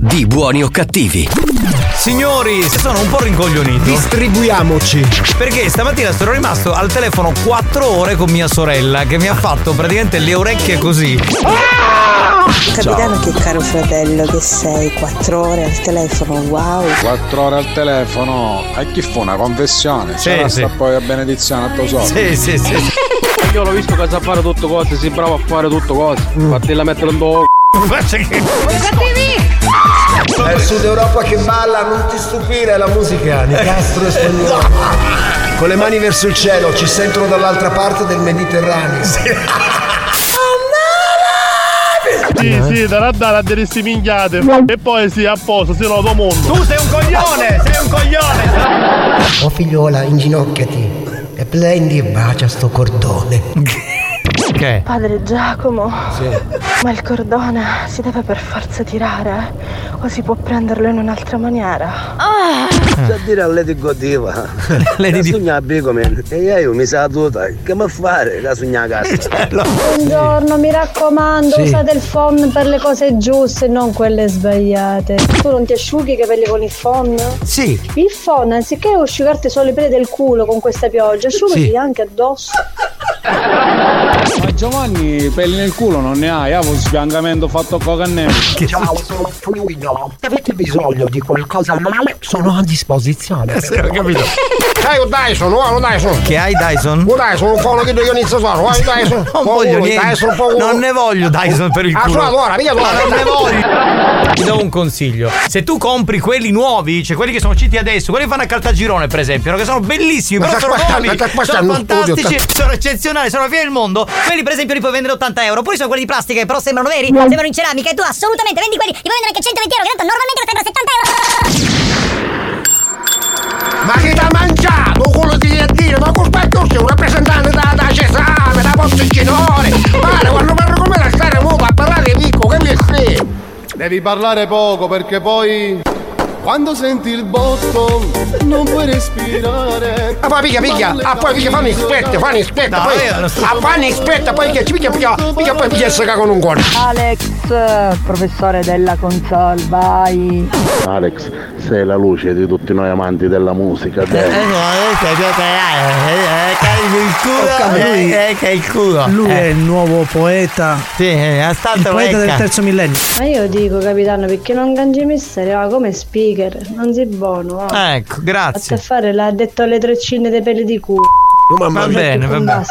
di Buoni o cattivi. Signori, sono un po' rincoglionito. Distribuiamoci. Perché stamattina sono rimasto al telefono 4 ore con mia sorella, che mi ha fatto praticamente le orecchie così. Capitano, che caro fratello che sei, 4 ore al telefono, wow. 4 ore al telefono, a chi fa una confessione? C'era sì, sta sì. Poi la benedizione a tuo soldo. Sì, sì, sì. Io l'ho visto che sa fare tutto cose, si bravo a fare tutto cose. Fatela mettere un po'. È il Sud Europa che balla, non ti stupire, è la musica di Castro e spagnolo. Con le mani verso il cielo, ci sentono dall'altra parte del Mediterraneo. Sì, da delle sti minchiate. E poi sì, a posto, se no do mondo. Tu sei un coglione, sei un coglione. Oh figliola, inginocchiati e prendi e bacia sto cordone. Che? Padre Giacomo, sì. Ma il cordone si deve per forza tirare o si può prenderlo in un'altra maniera? Già dire a Lady Godiva, la sogna Bigomen, e io mi sa tutta, che mi fare la sogna casa? Buongiorno, mi raccomando, sì. Usate il phon per le cose giuste e non quelle sbagliate. Tu non ti asciughi i capelli con il phon? Sì. Il phon, anziché asciugarti solo le peli del culo con questa pioggia, asciugati sì. Anche addosso. Ma Giovanni, pelli nel culo non ne hai, ha un sbiancamento fatto con cannello. Ciao, sono fluido. Se avete bisogno di qualcosa male, sono a disposizione. Sì, ho capito. Hai un Dyson, Che hai Dyson? Un Dyson, un po' che doglionizzo sono, hai Dyson. Non voglio niente. Dyson, non ne voglio Dyson per il culo. Allora, non ne voglio. Ti do un consiglio. Se tu compri quelli nuovi, cioè quelli che sono usciti adesso, quelli che fanno a Caltagirone per esempio, che sono bellissimi, però sono nuovi, sono fantastici, sono eccezionali, sono la fine del mondo. Quelli per esempio li puoi vendere 80€. Poi sono quelli di plastica che però sembrano veri, sembrano in ceramica, e tu assolutamente vendi quelli, li puoi vendere anche 120€, che tanto normalmente costano 70€. Ma che t'ha mangiato quello di dire? Ma colpa è tu, sei un rappresentante da Cesare, da Posticcinore. Guarda, quando parlo come la stare muovo a parlare picco, che mi sei? Devi parlare poco perché poi quando senti il botto non puoi respirare. Ah poi picchia, ah poi picchia, fammi aspetta, no, poi ah fammi aspetta, poi che ci picchia, poi picchia se cago con un cuore. Alex, professore della console, vai. Alex, sei la luce di tutti noi amanti della musica. Che il culo. Lui è il nuovo poeta. Sì, è stato il poeta del terzo millennio. Ma io dico, capitano, perché non cangi mistero, come spiega? Non sei buono, oh. Ecco, grazie. A fare l'ha detto alle treccine dei peli di culo. Va bene, va bene.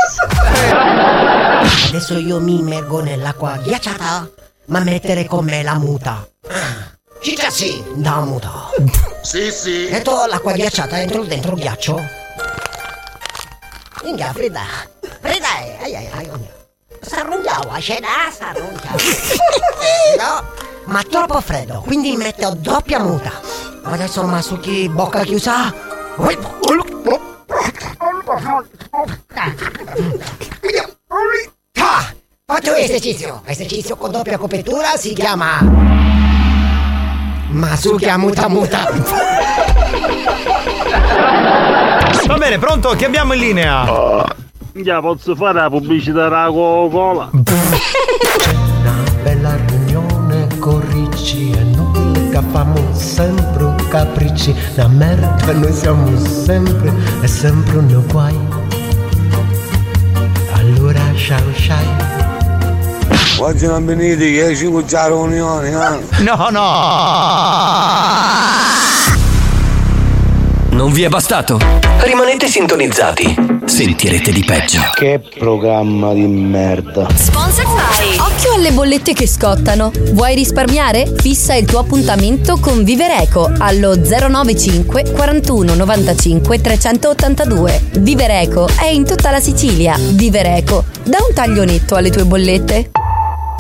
Adesso io mi immergo nell'acqua ghiacciata, ma mettere con me la muta. Cicca sì, da muta. Sì. Metto l'acqua ghiacciata, entro dentro il ghiaccio. Inga, Frida, ai. Sarrungiavo, a cena, no? Ma troppo freddo, quindi metto doppia muta. Adesso Masuki bocca chiusa. Faccio esercizio con doppia copertura, si chiama Masuki a muta. Va bene, pronto, che abbiamo in linea? Già posso fare la pubblicità della Coca-Cola. Corricci e noi capiamo sempre un capricci, la merda noi siamo sempre, è sempre un guai. Allora ciao. Oggi non venite che ci cuccia la riunione, no. Non vi è bastato? Rimanete sintonizzati. Sentirete di peggio. Che programma di merda. Sponsor by. Occhio alle bollette che scottano. Vuoi risparmiare? Fissa il tuo appuntamento con Vivere Eco allo 095 41 95 382. Vivere Eco è in tutta la Sicilia. Vivere Eco dà un taglio netto alle tue bollette.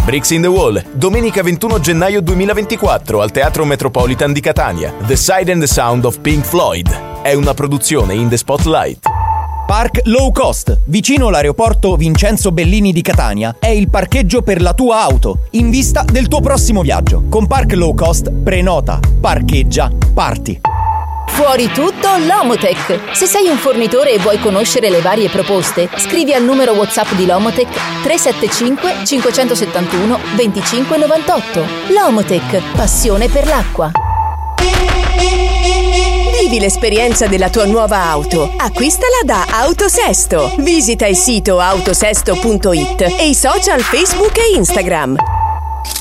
Bricks in the Wall, domenica 21 gennaio 2024 al Teatro Metropolitan di Catania. The Sight and the Sound of Pink Floyd. È una produzione in the Spotlight. Park Low Cost, vicino all'aeroporto Vincenzo Bellini di Catania, è il parcheggio per la tua auto, in vista del tuo prossimo viaggio. Con Park Low Cost prenota, parcheggia, parti. Fuori tutto Lomotec. Se sei un fornitore e vuoi conoscere le varie proposte, scrivi al numero WhatsApp di Lomotec 375 571 2598. Lomotec, passione per l'acqua. Vivi l'esperienza della tua nuova auto. Acquistala da Autosesto. Visita il sito autosesto.it e i social Facebook e Instagram.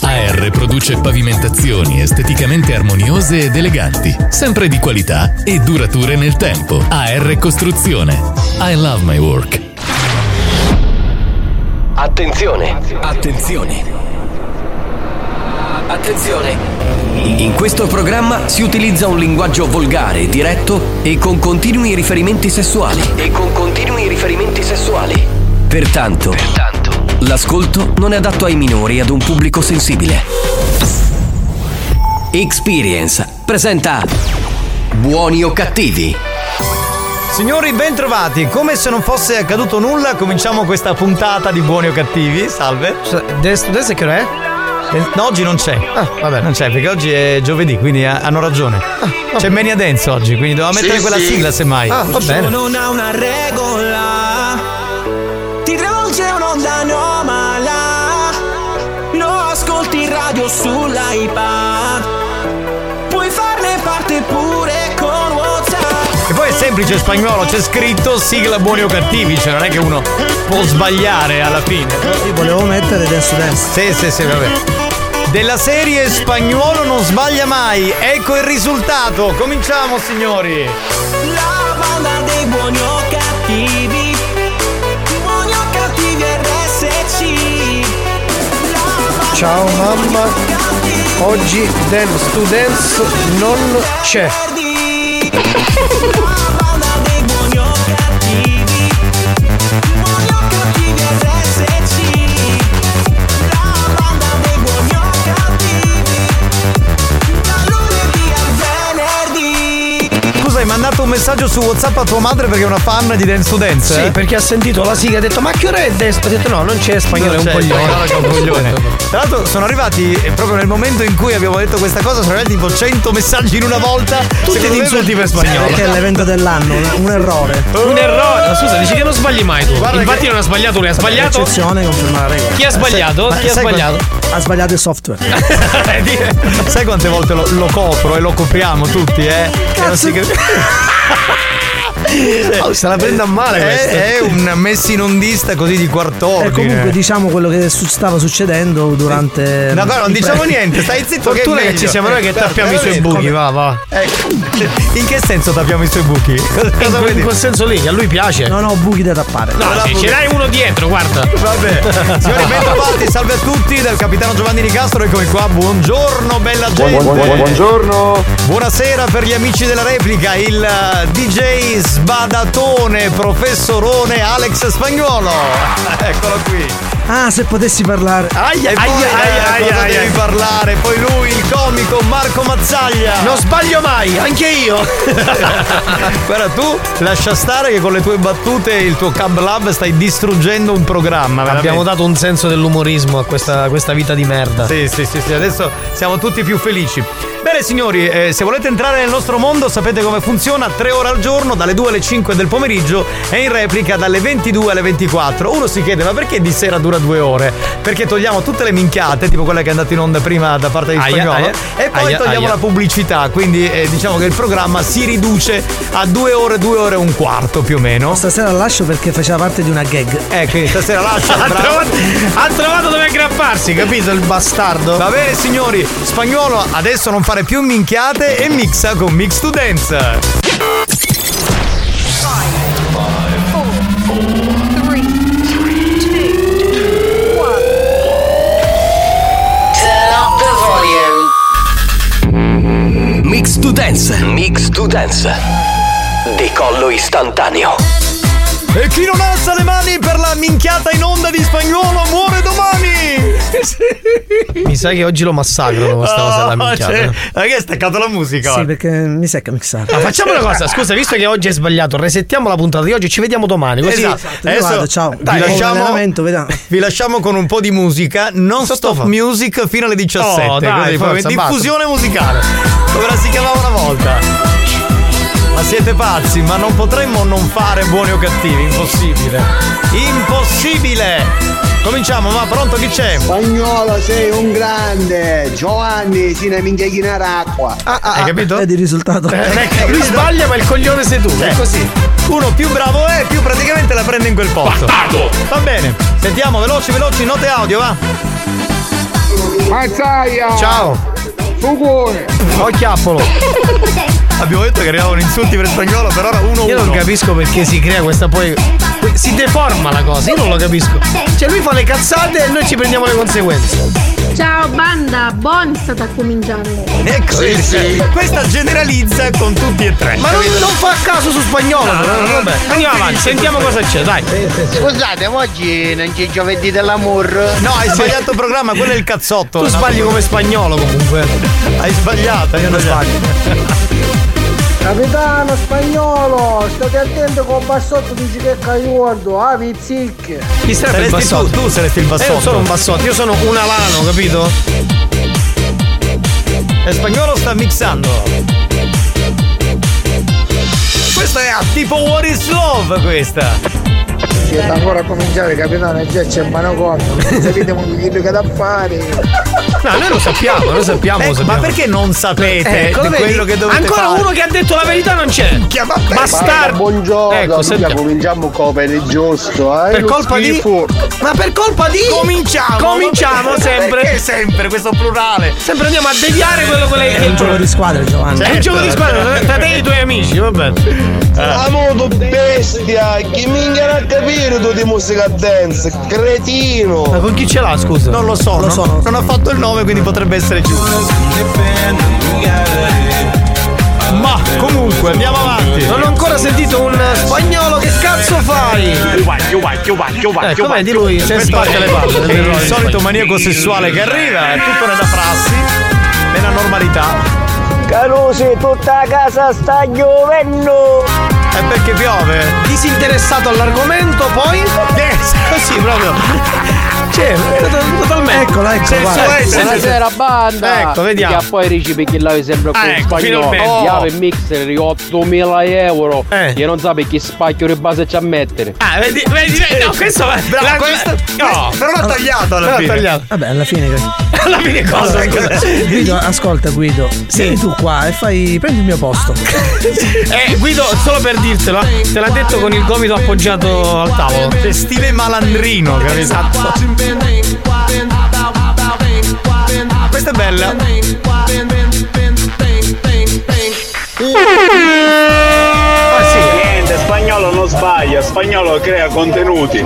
AR produce pavimentazioni esteticamente armoniose ed eleganti, sempre di qualità e durature nel tempo. AR Costruzione. I love my work. Attenzione! Attenzione! Attenzione! In questo programma si utilizza un linguaggio volgare, diretto e con continui riferimenti sessuali. Pertanto. L'ascolto non è adatto ai minori e ad un pubblico sensibile. Experience presenta Buoni o Cattivi. Signori, bentrovati. Come se non fosse accaduto nulla, cominciamo questa puntata di Buoni o Cattivi. Salve. Adesso che è? No, oggi non c'è. Ah, vabbè, non c'è perché oggi è giovedì, quindi hanno ragione. C'è Mania Dance oggi, quindi doveva mettere quella sigla semmai. Ah, va bene. Non ha una regola. Sull'iPad puoi farne parte pure con WhatsApp. E poi è semplice, in spagnolo c'è scritto sigla Buoni o Cattivi, cioè non è che uno può sbagliare alla fine. Io volevo mettere Dance. Sì, vabbè. Della serie spagnolo non sbaglia mai. Ecco il risultato. Cominciamo, signori. La banda dei Buoni o Cattivi. Buoni o Cattivi RSC. Ciao mamma, oggi Dance to Dance non c'è. Hai mandato un messaggio su WhatsApp a tua madre perché è una fan di Dance to Dance? Sì, perché ha sentito la sigla e ha detto ma che ora è Dance? Ha detto no, non c'è, spagnolo è un coglione. Tra l'altro sono arrivati proprio nel momento in cui abbiamo detto questa cosa, sono arrivati tipo 100 messaggi in una volta. Tutti gli insulti per spagnolo. Perché è l'evento dell'anno, un errore. Ma scusa, dici che non sbagli mai tu. Guarda, infatti non ha sbagliato, lui ha sbagliato. Eccezione conferma la regola. Chi ha sbagliato? Ha sbagliato il software. Sai quante volte lo copro e lo copriamo tutti, eh? Cazzo. Oh, se la prenda male questo. È un messi in ondista così di quart'ordine. E comunque diciamo quello che stava succedendo durante. No, non diciamo niente, stai zitto. Fortuna che ci siamo noi che tappiamo i suoi buchi. Va. In che senso tappiamo i suoi buchi? In quel senso lì, che a lui piace. Non ho buchi da tappare. No, ce n'hai uno dietro, guarda. Vabbè. Signori, bentrovati, salve a tutti dal capitano Giovanni Nicastro. Eccomi qua, buongiorno bella gente. Buongiorno. Buonasera per gli amici della replica, il DJ Sbadatone, professorone Alex Spagnolo. Eccolo qui. Ah, se potessi parlare. Devi parlare. Poi lui, il comico Marco Mazzaglia. Non sbaglio mai, anche io. Guarda, tu lascia stare che con le tue battute e il tuo Cab Lab stai distruggendo un programma. Abbiamo dato un senso dell'umorismo a questa vita di merda. Sì, adesso siamo tutti più felici. Bene signori, se volete entrare nel nostro mondo sapete come funziona. 3 ore al giorno, dalle 2 alle 5 del pomeriggio e in replica dalle 22 alle 24. Uno si chiede ma perché di sera dura 2 ore? Perché togliamo tutte le minchiate, tipo quella che è andata in onda prima da parte di Spagnolo, e poi togliamo la pubblicità. Quindi diciamo che il programma si riduce a 2 ore e un quarto più o meno. Stasera lascio perché faceva parte di una gag. Quindi stasera lascio. ha trovato dove aggrapparsi, capito il bastardo? Va bene signori, Spagnolo adesso non fare più minchiate e mixa con Mix to Dance. 5, 4, 3, 2, 1. Turn up the volume. Mix to Dance. Decollo istantaneo. E chi non alza le mani per la minchiata in onda di Spagnolo muore domani. Mi sa che oggi lo massacrano con sta cosa della minchiata. Ma che è staccato la musica? Sì, perché mi secca mixare. Ma facciamo una cosa, scusa, visto che oggi è sbagliato, resettiamo la puntata di oggi, ci vediamo domani. Così esatto. Adesso vado, ciao. Dai, vi lasciamo con un po' di musica, non stop music fino alle 17. Dai, forza, diffusione musicale. Come la si chiamava una volta? Siete pazzi, ma non potremmo non fare buoni o cattivi, impossibile. Impossibile! Cominciamo, ma pronto chi c'è? Spagnolo, sei un grande! Giovanni, si ne minchia chinaracqua. Hai capito? È di risultato. Lui sbaglia, ma il coglione sei tu, è così. Uno più bravo è, più praticamente la prende in quel posto. Bastardo! Va bene, sentiamo, veloci, note audio, va. Mazzaia! Ciao! Fugone! Oh, chiappolo! Abbiamo detto che arrivavano insulti per spagnolo, per ora uno. Io non capisco perché si crea questa poi. Si deforma la cosa, io non lo capisco. Cioè lui fa le cazzate e noi ci prendiamo le conseguenze. Ciao banda, buon stata a cominciare. Ecco, sì. Questa generalizza con tutti e tre. Ma non fa caso su spagnolo. No, vabbè. Andiamo avanti, sentiamo cosa c'è, dai. Scusate, oggi non c'è giovedì dell'amor. No, hai sbagliato il programma, quello è il cazzotto. Tu sbagli come spagnolo comunque. Hai sbagliato, io non sbaglio. Capitano spagnolo, state attento con bassotto dici che caiordo, avi zicche. Chi saresti il bassotto? Tu saresti il bassotto. Io sono un bassotto, io sono un alano, capito? E spagnolo sta mixando. Questa è tipo What is Love, questa. Siete ancora a cominciare, capitano, già c'è il manocorno, non sapete quello che da fare. No, noi lo sappiamo. Ma perché non sapete di quello che dovete ancora fare? Uno che ha detto la verità non c'è. Bastardo. Buongiorno, ecco, cominciamo come è giusto, per colpa di ma per colpa di cominciamo sempre. Perché sempre questo plurale? Sempre andiamo a deviare quello che è il gioco di squadra, Giovanni. Certo. È il gioco di squadra tra te e i tuoi amici, va bene. Amo bestia, chi minchia a capire tu di musica dance, cretino. Ma con chi ce l'ha, scusa? Non lo so, non ha fatto il nome, quindi potrebbe essere giusto. Ma comunque andiamo avanti. Non ho ancora sentito un spagnolo, che cazzo fai? Com'è di lui? C'è spacca le palle. È il solito maniaco sessuale che arriva, è tutto nella prassi, nella normalità. Carusi, tutta casa sta giovendo. E perché piove? Disinteressato all'argomento, poi? Così proprio. Cioè, totalmente. Ecco. Buonasera banda. Ecco, vediamo. Che poi Ricci perché l'avevi sempre con ecco, spagnolo. Chiave mixer di 8.000 euro. E non sa perché spacchio di base c'è a mettere. Vedi, no, questo è bravo. No, però l'ha tagliato alla fine. Vabbè, alla fine cosa? Guido, ascolta Guido. Vieni tu qua e prendi il mio posto. Guido, solo per dirtelo, te l'ha detto con il gomito appoggiato al tavolo. Stile malandrino, capito? Esatto. Questa è bella. Niente, spagnolo non sbaglia, spagnolo crea contenuti.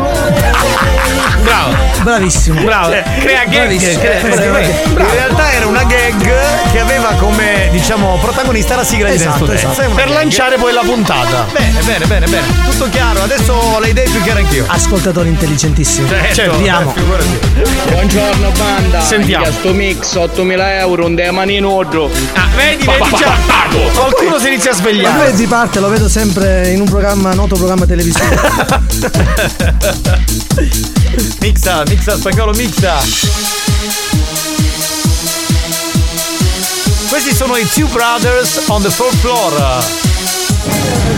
Bravissimo. Crea gag. In realtà era una gag che aveva come, diciamo, protagonista la sigla di Dance per lanciare poi la puntata. Bene. Tutto chiaro, adesso ho le idee più chiare anch'io. Ascoltatori intelligentissimi. Certo, andiamo. Buongiorno banda. Sentiamo. Sto mix 8.000 euro, un demani in ordine. Vedi già. Qualcuno si inizia a svegliare. Ma lui si parte, lo vedo sempre in un programma, noto programma televisivo. Mixa, spagnolo mixa. Questi sono i Two Brothers on the Fourth Floor.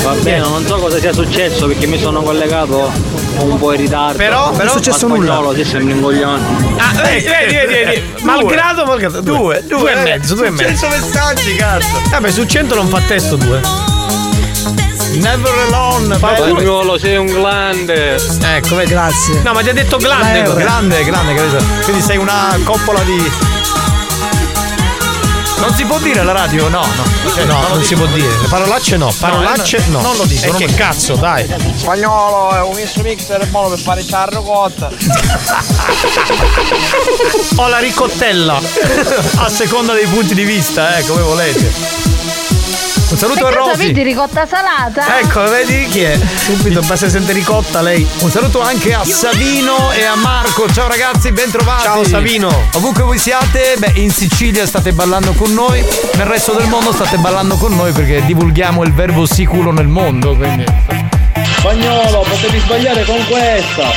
Va bene, non so cosa sia successo perché mi sono collegato un po' in ritardo. Però non è successo nulla. Spagnolo si sembra un coglione. Vedi. Malgrado. Due e mezzo. Su 100 messaggi, cazzo. Vabbè, su 100 non fa testo 2. Never alone. Spagnolo sei un glande. Ecco, grazie. No, ma ti ha detto glande, capito? Quindi sei una coppola di. Non si può dire alla radio? No. Non si può dire. Le parolacce no. Parolacce no. Non lo dico. Che cazzo, dai. Spagnolo è un mixer è buono per fare la ricotta. Ho la ricottella. A seconda dei punti di vista, come volete. Un saluto a Rosy. Vedi ricotta salata? Ecco, vedi chi è? Subito basta sentire ricotta lei. Un saluto anche a Savino e a Marco. Ciao ragazzi, bentrovati. Ciao Savino. Ovunque voi siate, in Sicilia state ballando con noi, nel resto del mondo state ballando con noi perché divulghiamo il verbo siculo nel mondo, quindi. Spagnolo, potevi sbagliare con questa.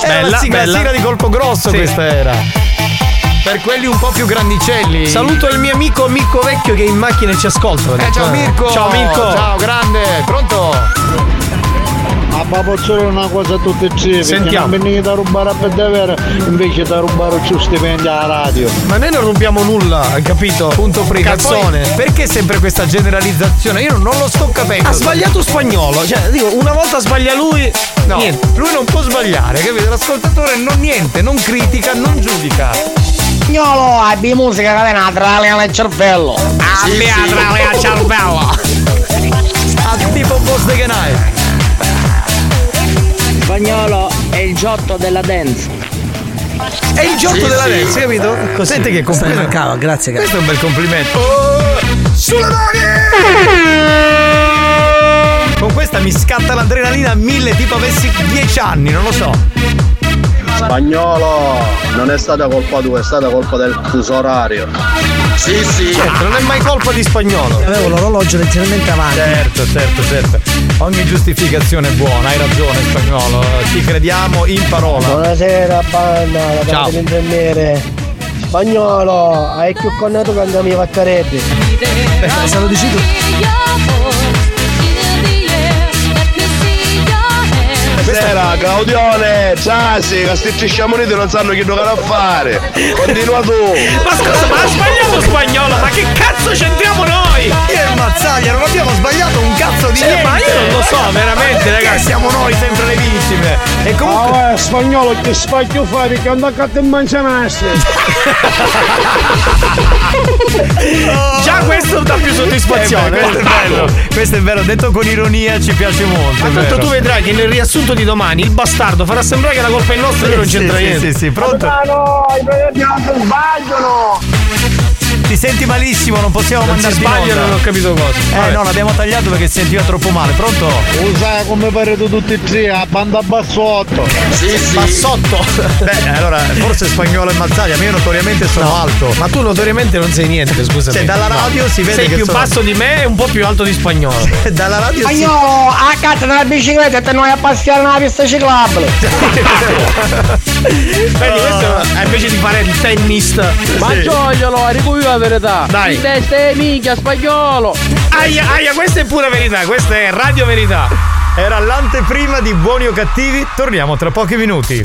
Bella, una sigla di colpo grosso, sì. Questa era. Per quelli un po' più grandicelli. Saluto il mio amico Mirko Vecchio che in macchina ci ascolta. Ciao Mirko. Ciao Mirko. Ciao grande. Pronto? A papazzolo una cosa tutte e tre, non venite a rubare a vedere, invece da rubare il suo stipendio alla radio. Ma noi non rubiamo nulla, hai capito? Punto free, cazzone. Poi, perché sempre questa generalizzazione? Io non lo sto capendo. Ha sbagliato spagnolo, cioè dico, una volta sbaglia lui, no, niente. Lui non può sbagliare, capito? L'ascoltatore non niente, non critica, non giudica. Spagnolo, abbi musica che viene a trarre nel cervello. Abbi a trarre nel cervello. A tipo posto che n'hai. Spagnolo è il giotto della dance. È il giotto della dance, capito? Così. Senti che complimento. Cava, grazie, grazie. Questo è un bel complimento. Sulle mani! Con questa mi scatta l'adrenalina a 1000, tipo avessi 10 anni, non lo so. Spagnolo, non è stata colpa tua, è stata colpa del fuso orario. Sì, sì. Certo, non è mai colpa di Spagnolo. Avevo l'orologio leggermente avanti. Certo, certo, certo. Ogni giustificazione è buona, hai ragione Spagnolo. Ci crediamo in parola. Buonasera, banda, la parte di infermiere. Spagnolo, hai più connato quando mi va a Carebbi. Se lo dici tu. Buonasera Claudione, Sassi, Casticci Sciamoniti non sanno chi giocare a fare. Continua tu. Ma scusa, ma ha sbagliato Spagnolo, ma che cazzo c'entriamo noi? Io e Mazzaglia non abbiamo sbagliato un cazzo di niente. Ma io non lo so, veramente ragazzi, siamo noi sempre le vittime. E comunque Spagnolo ti sbaglio fare che andò a cattare in mangianasse. Già questo dà più soddisfazione. Questo è bello. Questo è vero, detto con ironia ci piace molto. Ma tanto tu vedrai che nel riassunto di domani il bastardo farà sembrare che la colpa è nostra e non c'entra niente. Sì, sì, pronto? No, i proietti sbagliano. Ti senti malissimo, non possiamo mandarti in onda. Sbaglio, non ho capito cosa. Vabbè. No, l'abbiamo tagliato perché si sentiva troppo male. Pronto? Usa come parete tutti e tre, a banda bassotto. Sì, sì. Bassotto? Beh, allora, forse Spagnolo e Mazzaglia, ma io notoriamente sono alto. Ma tu notoriamente non sei niente, scusami. Cioè, dalla radio si vede sei che più basso di me e un po' più alto di Spagnolo. Dalla radio Spagnolo, a cazzo nella bicicletta e te noi a passare nella pista ciclabile. Vedi, questo è invece di fare il tennista. Ma gioglielo, ricuvio la verità. Dai. In testa è minchia, Spagnolo. Aia, aia, questa è pura verità, questa è radio verità. Era l'anteprima di Buoni o Cattivi, torniamo tra pochi minuti.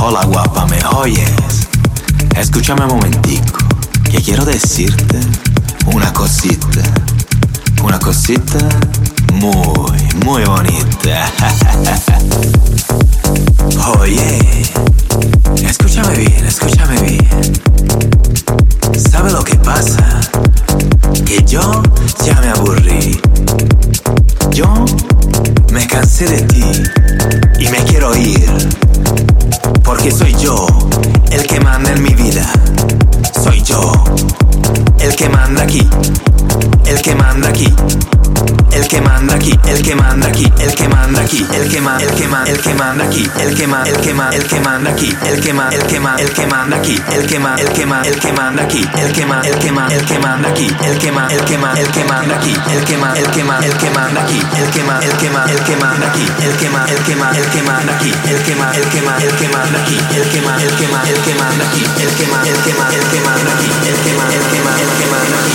Hola guapa, me oyes. Escúchame un momentico, que quiero decirte una cosita. Una cosita muy, muy bonita. Oye, escúchame bien, escúchame bien. ¿Sabe lo que pasa? Que yo ya me aburrí. Yo me cansé de ti y me quiero ir. Porque soy yo el que manda en mi vida. Soy yo el que manda aquí. El que manda aquí. El que manda aquí. El que manda aquí. El que manda aquí. El que manda aquí. El que manda aquí. El que manda aquí. El que manda aquí. El que manda aquí. El que manda aquí. El que manda aquí. El que manda aquí. El que manda aquí. El que manda aquí. El que manda aquí. El que manda aquí. El que manda aquí. El que manda aquí. El que manda aquí. El que manda aquí. El que manda aquí. El que manda aquí. El que manda aquí. El que manda aquí. El que manda aquí. El que manda aquí. El que manda aquí. El que manda aquí. El que manda aquí.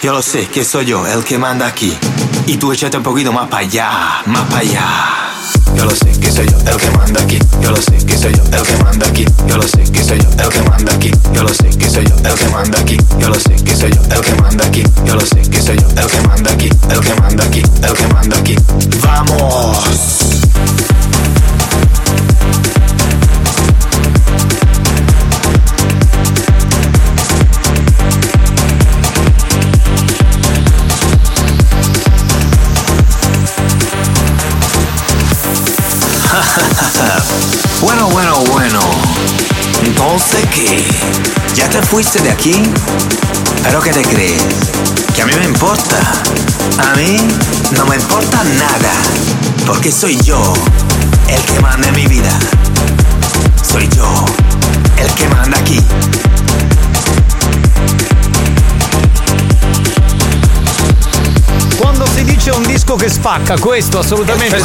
Yo lo sé, que soy yo el que manda aquí. Y tú échate un poquito más para allá, más para allá. Yo lo sé que soy yo el que manda aquí. Yo lo sé que soy yo el que manda aquí. Yo lo sé que soy yo el que manda aquí. Yo lo sé que soy yo el que manda aquí. Yo lo sé que soy yo el que manda aquí. Yo lo sé que soy yo el que manda aquí. El que manda aquí, el que manda aquí. Vamos. Bueno, bueno, bueno. Entonces, ¿qué? ¿Ya te fuiste de aquí? ¿Pero qué te crees? ¿Que a mí me importa? A mí no me importa nada, porque soy yo el que manda en mi vida. Soy yo el que manda aquí. Quando si dice un disco che spacca, questo assolutamente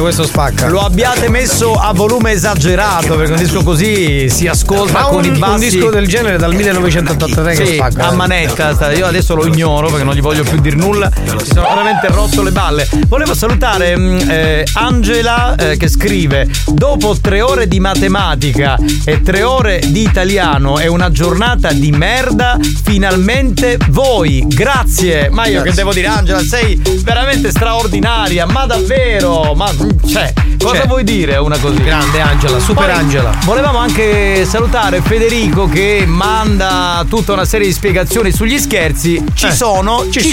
questo spacca. Lo abbiate messo a volume esagerato, perché un disco così si ascolta con i bassi. Un disco del genere dal 1983 che spacca. A manetta, io adesso lo ignoro perché non gli voglio più dire nulla. Mi sono veramente rotto le balle. Volevo salutare Angela che scrive: dopo 3 ore di matematica e 3 ore di italiano e una giornata di merda, finalmente voi. Grazie. Ma io che devo dire, Angela? Sei veramente straordinaria, ma davvero, ma cioè, cosa vuoi dire una così? Grande Angela, super. Poi, Angela, volevamo anche salutare Federico che manda tutta una serie di spiegazioni sugli scherzi. Ci sono gli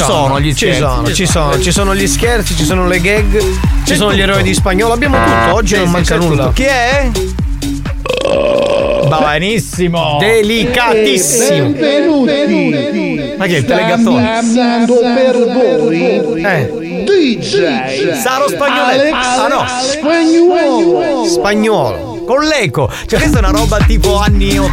scherzi, ci sono le gag, ci sono tutto. Gli eroi di spagnolo, abbiamo tutto, oggi non manca nulla. Chi è? Bavanissimo, delicatissimo. Benvenuti. Ma che è il telegattone? Per voi DJ Saro Spagnolo. Ah no, Spagnolo con l'eco, cioè questa è una roba tipo anni 80-70, no?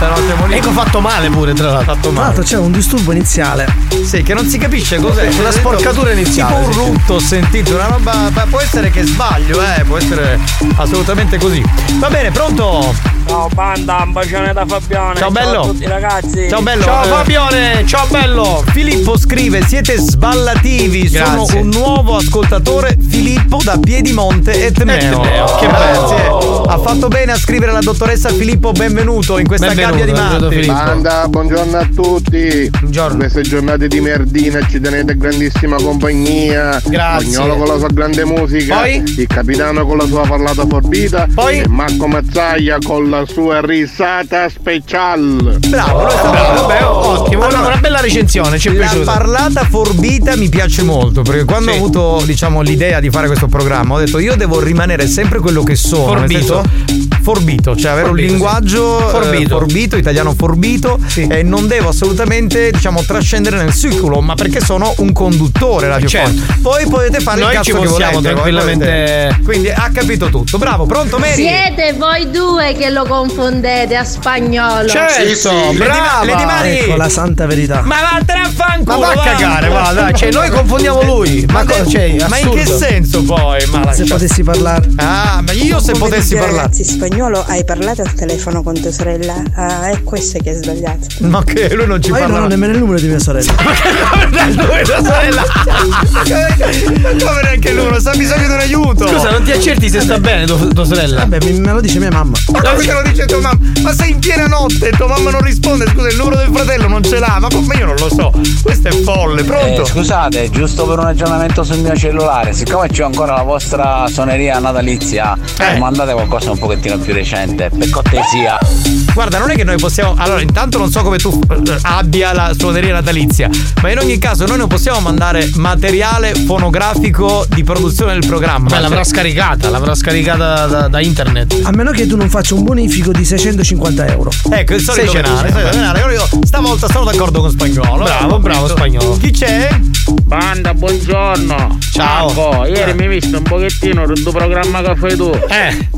Cioè, eco fatto male pure, tra l'altro fatto male. Tra l'altro c'è un disturbo iniziale, sì, che non si capisce cos'è, una sporcatura iniziale, tipo un rutto, sentite, una roba. Può essere che sbaglio, può essere assolutamente così. Va bene, pronto? Ciao banda, un bacione da Fabione. Ciao bello. Ciao a tutti ragazzi. Ciao bello. Ciao Fabione, ciao bello. Filippo scrive: siete sballativi. Grazie. Sono un nuovo ascoltatore, Filippo da Piedimonte e Tmeo. Che bello. Ha fatto bene a scrivere la dottoressa Filippo, benvenuto in questa gabbia di matti. Banda, buongiorno a tutti. Buongiorno. Queste giornate di merdina ci tenete grandissima compagnia. Grazie. Spagnolo con la sua grande musica. Poi? Il capitano con la sua parlata forbita. Poi? E Marco Mazzaglia con la sua risata special. Bravo, ottimo. Allora, una bella recensione, ci è piaciuta. La parlata forbita mi piace molto, perché quando ho avuto, diciamo, l'idea di fare questo programma, ho detto io devo rimanere sempre quello che sono. Forbito, cioè avere un linguaggio forbito, italiano forbito, sì. E non devo assolutamente, diciamo, trascendere nel circolo, ma perché sono un conduttore radiofonico. Certo. Poi potete fare noi il cazzo che volete tranquillamente. Quindi ha capito tutto. Bravo, pronto Mary? Siete voi due che lo confondete a spagnolo. Certo, sì. Brava. Lady Mari. Ecco la santa verità. Ma vattene a fanculo. Ma va a cagare, guarda, cioè noi confondiamo lui. Ma in che senso poi? Se potessi parlare. Ah, ma io se potessi parlare. Ragazzi, spagnolo, hai parlato al telefono con tua sorella? Ah, è questo che è sbagliato. Ma che lui non ci parla. Ma io non ho nemmeno il numero di mia sorella. Ma che numero di tua sorella? Non ho neanche il numero, ha bisogno di un aiuto. Scusa, non ti accerti se sta bene tua sorella? Vabbè, me lo dice mia mamma. Ma no, te lo dice tua mamma? Ma sei in piena notte e tua mamma non risponde. Scusa, il numero del fratello non ce l'ha. Ma io non lo so. Questo è folle, pronto? Scusate, giusto per un aggiornamento sul mio cellulare, siccome c'è ancora la vostra suoneria natalizia, mandate qualcosa un pochettino più recente, per cortesia. Guarda, non è che noi possiamo. Allora, intanto non so come tu abbia la suoneria natalizia, ma in ogni caso noi non possiamo mandare materiale fonografico di produzione del programma. Beh, l'avrà scaricata da internet. A meno che tu non faccia un bonifico di 650 €. Ecco, il solito denaro. Io stavolta sono d'accordo con Spagnolo. Bravo Spagnolo. Chi c'è? Banda, buongiorno. Ciao. Marco, ieri mi hai visto un pochettino il tuo programma che fai tu.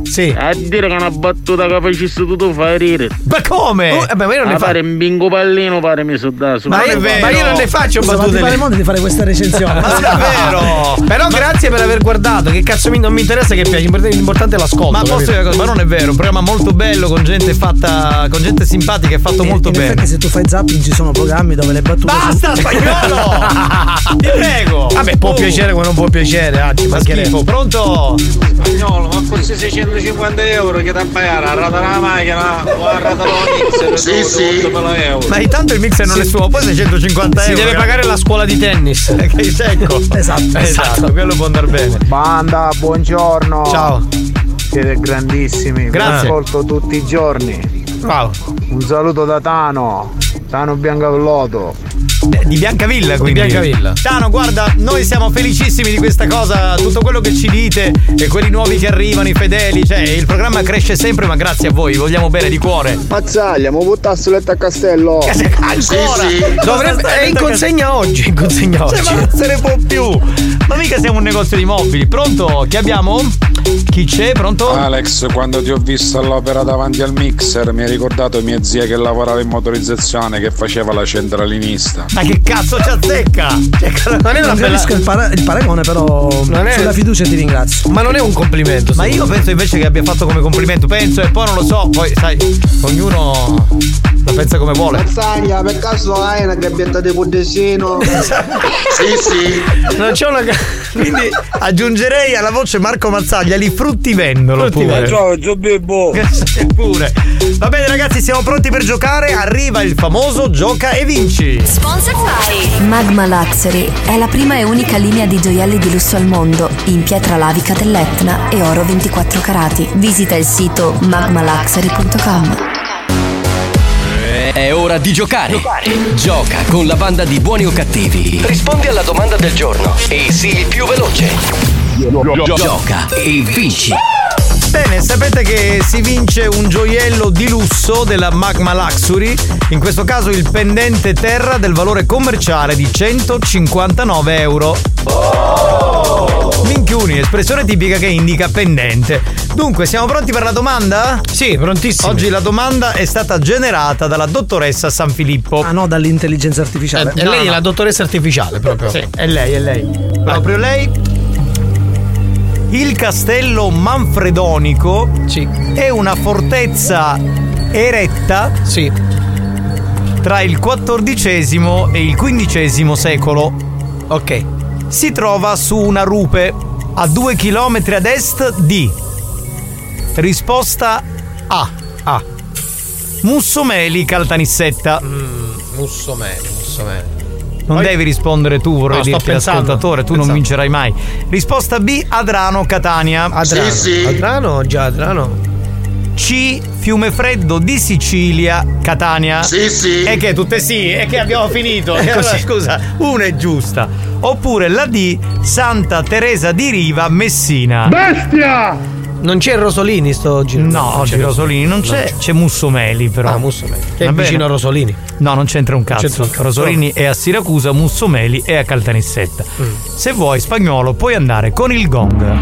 Sì. A dire che una battuta che facessi tu fa ridere. Ma come? Ma io non ne fare un bingo pallino pare mi suddasso. Ma è vero. Ma io non ne faccio battute. Ma ti pare modo di fare questa recensione. Ma davvero. Però grazie per aver guardato. Che cazzo non mi interessa che piace. L'importante è l'ascolto. Ma posso dire una cosa? Ma non è vero. Un programma molto bello con gente fatta, con gente simpatica e fatto molto bene. Perché se tu fai zapping ci sono programmi dove le battute. Basta, spagnolo. Spagnolo! Ti prego! Vabbè, può piacere come non può piacere, anzi, ma che ne. Pronto? Spagnolo, ma forse 650 euro che da pagare, arrata la macchina, o arrata la mixer, sì, sì. Euro. Ma intanto il mixer non è suo, poi 650 euro. Si deve pagare la scuola di tennis. Che secco. Esatto, quello può andare bene. Banda, buongiorno. Ciao. Siete grandissimi. Grazie. Vi ascolto tutti i giorni. Wow. Un saluto da Tano Biancavillotto di Biancavilla, quindi Biancavilla. Tano, guarda, noi siamo felicissimi di questa cosa, tutto quello che ci dite e quelli nuovi che arrivano, i fedeli, cioè il programma cresce sempre, ma grazie a voi, vogliamo bene di cuore. Mazzaglia, mo buttare sul letto a castello. Ancora? Sì, sì. Dovrebbe, in consegna oggi, Cioè, ma non se ne può più. Ma mica siamo un negozio di mobili. Pronto? Chi abbiamo? Chi c'è? Pronto? Alex, quando ti ho visto all'opera davanti al mixer mi ha ricordato mia zia che lavorava in motorizzazione, che faceva la centralinista. Ma che cazzo ci azzecca? Non è una bella... il paragone, però non è... sulla fiducia ti ringrazio. Ma non è un complimento. Ma io penso invece che abbia fatto come complimento. Penso e poi non lo so. Poi sai, ognuno la pensa come vuole. Mazzaglia, per caso hai una gabbietta di Puddesino? Sì. Non c'è una... Quindi aggiungerei alla voce Marco Mazzaglia li fruttivendolo pure. Ciao, Giobibbo. Pure. Va bene ragazzi, siamo pronti per giocare. Arriva il famoso gioca e vinci. Sponsor by Magma Luxury è la prima e unica linea di gioielli di lusso al mondo in pietra lavica dell'Etna e oro 24 carati. Visita il sito magmaluxury.com. È ora di giocare. Gioca con la banda di Buoni o Cattivi. Rispondi alla domanda del giorno e sii il più veloce. Gioca e vinci. Bene, sapete che si vince un gioiello di lusso della Magma Luxury, in questo caso il pendente terra del valore commerciale di 159 euro. Minchioni, espressione tipica che indica pendente. Dunque, siamo pronti per la domanda? Sì, prontissimi. Oggi la domanda è stata generata dalla dottoressa San Filippo. Ah no, dall'intelligenza artificiale. E no, lei è la dottoressa artificiale proprio. Sì, è lei. Proprio lei. Il castello manfredonico è una fortezza eretta tra il XIV e il XV secolo. Ok. Si trova su una rupe a 2 chilometri ad est di. Risposta A. A. Mussomeli, Caltanissetta. Mussomeli. Non devi rispondere tu, vorrei dirti ascoltatore, tu non vincerai mai. Risposta B, Adrano, Catania. Sì. Adrano. C, Fiume Freddo di Sicilia, Catania. Sì. E che tutte sì, e che abbiamo finito. Allora, scusa, una è giusta. Oppure la D, Santa Teresa di Riva, Messina. Bestia! Non c'è Rosolini oggi? No, oggi Rosolini non c'è. C'è Mussomeli però. Ah, Mussomeli. Che è vicino a Rosolini. No, non c'entra un cazzo. Rosolini è a Siracusa, Mussomeli è a Caltanissetta. Se vuoi, Spagnolo, puoi andare con il gong.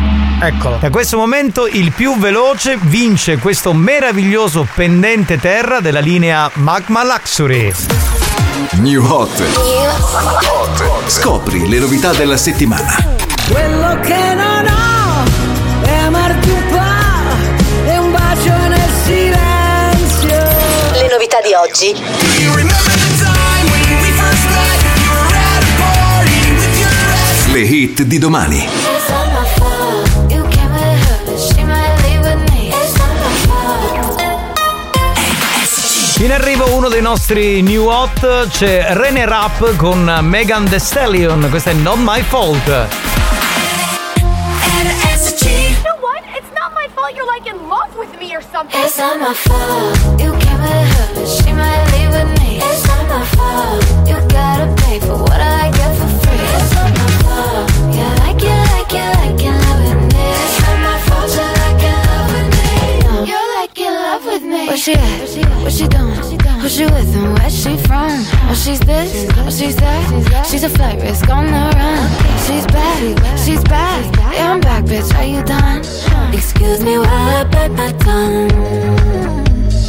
Eccolo. Da questo momento il più veloce vince questo meraviglioso pendente terra della linea Magma Luxury. New Hot. Scopri le novità della settimana. Quello che non ho. Le novità di oggi. Le hit di domani. In arrivo uno dei nostri new hot, c'è René Rapp con Megan Thee Stallion, questa è Not My Fault. You're like in love with me or something. It's not my fault. You came with her, but she might leave with me. It's not my fault. You gotta pay for what I get for free. It's not my fault. Yeah, like in love with me. It's not my fault. You're like in love with me. You're like in love with me. Where she at? What she doing? Who she with and where she from? Oh, she's this. Oh, she's that. She's a flight risk on the run. She's bad. She's back. Yeah, I'm back, bitch. Are you done? Excuse me while I bite my tongue.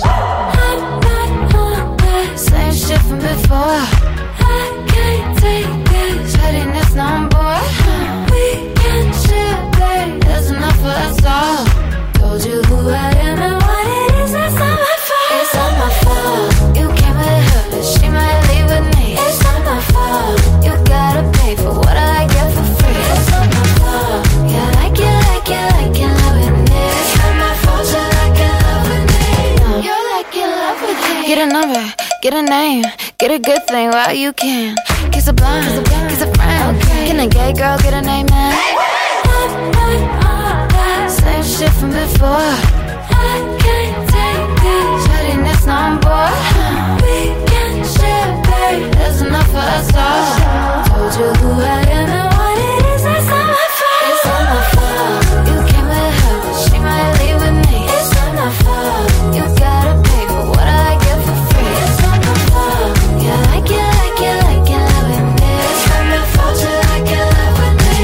I'm not on that same shit from before. I can't take this shittiness no more. We can share, babe, there's enough for us all. Told you who I am and what it is, it's not my fault. It's not my fault. You came with her, but she might leave with me. It's not my fault. together. Get a name, get a good thing while you can. Kiss a blind, kiss a friend. Okay. Can a gay girl get a name now? Same shit from before. I can't take this. Shutting this number. We can share, babe. There's enough for us all. Told you who I am and what it is. It's not my fault. It's not my fault. You came with her, but she might leave with me. It's not my fault. You gotta pay for what I get for free. It's not my fault. You like it, like it, like it, love with me. It's not my fault. You like it, love with me.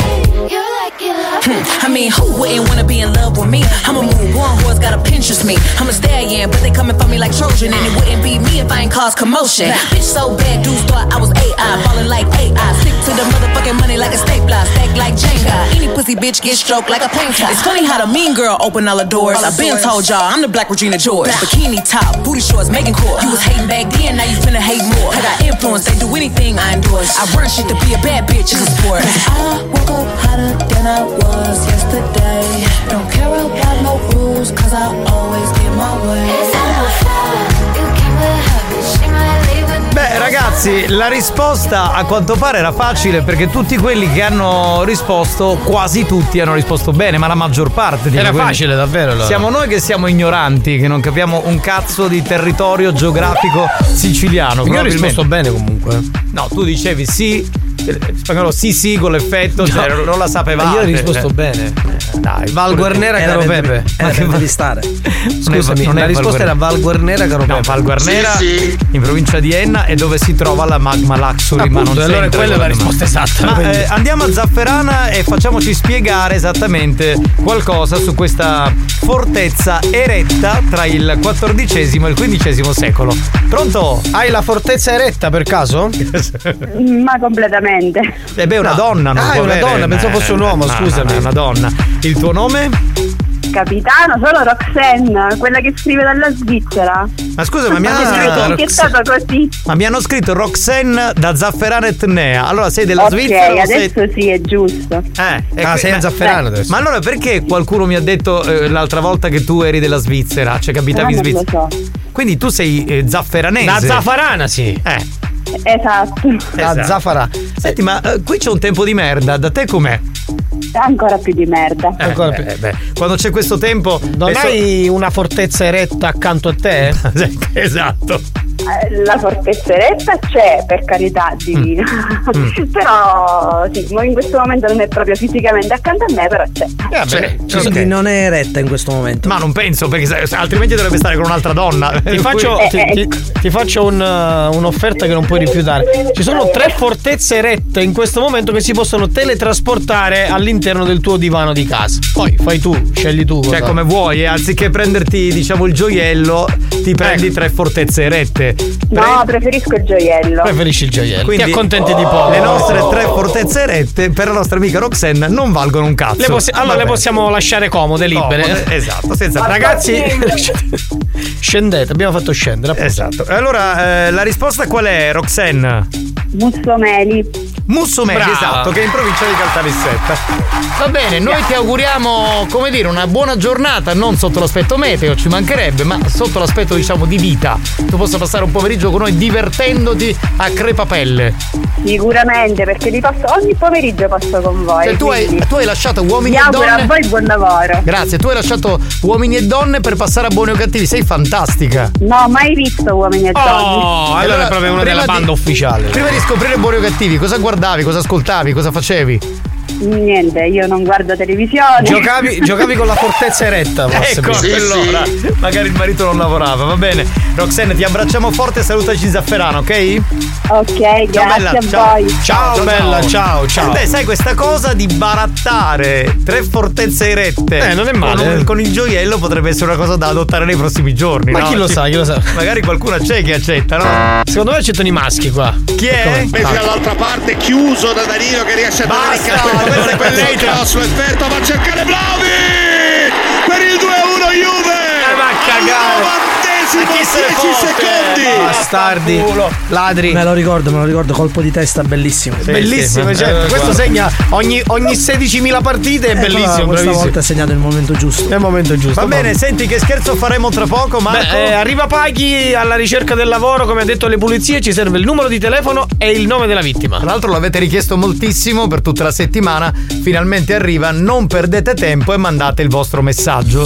You like it, love with me. I mean, who wouldn't wanna be in love with me? I'ma move on, who's gotta Pinterest me. I'm a stallion, but they coming for me like Trojan. And it wouldn't be me if I ain't caused commotion. Bitch so bad, dudes thought I was AI. Ballin' like AI, stick to the motherfucking money like a stapler. Stack like Jenga, any pussy bitch get stroked like a painter. It's funny how the mean girl open all the doors. I been told y'all, I'm the black Regina George. Bikini top, booty shorts, making core. You was hating back then, now you finna hate more. I got influence, they do anything I endorse. I run shit to be a bad bitch, it's a sport. I woke up hotter than I was yesterday. Don't care about no rules, cause I always get my way. It's not my fault. You came with her, but she might leave with me. Beh, ragazzi, la risposta a quanto pare era facile, perché tutti quelli che hanno risposto, quasi tutti hanno risposto bene, ma la maggior parte era facile davvero allora. Siamo noi che siamo ignoranti, che non capiamo un cazzo di territorio geografico siciliano. Io ho risposto bene comunque. No, tu dicevi sì. Spagnolo sì con l'effetto, no, cioè, non la sapevate. Io ho risposto bene. Dai, Val Guernera caro Pepe. Ma che devi stare? Scusami, la risposta era Val Guernera caro Pepe. Val Guernera in provincia di Enna, e dove si trova la Magma Luxury. Appunto, ma non allora c'entra, quella è la risposta esatta. Ma, andiamo a Zafferana e facciamoci spiegare esattamente qualcosa su questa fortezza eretta tra il XIV e il XV secolo. Pronto? Hai la fortezza eretta per caso? Ma completamente. E beh, una donna, non può avere. Una donna, pensavo fosse un uomo, scusami. Una donna. Il tuo nome? Capitano, sono Roxanne, quella che scrive dalla Svizzera. Ma scusa, ma mi hanno scritto. È stato così. Ma mi hanno scritto Roxanne da Zafferana Etnea. Allora sei della Svizzera? Ok, adesso sei... sì, è giusto. Sei a Zafferana adesso. Ma allora perché qualcuno mi ha detto l'altra volta che tu eri della Svizzera? Cioè, capitavi in Svizzera? Non lo so. Quindi tu sei zafferanese. Da Zafferana, sì. Esatto. La Zafara. Senti, ma qui c'è un tempo di merda, da te com'è? Ancora più di merda. Ancora più. Quando c'è questo tempo, non hai una fortezza eretta accanto a te? Esatto. La fortezza eretta c'è, per carità divina. Però sì, in questo momento non è proprio fisicamente accanto a me, però c'è. Quindi non è eretta in questo momento. Ma non penso, perché altrimenti dovrebbe stare con un'altra donna. Ti faccio un'offerta che non puoi rifiutare. Ci sono 3 fortezze erette in questo momento che si possono teletrasportare all'interno del tuo divano di casa. Poi fai tu, scegli tu. Cioè come vuoi, anziché prenderti diciamo il gioiello, ti prendi 3 fortezze erette. No, preferisco il gioiello. Preferisci il gioiello. Quindi ti accontenti di poco. Le nostre 3 fortezze erette per la nostra amica Roxanne non valgono un cazzo. Allora le possiamo lasciare comode, libere. Esatto, senza. Ragazzi, scendete, abbiamo fatto scendere. Esatto. Allora la risposta qual è, Roxanne? Mussomeli, brava. Esatto, che è in provincia di Caltanissetta. Va bene, noi ti auguriamo, come dire, una buona giornata, non sotto l'aspetto meteo, ci mancherebbe, ma sotto l'aspetto diciamo di vita. Tu possa passare un pomeriggio con noi divertendoti a crepapelle. Sicuramente, perché li passo ogni pomeriggio passo con voi. Cioè, tu hai lasciato uomini e donne. A voi buon lavoro. Grazie, tu hai lasciato uomini e donne per passare a buoni o cattivi, sei fantastica. No, mai visto uomini e donne. Oh, allora è proprio una della banda ufficiale. Prima di scoprire buoni o cattivi, cosa guardavi, cosa ascoltavi, cosa facevi? Niente, io non guardo televisione. Giocavi con la fortezza eretta. Ecco, allora magari il marito non lavorava, va bene. Roxanne, ti abbracciamo forte e salutaci Zafferano, ok? Ok, grazie, ciao, bella, a ciao. Voi. Ciao bella, ciao. Beh, sai questa cosa di barattare 3 fortezze erette. Non è male. Con il gioiello potrebbe essere una cosa da adottare nei prossimi giorni. Ma no? Chi lo sa? Magari qualcuno c'è che accetta, no? Secondo me accettano i maschi qua. Chi è? Metti dall'altra parte, chiuso da Danilo che riesce a dare il per lei il suo effetto, va a cercare Vlahović per il 2-1 Juve, ma cagare millesimo, 10 secondi. Bastardi, ladri. Me lo ricordo, colpo di testa bellissimo. Sì, bellissimo, sì, certo. Questo segna ogni 16.000 partite, è bellissimo. Questa volta ha segnato il momento giusto. È il momento giusto. Va bene, senti che scherzo faremo tra poco, Marco. Beh, arriva Paghi alla ricerca del lavoro, come ha detto le pulizie, ci serve il numero di telefono e il nome della vittima. Tra l'altro l'avete richiesto moltissimo per tutta la settimana, finalmente arriva, non perdete tempo e mandate il vostro messaggio.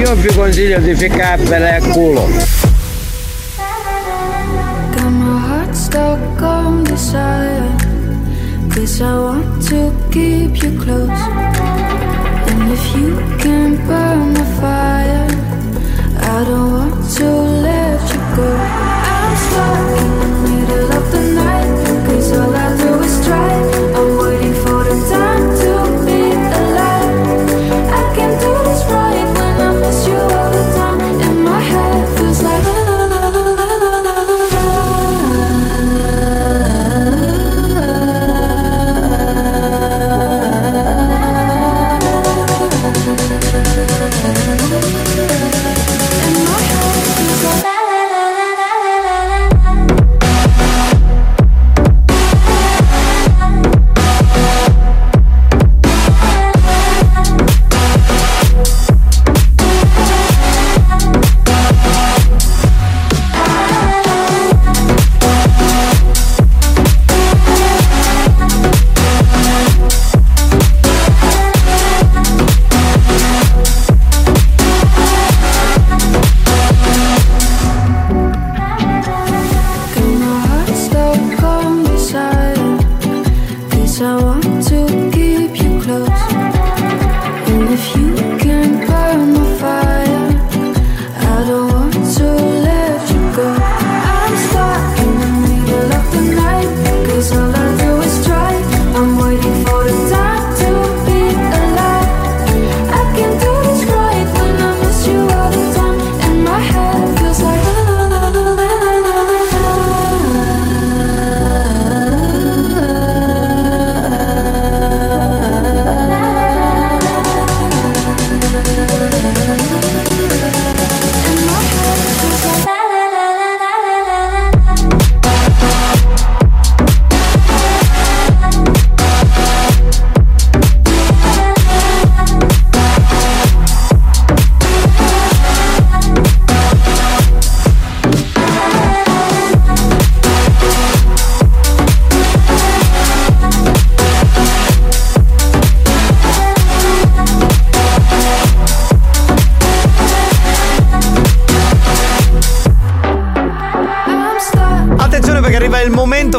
Io vi consiglio di ficcare bene a culo. Got my heart stuck on desire, 'cause I want to keep you close. And if you can burn the fire, I don't want to let you go. I'm stuck in the middle of the night, 'cause all I do is try. I'm waiting for the time to be alive. I can't do this right. Miss you all the time, and my head feels like la la la la la la la la. And my head feels like la la la la la la la.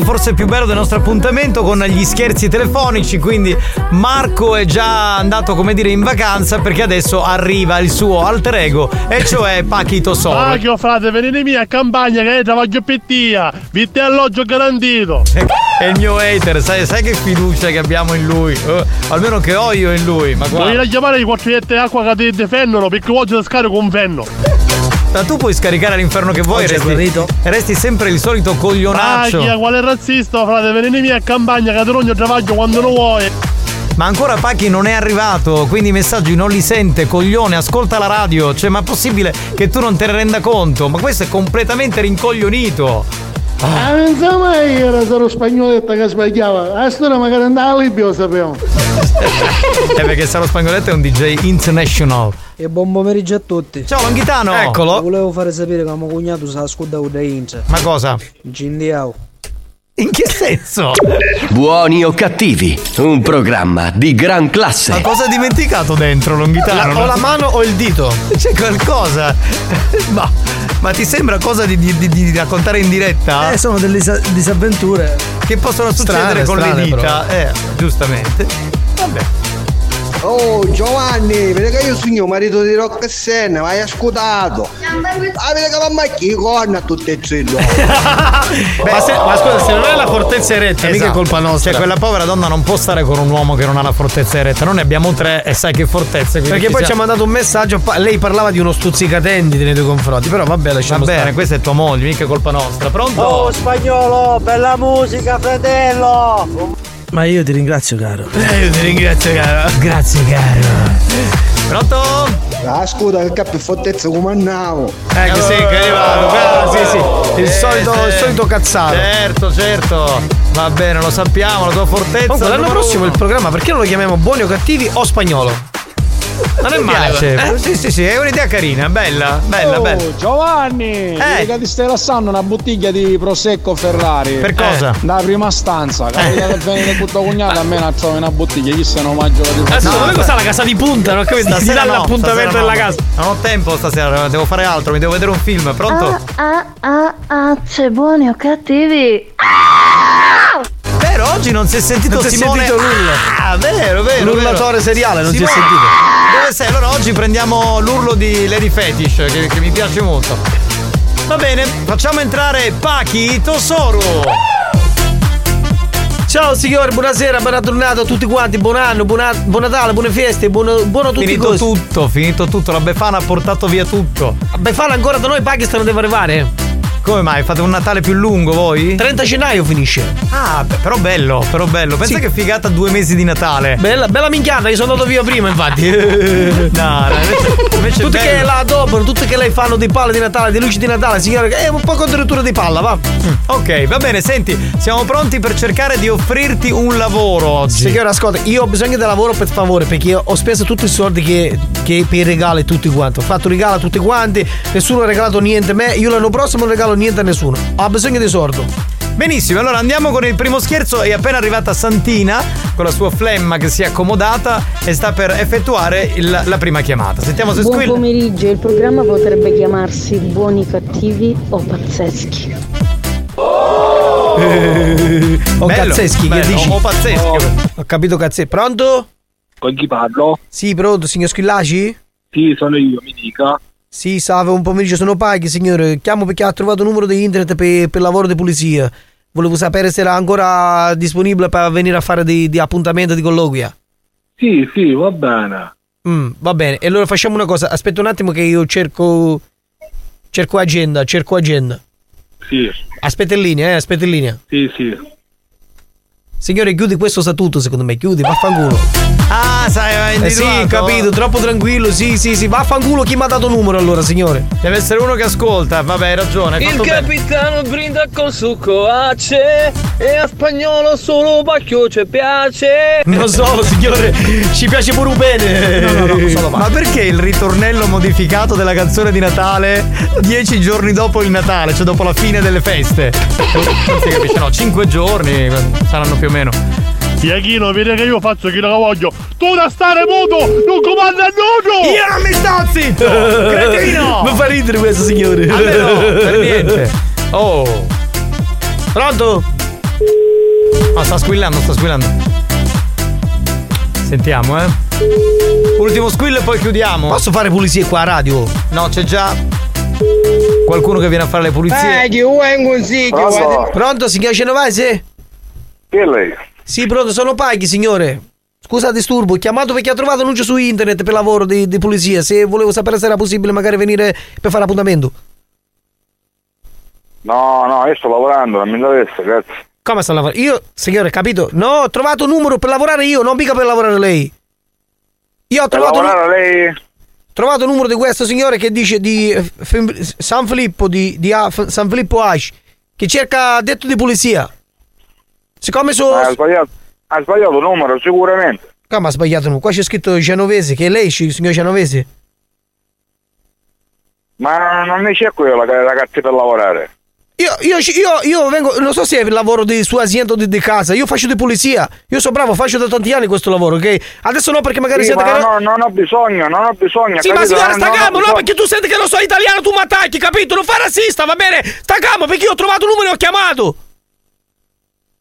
Forse più bello del nostro appuntamento con gli scherzi telefonici, quindi Marco è già andato, come dire, in vacanza, perché adesso arriva il suo alter ego, e cioè Pachito Solo. Pachio, frate, venite via a campagna che è travaglio pettia, vitto e alloggio garantito. È il mio hater, sai che fiducia che abbiamo in lui, almeno che ho io in lui. Ma guarda, voglio chiamare i quattrietti d'acqua che ti difendono, perché oggi la scarico un fenno. Ma tu puoi scaricare l'inferno che vuoi, resti sempre il solito coglionaccio. Pacchia, quale razzista, frate, venite via a campagna, Catalogno travaglio quando lo vuoi. Ma ancora Pacchi non è arrivato, quindi i messaggi non li sente, coglione, ascolta la radio. Cioè, ma è possibile che tu non te ne renda conto? Ma questo è completamente rincoglionito. Ah, non so mai, era solo spagnoletto che sbagliava. A storia magari andava a Libia, lo sapevamo. Perché Saro Spangoletto è un DJ international. E buon pomeriggio a tutti. Ciao Longhitano. Eccolo. Lo volevo fare sapere che mio cognato si ascolta da Inter. Ma cosa? Gindiao. In che senso? Buoni o cattivi, un programma di gran classe. Ma cosa ha dimenticato dentro Longhitano? O la mano o il dito? C'è qualcosa? Ma ti sembra cosa di raccontare in diretta? Sono delle disavventure che possono succedere con le dita. Giustamente. Vabbè. Oh Giovanni, vedi che io sono il marito di Rock e Senna, ma hai ascoltato? Vedi che mamma chi corna tutte e tre. Ma scusa, se non hai la fortezza eretta, esatto, mica è colpa nostra. Cioè quella povera donna non può stare con un uomo che non ha la fortezza eretta. Noi ne abbiamo tre e sai che fortezza. Perché poi ci ha mandato un messaggio, lei parlava di uno stuzzicatenditi nei tuoi confronti. Però vabbè, lasciamo stare, questa è tua moglie, mica è colpa nostra. Pronto? Oh spagnolo, bella musica fratello. Ma io ti ringrazio caro. Io ti ringrazio caro. Grazie caro. Pronto? Ah scusa che capo fortezza come andavo. Che sì, che è arrivato. Sì. Il solito cazzato. Certo. Va bene, lo sappiamo, la tua fortezza. Comunque l'anno prossimo il programma, perché non lo chiamiamo buoni o cattivi o spagnolo? Non è male. Sì, è un'idea carina, bella. Giovanni! Che ti stai lassando una bottiglia di prosecco Ferrari. Per cosa? Da prima stanza. Capita che viene tutto cognato, a me la trovo una bottiglia, chi se ne mangia la bottiglia. Adesso dove sta la casa di punta? Non ho capito, ti dà l'appuntamento della casa. Non ho tempo stasera, devo fare altro, mi devo vedere un film, pronto? C'è buoni o cattivi? Per oggi non si è sentito Simone. Non si è sentito l'urlo. Vero. L'urlatore seriale non si è sentito. Dove sei? Allora oggi prendiamo l'urlo di Lady Fetish che mi piace molto. Va bene, facciamo entrare Paki Tosoru. Ciao signore, buonasera, buona tornata a tutti quanti, buon anno, buon Natale, buone feste, buono tutti. Finito tutto, la Befana ha portato via tutto. La Befana ancora da noi, Pakistan deve arrivare. Come mai? Fate un Natale più lungo voi? 30 gennaio finisce. Però bello. Pensa sì. Che figata 2 mesi di Natale. Bella minchiata, io sono andato via prima infatti. No, invece tutti che la adopano, tutti che lei fanno di palle di Natale, di luci di Natale, signora, un po' addirittura di palla, va. Ok, va bene, senti, siamo pronti per cercare di offrirti un lavoro oggi. Signora, ascolta, io ho bisogno del lavoro per favore, perché ho speso tutti i soldi che per i regali tutti quanti. Ho fatto regalo a tutti quanti, nessuno ha regalato niente a me, io l'anno prossimo non regalo niente a nessuno, ha bisogno di sordo. Benissimo, allora andiamo con il primo scherzo. È appena arrivata Santina con la sua flemma che si è accomodata e sta per effettuare la prima chiamata. Sentiamo se squilla. Buon pomeriggio, il programma potrebbe chiamarsi buoni, cattivi o pazzeschi. O pazzeschi, che dici? O pazzeschi. Ho capito cazzo. Pronto? Con chi parlo? Sì, pronto, signor Squillaci? Sì, sono io, mi dica. Sì, salve, un pomeriggio, sono Paghi, signore. Chiamo perché ha trovato un numero di internet per lavoro di pulizia. Volevo sapere se era ancora disponibile per venire a fare di appuntamento di colloquia. Sì, va bene. Va bene, e allora facciamo una cosa. Aspetta un attimo che io cerco agenda. Sì. Aspetta in linea. Sì. Signore, chiudi questo statuto, secondo me, chiudi, vaffanculo. Sai, individuato. Sì, capito, troppo tranquillo, sì, vaffanculo, chi mi ha dato numero allora, signore? Deve essere uno che ascolta, vabbè, hai ragione. Hai fatto bene. Il capitano brinda col succo ace e a spagnolo solo Bacchio ci piace. Non so, signore, ci piace pure bene. No, ma perché il ritornello modificato della canzone di Natale 10 giorni dopo il Natale, cioè dopo la fine delle feste? Non si capisce, no, 5 giorni saranno più meno. Tiachino, vedi che io faccio quello che voglio. Tu da stare muto, non comanda a nudo. Io non mi sto zitto, cretino. Mi fa ridere questo signore. A me no, per niente. Oh. Pronto? Ma sta squillando. Sentiamo, Ultimo squill e poi chiudiamo. Posso fare pulizie qua a radio? No, c'è già qualcuno che viene a fare le pulizie. Che vuoi un consiglio? Pronto, signor Genovese? Che è lei? Sì, pronto, sono Paghi, signore. Scusa, disturbo. Ho chiamato perché ho trovato annuncio su internet per lavoro di pulizia. Se volevo sapere se era possibile magari venire per fare appuntamento. No, io sto lavorando, non mi interessa, grazie. Come sto lavorando? Io, signore, capito? No, ho trovato un numero per lavorare io, non mica per lavorare lei. Io ho trovato. Per lavorare lei? Ho trovato il numero di questo signore che dice di San Filippo, di San Filippo Ash, che cerca detto di pulizia. Siccome ha sbagliato numero sicuramente. Come ha sbagliato? Qua c'è scritto Genovese, che è lei, signor Genovese? Ma non ne c'è quella, la carta per lavorare. Io vengo, non so se è il lavoro di sua azienda o di casa, io faccio di pulizia, io sono bravo, faccio da tanti anni questo lavoro, ok? Adesso no, perché magari sì, siete... Ma che non ho bisogno. Sì, capito? Ma signora, staccamo, no, perché tu senti che non sono italiano, tu mi attacchi, capito? Non fai razzista, va bene? Staccamo, perché io ho trovato un numero e ho chiamato.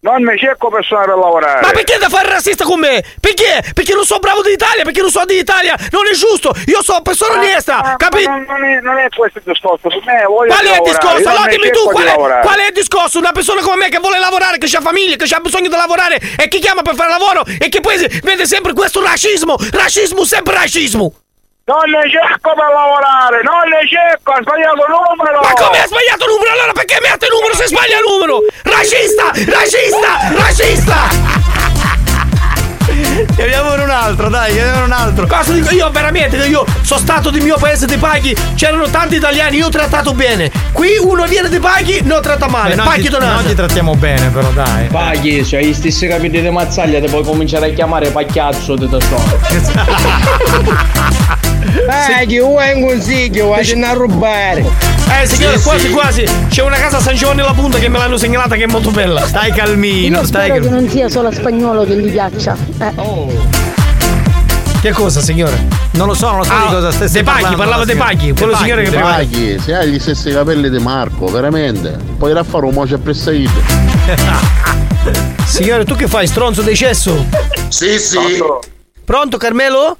Non mi cerco persone per lavorare. Ma perché da fare razzista con me? Perché? Perché non sono bravo d'Italia, perché non sono d'Italia, non è giusto, io sono persona onesta, capito? Non è questo il discorso, per me voglio qual è il discorso? Allora dimmi tu, qual è il discorso? Una persona come me che vuole lavorare, che ha famiglia, che ha bisogno di lavorare e che chiama per fare lavoro e che poi vede sempre questo razzismo, sempre razzismo. Non ne cerco per lavorare, non ne cerco, ha sbagliato il numero! Ma come ha sbagliato il numero? Allora perché mette il numero se sbaglia il numero? Racista! Chiamiamone un altro, dai, chiamiamone un altro. Cosa dico io? Veramente, io sono stato di mio paese di Paghi, c'erano tanti italiani, io ho trattato bene. Qui uno viene di Paghi, non tratta male, Paghi donato. Noi ti trattiamo bene però, dai. Paghi, cioè gli stessi capiti di mazzaglia ti puoi cominciare a chiamare Pacchiazzo di tesoro. Che vuoi un consiglio, vai a rubare. Signore, sì, quasi. C'è una casa a San Giovanni la Punta che me l'hanno segnalata che è molto bella. Stai calmino, Spero che non sia solo a spagnolo che gli piaccia. Che cosa, signore? Non lo so di cosa stesse De Paghi, parlava De Paghi. Quello signore che parlava. Paghi, se hai gli stessi capelli di Marco, veramente. Poi raffare un moce appressaito. Signore, tu che fai, stronzo dei cesso? Sì. Pronto, Carmelo?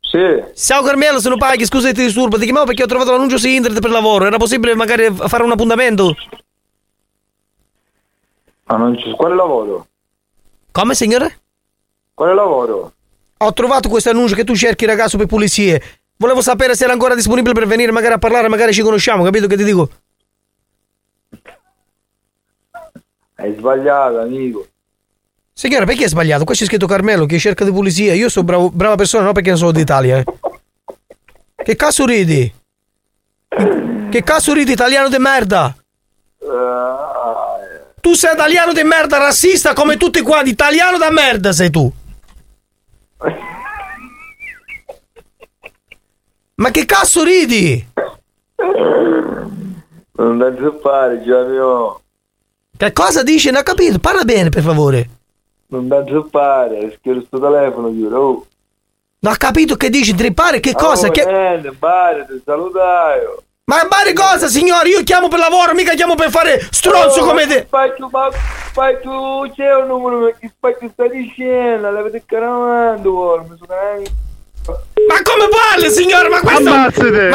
Sì. Ciao Carmelo, sono Paghi, scusa se ti disturbo, ti chiamavo perché ho trovato l'annuncio su internet per lavoro, era possibile magari fare un appuntamento? Ma non c'è, quale lavoro? Come signore? Quale lavoro? Ho trovato questo annuncio che tu cerchi ragazzo per pulizie, volevo sapere se era ancora disponibile per venire magari a parlare, magari ci conosciamo, capito che ti dico? Hai sbagliato amico. Signora, perché è sbagliato? Qua c'è scritto Carmelo che cerca di pulizia. Io sono brava persona, no perché non sono d'Italia. Che cazzo ridi? Che cazzo ridi, italiano di merda? Tu sei italiano di merda, razzista come tutti quanti. Italiano da merda sei tu. Ma che cazzo ridi? Non da zuppare, Giamio. Che cosa dici? Non ho capito. Parla bene, per favore. Non da zuppare, scherzo sto telefono, giuro. Oh. Non ho capito che dici, trippare, che cosa? Bari, ti salutaio. Ma bari cosa, signore? Io chiamo per lavoro, mica chiamo per fare stronzo come te. Fai tu, c'è un numero perché spacchi sta di scena, la vedete caramando, mi sono anche... Ma come parli, signore? Ma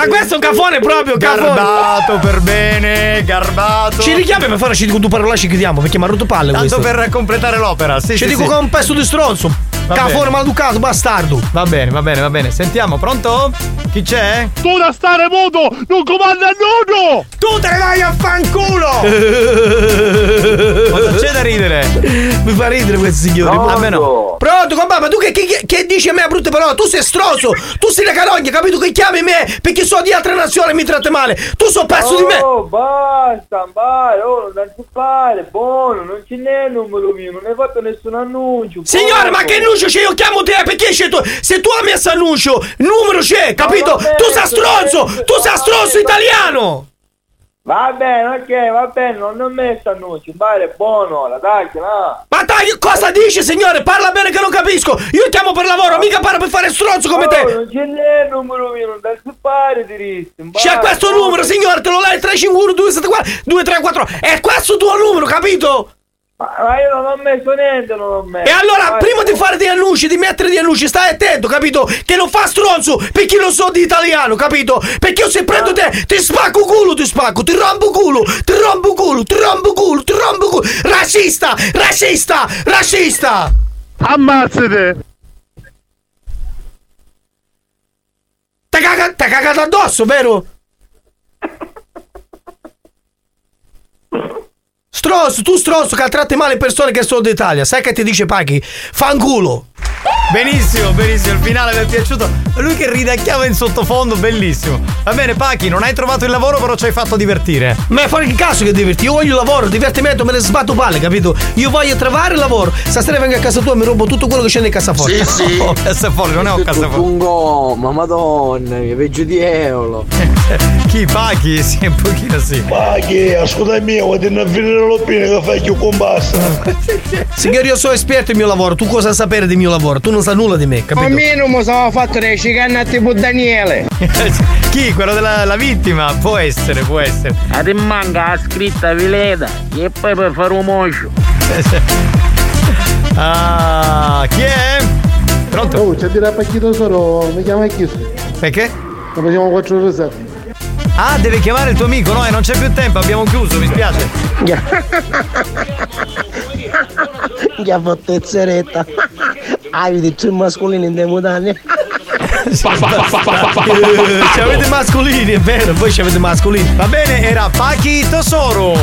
questo è un cafone proprio, cafone. Garbato per bene, garbato. Ci richiami per fare, ci dico tu parola, ci chiudiamo perché mi ha rotto palle questo. Tanto per completare l'opera, sì. Ci dico che è un pezzo di stronzo, cafone maleducato, bastardo. Va bene. Sentiamo, pronto? Chi c'è? Tu da stare muto, non comanda nudo. Tu te ne vai a fanculo. Cosa c'è da ridere? Mi fa ridere questo signore. No. Pronto, compà, ma tu che dici a me a brutte parole? Tu sei stronzo. Tu sei la carogna, capito che chiami me perché sono di altra nazione e mi tratti male. Tu sono pezzo di me. Basta, non ti fare, buono, non ce n'è numero mio, non hai fatto nessun annuncio. Signore, ma che annuncio c'è? Io chiamo te perché c'è tu. Se tu hai messo annuncio, numero c'è, capito? Tu sei stronzo italiano. Va bene, non ho messo annunci, un bar è buono, la taglia, no? Ma taglia, cosa dici signore? Parla bene che non capisco, io chiamo per lavoro, mica parlo per fare stronzo come te! Non c'è il numero mio, non dai sparare diritti! C'è questo numero signore, te lo dai 351-274-234, è questo tuo numero, capito? Ma io non ho messo niente, E allora, prima di fare degli annunci, di mettere degli annunci, stai attento, capito? Che non fa stronzo, perché non so di italiano, capito? Perché io se prendo te, ti spacco culo, ti rompo culo. Razzista! Ammazzate! T'ha cagato addosso, vero? Stronzo, tu stronzo che tratti male persone che sono d'Italia, sai che ti dice Paghi? Fanculo! Benissimo, benissimo, il finale mi è piaciuto. Lui che ridacchiava in sottofondo, bellissimo. Va bene, Pachi, non hai trovato il lavoro, però ci hai fatto divertire. Ma è fuori il caso che diverti, io voglio lavoro, divertimento, me ne sbatto palle, capito? Io voglio trovare il lavoro. Stasera vengo a casa tua e mi rubo tutto quello che c'è nel cassaforte. Sì, sì. Oh, cassaforte, non è un cassaforte. Lungo, ma madonna, mi peggio di euro. Chi, Pachi? Sì, un pochino sì. Pachi, ascoltami, vuoi tenere a finire l'opinione che fai più con basta. Signore, io sono esperto del mio lavoro, tu cosa sapere del mio lavoro? Tu non sa nulla di me, capito? Almeno mi sono fatto dei cicani a tipo Daniele. Chi? Quello della vittima? Può essere, può essere. A te manca la scritta Vileda e poi per fare un mocio. Ah, chi è? Pronto? Oh, c'è di là Pacchino Soro, mi chiama Chiuso. Perché? Lo facciamo 4 rosati. Ah, deve chiamare il tuo amico, no? E non c'è più tempo, abbiamo chiuso, mi spiace. Che fottezeretta. Ah, avete mascolini in demodane. Ci avete mascolini, è vero, voi ci avete mascolini. Va bene, era Pacchi Tesoro.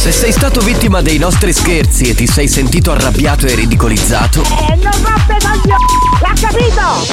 Se sei stato vittima dei nostri scherzi e ti sei sentito arrabbiato e ridicolizzato, non roppe coglioni, l'ha capito?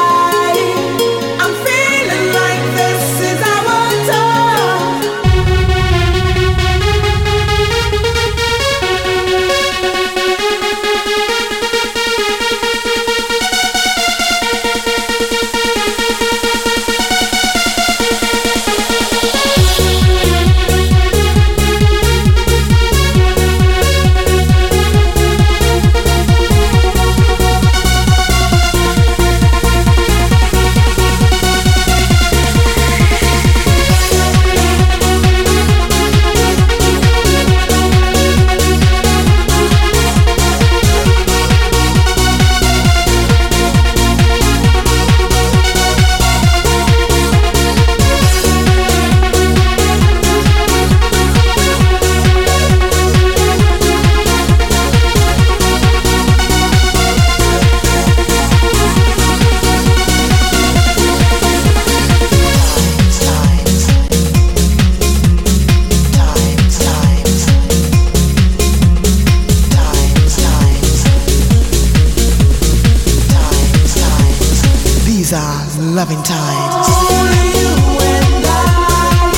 Loving times. Only you and I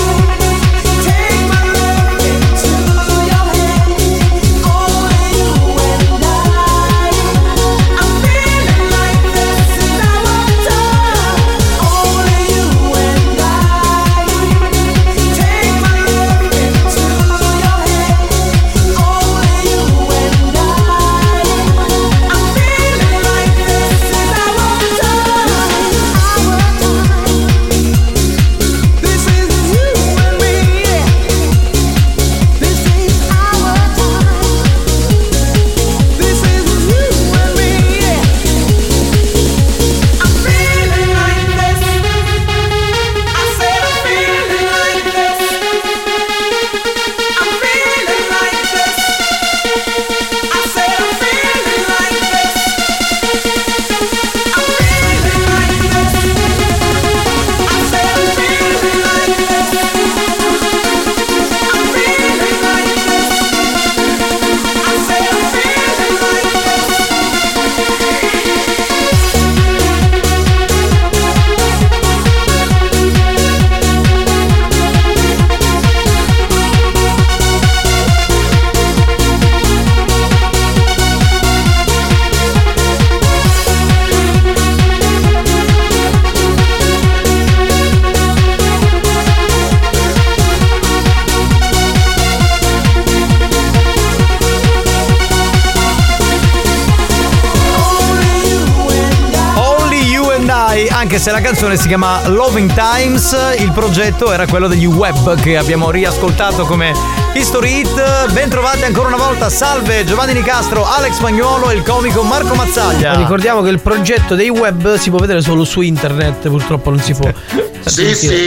take my love into your hands. Only you and I. I'm feeling like this is our time. Only you and I take my love into your hands. Only you and I. I'm feeling like this is our time. anche se la canzone si chiama Loving Times. Il progetto era quello degli Web, che abbiamo riascoltato come History Hit. Ben trovati ancora una volta, salve Giovanni Nicastro, Alex Magnuolo e il comico Marco Mazzaglia. Ricordiamo che il progetto dei Web si può vedere solo su internet, purtroppo non si può da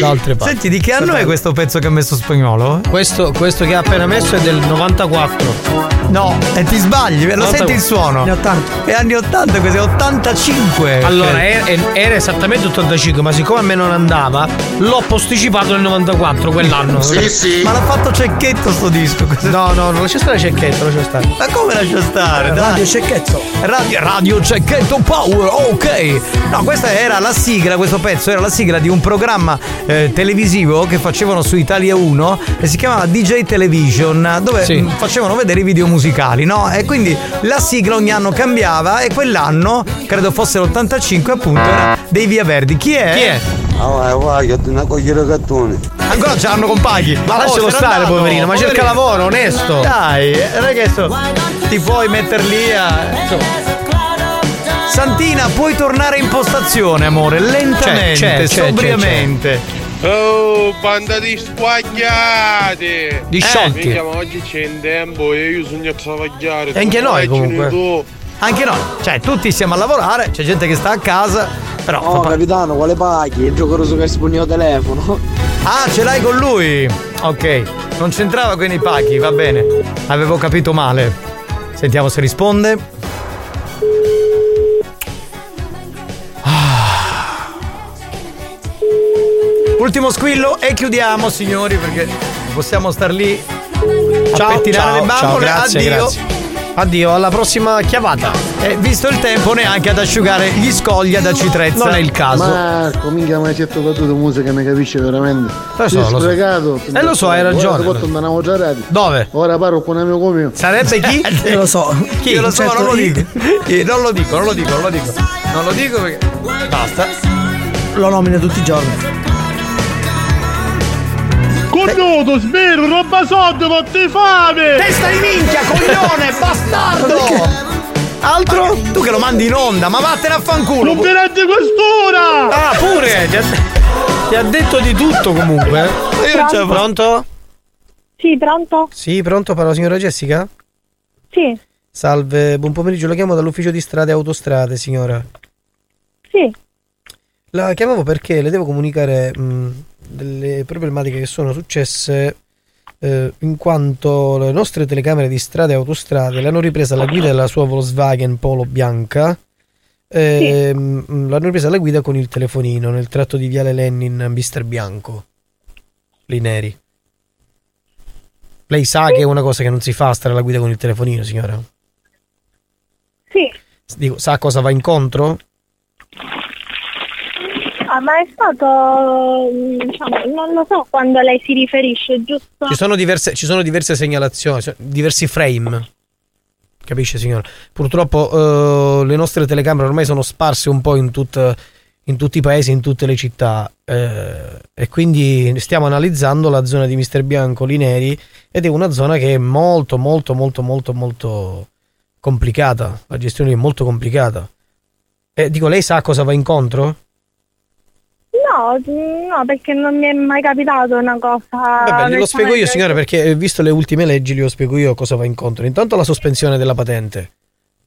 altre parti. Senti, di che anno è questo pezzo che ha messo Spagnolo? Questo che ha appena messo è del 94. No, e ti sbagli, lo 94. Senti il suono? Anni 80. È anni 80, questi 85. Allora, era esattamente 85, ma siccome a me non andava, l'ho posticipato nel 94, quell'anno. Sì. Ma l'ha fatto Cecchetto sto disco. No, lascia stare Cecchetto, lascia stare. Ma come lascia stare? Radio Cecchetto. Radio Cecchetto Power, ok. No, questa era la sigla, questo pezzo era la sigla di un programma televisivo che facevano su Italia 1 e si chiamava DJ Television, dove facevano vedere i video musicali, no? E quindi la sigla ogni anno cambiava e quell'anno, credo fosse l'85 appunto, era dei Via Verdi. Chi è? Ancora ce l'hanno con Paghi. Ma lascialo stare, poverino, ma cerca lavoro, onesto. Dai, ragazzo, ti puoi metter lì Santina, puoi tornare in postazione, amore, lentamente, sobriamente. Oh, banda di squagliate! Di sciolti! Oggi c'è in tempo e io sogno a travagliare. E anche noi comunque. Anche noi, cioè tutti siamo a lavorare, c'è gente che sta a casa, però. Oh, capitano, quale paghi? Il gioco rosso che spugna il telefono. Ah, ce l'hai con lui! Ok, non c'entrava con i pacchi, va bene. Avevo capito male. Sentiamo se risponde. Ultimo squillo e chiudiamo, signori, perché possiamo star lì a pettinare le bambole. Addio, alla prossima chiavata. E visto il tempo, neanche ad asciugare gli scogli ad acitrezza. Non è il caso. Marco, minchia, ma ci ha toccato musica, mi capisce veramente. Lo so. E lo so, hai ragione. Dove? Ora parlo con un amico mio. Sarebbe chi? Io lo so. Chi? Io lo so, non lo dico. Non lo dico. Non lo dico perché. Basta. Lo nomino tutti i giorni. Connuto, sbirro, roba sotto, botti fame! Testa di minchia, coglione, bastardo! Altro? Tu che lo mandi in onda, ma vattene a fanculo! Non vedete quest'ora! Ah, pure! Ti ha detto di tutto comunque. Pronto? Sì, pronto? Sì, pronto, parla la signora Jessica? Sì. Salve, buon pomeriggio, la chiamo dall'ufficio di strade e autostrade, signora. Sì. La chiamavo perché le devo comunicare delle problematiche che sono successe in quanto le nostre telecamere di strade e autostrade l'hanno ripresa alla guida della sua Volkswagen Polo bianca, l'hanno ripresa alla guida con il telefonino nel tratto di Viale Lenin, Mister Bianco, lì neri. Lei sa che è una cosa che non si fa, stare alla guida con il telefonino, signora? Sì. Dico, sa cosa va incontro? Ah, ma è stato, diciamo, non lo so quando lei si riferisce, giusto? Ci sono diverse segnalazioni, diversi frame, capisce signora? Purtroppo le nostre telecamere ormai sono sparse un po' in tutti i paesi, in tutte le città, e quindi stiamo analizzando la zona di Mister Bianco, Lineri, ed è una zona che è molto complicata, la gestione è molto complicata. Dico, lei sa cosa va incontro? No, perché non mi è mai capitato una cosa. Vabbè, glielo spiego io, signora, perché visto le ultime leggi glielo spiego io cosa va incontro. Intanto la sospensione della patente,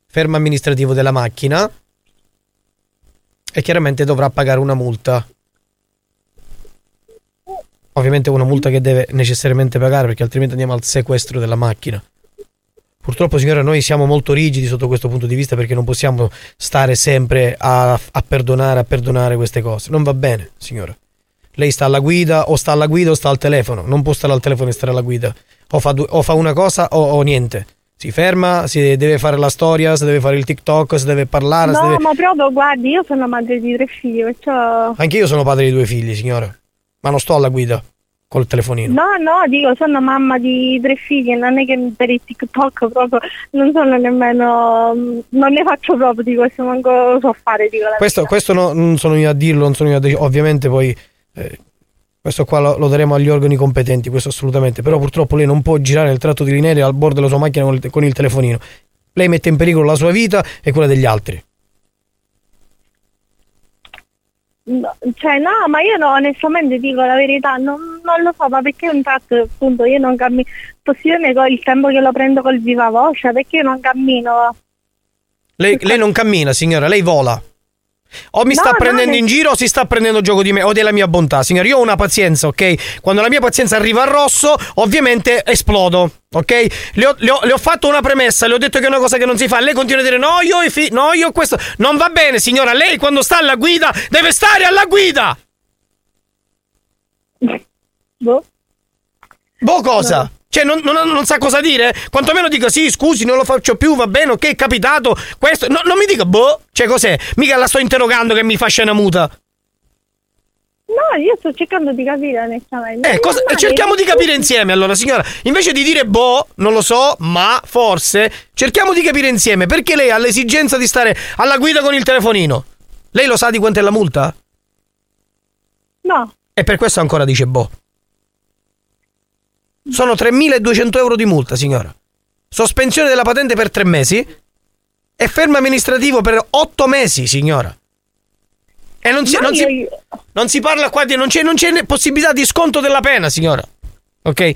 fermo amministrativo della macchina, e chiaramente dovrà pagare una multa. Ovviamente una multa che deve necessariamente pagare, perché altrimenti andiamo al sequestro della macchina. Purtroppo, signora, noi siamo molto rigidi sotto questo punto di vista, perché non possiamo stare sempre a perdonare queste cose. Non va bene, signora. Lei sta alla guida o sta al telefono. Non può stare al telefono e stare alla guida. O fa una cosa o niente. Si ferma, si deve fare la storia, si deve fare il TikTok, si deve parlare. No, ma proprio, guardi, io sono madre di 3 figli, perciò... Anche io sono padre di 2 figli, signora. Ma non sto alla guida col telefonino. No, dico, sono mamma di 3 figli, non è che per il TikTok proprio non sono nemmeno, non ne faccio proprio di questo, manco lo so fare, dico la verità. Questo no, non sono io a dirlo, non sono io a dirlo, ovviamente poi questo qua lo daremo agli organi competenti, questo assolutamente, però purtroppo lei non può girare il tratto di Lineri al bordo della sua macchina con il telefonino. Lei mette in pericolo la sua vita e quella degli altri. No, cioè no, ma io no, onestamente dico la verità, non lo so, ma perché un tratto appunto io non cammino, possibilmente il tempo che lo prendo col viva voce, perché io non cammino. Lei non cammina, signora, lei vola. O mi sta prendendo in giro o si sta prendendo gioco di me o della mia bontà, signora. Io ho una pazienza, ok? Quando la mia pazienza arriva al rosso, ovviamente esplodo, ok? Le ho fatto una premessa, le ho detto che è una cosa che non si fa. Lei continua a dire no, io no, io questo. Non va bene, signora. Lei quando sta alla guida deve stare alla guida. Boh cosa? No. Cioè non sa cosa dire? Quantomeno dico sì, scusi, non lo faccio più, va bene, ok, è capitato questo. No, non mi dica boh, cioè cos'è? Mica la sto interrogando che mi fa scena muta. No, io sto cercando di capire onestamente. Cerchiamo di capire insieme allora, signora. Invece di dire boh, non lo so, ma forse, cerchiamo di capire insieme. Perché lei ha l'esigenza di stare alla guida con il telefonino? Lei lo sa di quant'è la multa? No. E per questo ancora dice boh. Sono 3.200 euro di multa, signora. Sospensione della patente per 3 mesi e fermo amministrativo per 8 mesi, signora. E non si parla qua di... Non c'è possibilità di sconto della pena, signora. Ok?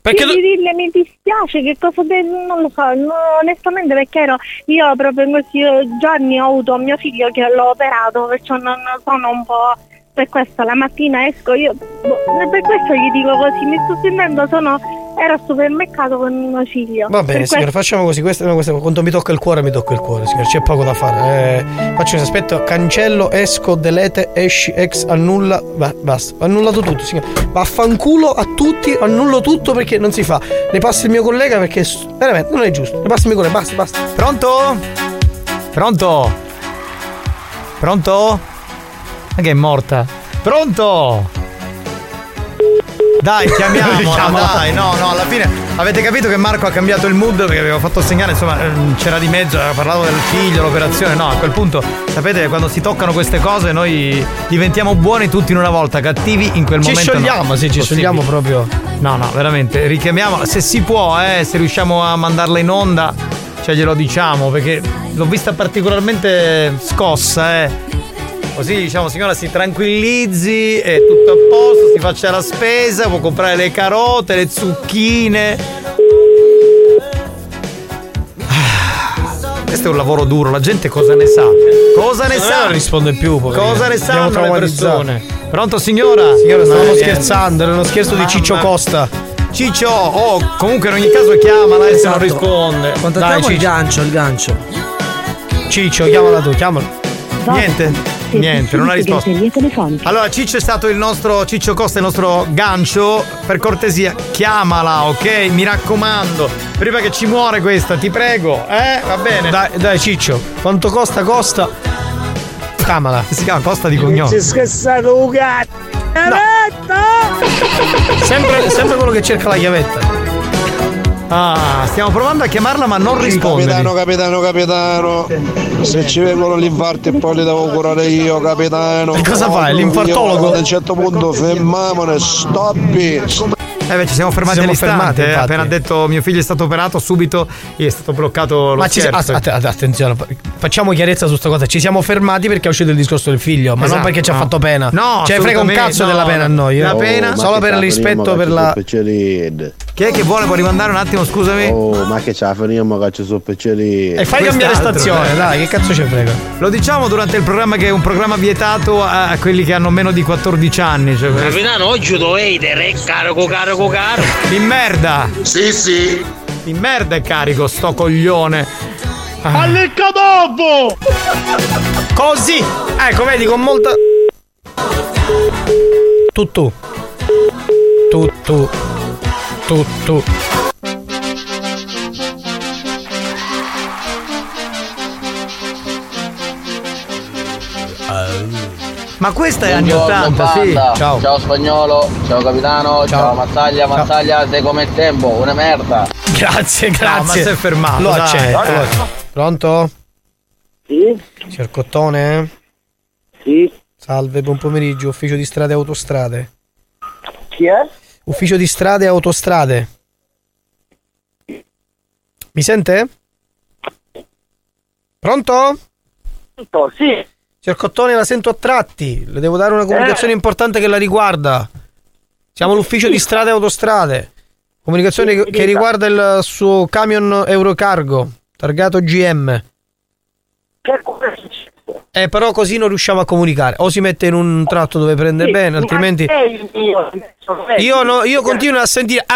Perché sì, dirle, mi dispiace, che cosa non lo so, onestamente, perché io proprio in questi giorni ho avuto mio figlio che l'ho operato, perciò non sono un po'... Per questo la mattina esco io, per questo gli dico così, mi sto sentendo, ero al supermercato con mio figlio. Va bene, signora, facciamo così, quando mi tocca il cuore, signora, c'è poco da fare. Faccio questo, aspetto, cancello, esco, delete, esci, ex, annulla, basta, annullato tutto, signora. Vaffanculo a tutti, annullo tutto perché non si fa. Ne passo il mio collega perché veramente non è giusto. Ne passo il mio collega, basta. Pronto? Ma che è morta? Pronto? Dai, chiamiamola, dai, no, alla fine avete capito che Marco ha cambiato il mood perché avevo fatto segnare, insomma, c'era di mezzo, aveva parlato del figlio, l'operazione, no, a quel punto, sapete, quando si toccano queste cose noi diventiamo buoni tutti in una volta, cattivi in quel momento. Ci sciogliamo proprio. No, veramente, richiamiamo, se si può, se riusciamo a mandarla in onda, cioè glielo diciamo, perché l'ho vista particolarmente scossa, Così diciamo, signora, si tranquillizzi, è tutto a posto, si faccia la spesa, può comprare le carote, le zucchine. Questo è un lavoro duro, la gente cosa ne sa? Non risponde più, poverina. Cosa ne sanno le persone? Pronto, signora? Signora, stavamo scherzando, era uno scherzo di Ciccio Costa. Ciccio, comunque in ogni caso chiamala, se non risponde. Contattiamo il gancio. Ciccio, chiamala tu, chiamala. Niente, non ha risposto. Allora Ciccio è stato il nostro, Ciccio Costa è il nostro gancio. Per cortesia, chiamala, ok? Mi raccomando, prima che ci muore questa, ti prego, va bene? Dai Ciccio, quanto costa? Chiamala, si chiama Costa di cognome. C'è scherzato un gatto. Sempre quello che cerca la chiavetta. Stiamo provando a chiamarla ma non risponde. Capitano, se ci vengono l'infarto e poi li devo curare io, capitano. E cosa fai? L'infartologo? A un certo punto fermamone, stoppi. Beh, ci siamo fermati all'istante, appena detto "mio figlio è stato operato", subito è stato bloccato lo scherzo. Attenzione, facciamo chiarezza su sta cosa. Ci siamo fermati perché è uscito il discorso del figlio, ma non perché ci ha fatto pena. No, cioè frega un cazzo della pena a noi. La pena solo per il rispetto per la... Chi è che vuole? Può rimandare un attimo, scusami? Oh, ma che c'ha, fermiamo, caccio su pecciolini. E fai cambiare stazione, dai, che cazzo ci frega? Lo diciamo durante il programma che è un programma vietato a quelli che hanno meno di 14 anni. Cioè, capitano, oggi dovete, carico. Di merda! Sì. Di merda è carico, sto coglione. Alleccadovo! Così! Ecco, vedi, con molta... Tutto. Ma questa è anni 80, sì. Ciao spagnolo, ciao capitano, ciao Mazzaglia, sei come il tempo, una merda. Grazie. No, ma sei fermato. Lo accetto. Pronto? Sì. Signor Cottone? Sì. Salve, buon pomeriggio, ufficio di strade e autostrade. Chi è? Ufficio di strade e autostrade. Mi sente? Pronto? Sì. Signor Cottone, la sento a tratti, le devo dare una comunicazione importante che la riguarda. Siamo l'ufficio di strade e autostrade. Comunicazione che riguarda il suo camion Eurocargo targato GM. Che cosa succede? Però così non riusciamo a comunicare. O si mette in un tratto dove prende bene, altrimenti. Io continuo a sentire.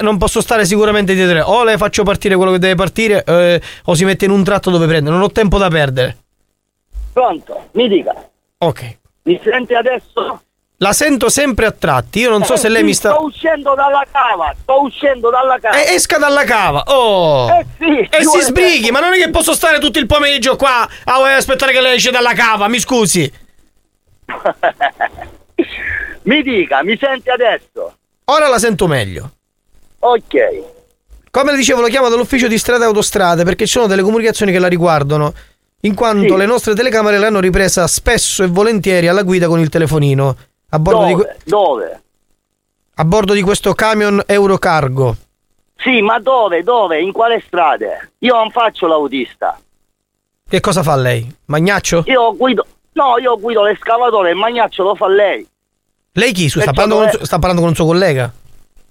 Non posso stare sicuramente dietro. O le faccio partire quello che deve partire, o si mette in un tratto dove prende. Non ho tempo da perdere. Pronto, mi dica. Ok. Mi sente adesso? La sento sempre a tratti. Io non so se lei mi sta. Sto uscendo dalla cava. Esca dalla cava. Oh. E si sbrighi, tempo. Ma non è che posso stare tutto il pomeriggio qua a aspettare che lei esce dalla cava, mi scusi. Mi dica, mi sente adesso? Ora la sento meglio. Ok. Come le dicevo, lo chiamo dall'ufficio di strade e autostrade perché ci sono delle comunicazioni che la riguardano, in quanto le nostre telecamere l'hanno ripresa spesso e volentieri alla guida con il telefonino. A bordo dove? A bordo di questo camion Eurocargo. Sì, ma dove? In quale strade? Io non faccio l'autista. Che cosa fa lei? Magnaccio? Io guido l'escavatore, il magnaccio lo fa lei. Lei chi? Sta parlando con un suo collega?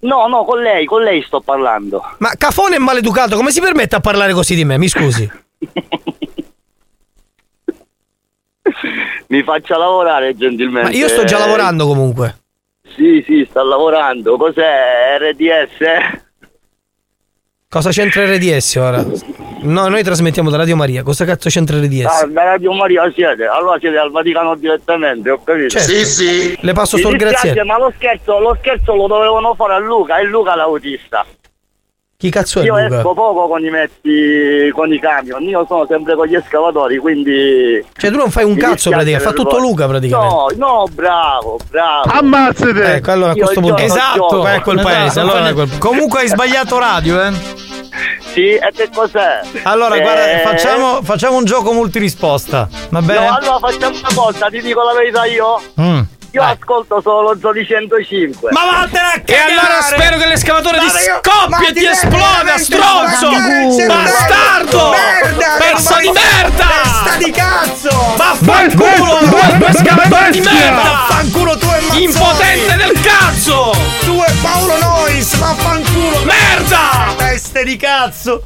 No, con lei sto parlando. Ma cafone e maleducato, come si permette a parlare così di me? Mi scusi. Mi faccia lavorare gentilmente. Ma io sto già lavorando comunque. Sì, sta lavorando. Cos'è? RDS? Cosa c'entra RDS ora? No, noi trasmettiamo da Radio Maria. Cosa cazzo c'entra RDS? Da Radio Maria siete? Allora siete al Vaticano direttamente, ho capito. Certo. Sì. Le passo solo grazie. Ma lo scherzo lo dovevano fare a Luca. È Luca l'autista. Chi cazzo è Luca? Io esco poco con i mezzi, con i camion, io sono sempre con gli escavatori, quindi... Cioè tu non fai un cazzo praticamente, fa tutto Luca praticamente. No, bravo. Ammazzate! Ecco, allora a questo punto... Esatto, ecco il paese, Comunque hai sbagliato radio, eh? Sì, e che cos'è? Allora, guarda, facciamo un gioco multirisposta, va bene? No, allora facciamo una cosa, ti dico la verità io... Io ascolto solo Zoni 105. Ma vattene a cagare! E allora spero che l'escavatore ti scoppi e ti esploda, stronzo! Bastardo! Persa di merda! Testa di cazzo! Vaffanculo! Escavatore di merda! Vaffanculo tu e Mazzoni! Impotente del cazzo! Tu e Paolo Nois! Vaffanculo! Merda! Teste di cazzo!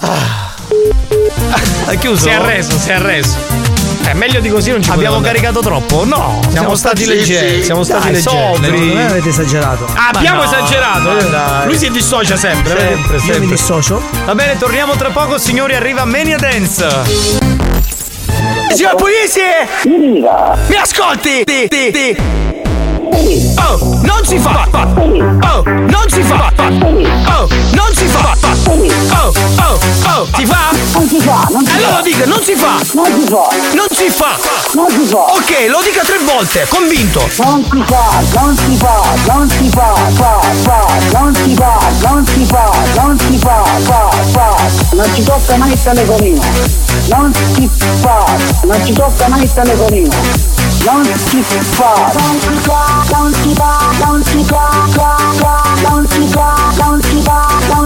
Ha chiuso? Si è arreso. Meglio di così non ci abbiamo caricato troppo? No, siamo stati leggeri. Non avete esagerato. Abbiamo esagerato. Lui si dissocia sempre. Io mi dissocio. Va bene, torniamo tra poco, signori, arriva Mania Dance. Signor Puglisi, mi ascolti? Oh, non si fa. Oh, non si fa. Oh, non si fa. Oh, si fa? Non si fa. Allora dica, non si fa. Non si fa. Ok, lo dica 3 volte, convinto. Non si fa. Non ci tocca mai stare con io. Non si fa. Non ci tocca mai stare con io. Non si fa. Non ci tocca mai stare con io. Non si fa. Non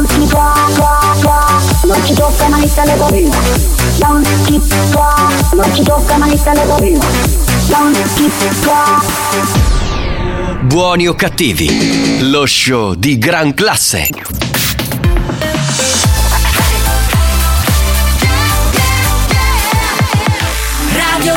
ci tocca mai stare con io. Non si fa. Buoni o cattivi, lo show di gran classe. Radio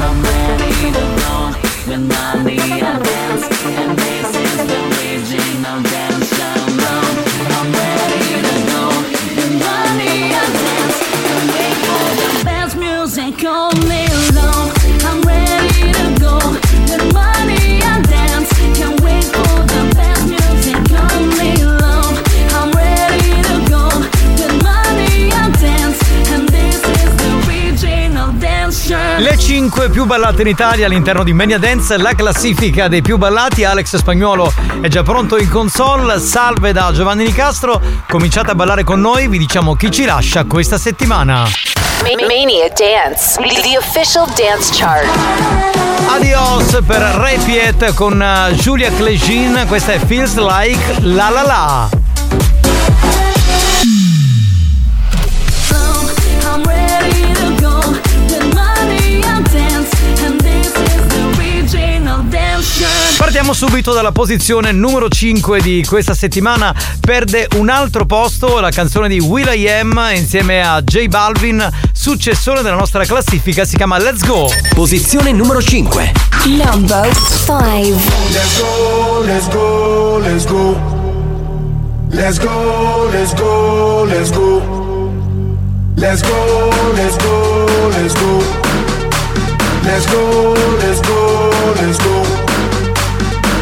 I'm ready to roll with Mania Dance, and this is the original dance down. I'm ready to roll with Mania Dance, and we play the best music all day long. I'm ready to go with Mania Dance, can't wait for the best music all day long. I'm ready to go with Mania Dance, and this is the original dance show. Le 5 e più ballate in Italia all'interno di Mania Dance, la classifica dei più ballati. Alex Spagnuolo è già pronto in console. Salve da Giovanni Nicastro, cominciate a ballare con noi, vi diciamo chi ci lascia questa settimana. Mania Dance, the official dance chart. Adios per Ray Piet con Julia Clegin, questa è Feels Like La La La. Partiamo subito dalla posizione numero 5 di questa settimana. Perde un altro posto la canzone di Will.i.am insieme a J Balvin, successore della nostra classifica, si chiama Let's Go. Posizione numero 5. Number 5. Let's go, let's go, let's go. Let's go, let's go, let's go. Let's go, let's go, let's go. Let's go, let's go, let's go.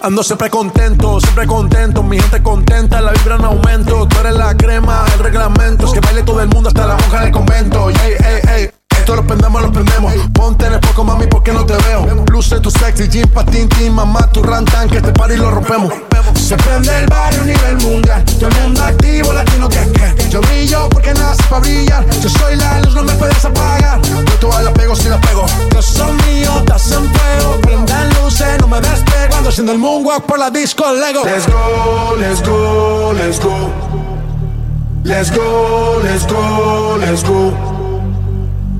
Ando siempre contento, mi gente contenta, la vibra en aumento. Tú eres la crema, el reglamento, es que baile todo el mundo hasta la monja del convento. Ey, ey, ey, esto lo prendemos, ponte en el poco mami porque no te veo. Luce tu sexy, jean patín, tin, mamá tu rantan, que este party lo rompemos. Se prende el barrio a nivel mundial, todo el mundo activo, latino que yo brillo porque nací pa' brillar, yo soy la luz, no me puedes apagar. Yo todas las pego si las pego, yo soy mío, estás en fuego, prendan luces, no me despego, ando haciendo el moonwalk por la disco Lego. Let's go, let's go, let's go. Let's go, let's go, let's go.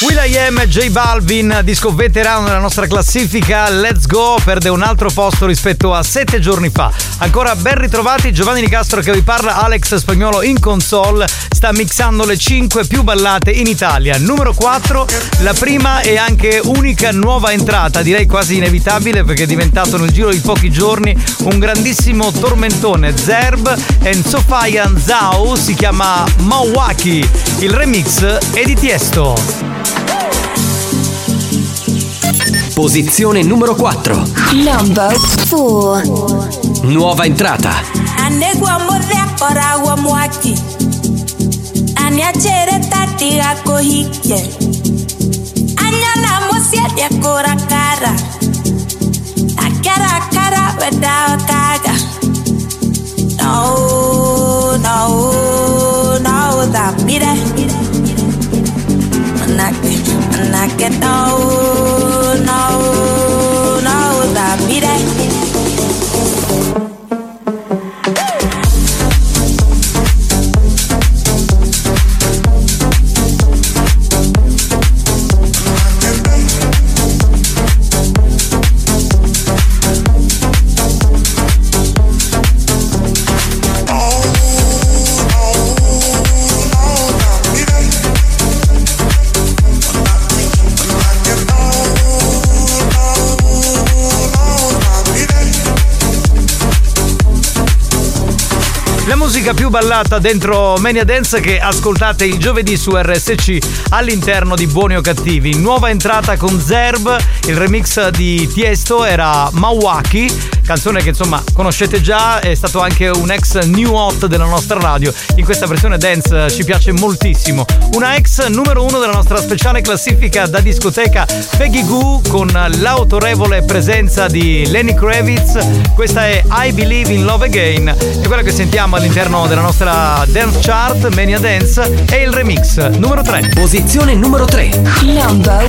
Will.i.am, J Balvin, disco veterano nella nostra classifica. Let's Go perde un altro posto rispetto a 7 giorni fa. Ancora ben ritrovati, Giovanni Nicastro che vi parla, Alex Spagnuolo in console sta mixando le 5 più ballate in Italia. Numero 4, la prima e anche unica nuova entrata, direi quasi inevitabile perché è diventato nel giro di pochi giorni un grandissimo tormentone. Zerb e Sofian Zhao, si chiama Mawaki, il remix è di Tiesto. Posizione numero 4. Number 4. Nuova entrata. Anegua morrea parawa muaki. Ania ceretati akohike. Ania lamo siete akora cara. Takara cara weda kaga. No, no, no, da mira. Manake, no. No, no, da mire. Musica più ballata dentro Mania Dance che ascoltate il giovedì su RSC all'interno di Buoni o Cattivi. Nuova entrata con Zerb, il remix di Tiesto era Mawaki, canzone che insomma conoscete già, è stato anche un ex new hot della nostra radio, in questa versione dance ci piace moltissimo. Una ex numero 1 della nostra speciale classifica da discoteca, Peggy Goo con l'autorevole presenza di Lenny Kravitz, questa è I Believe in Love Again, è quella che sentiamo all'interno della nostra dance chart. Mania Dance e il remix numero 3. Posizione numero 3. Number 3.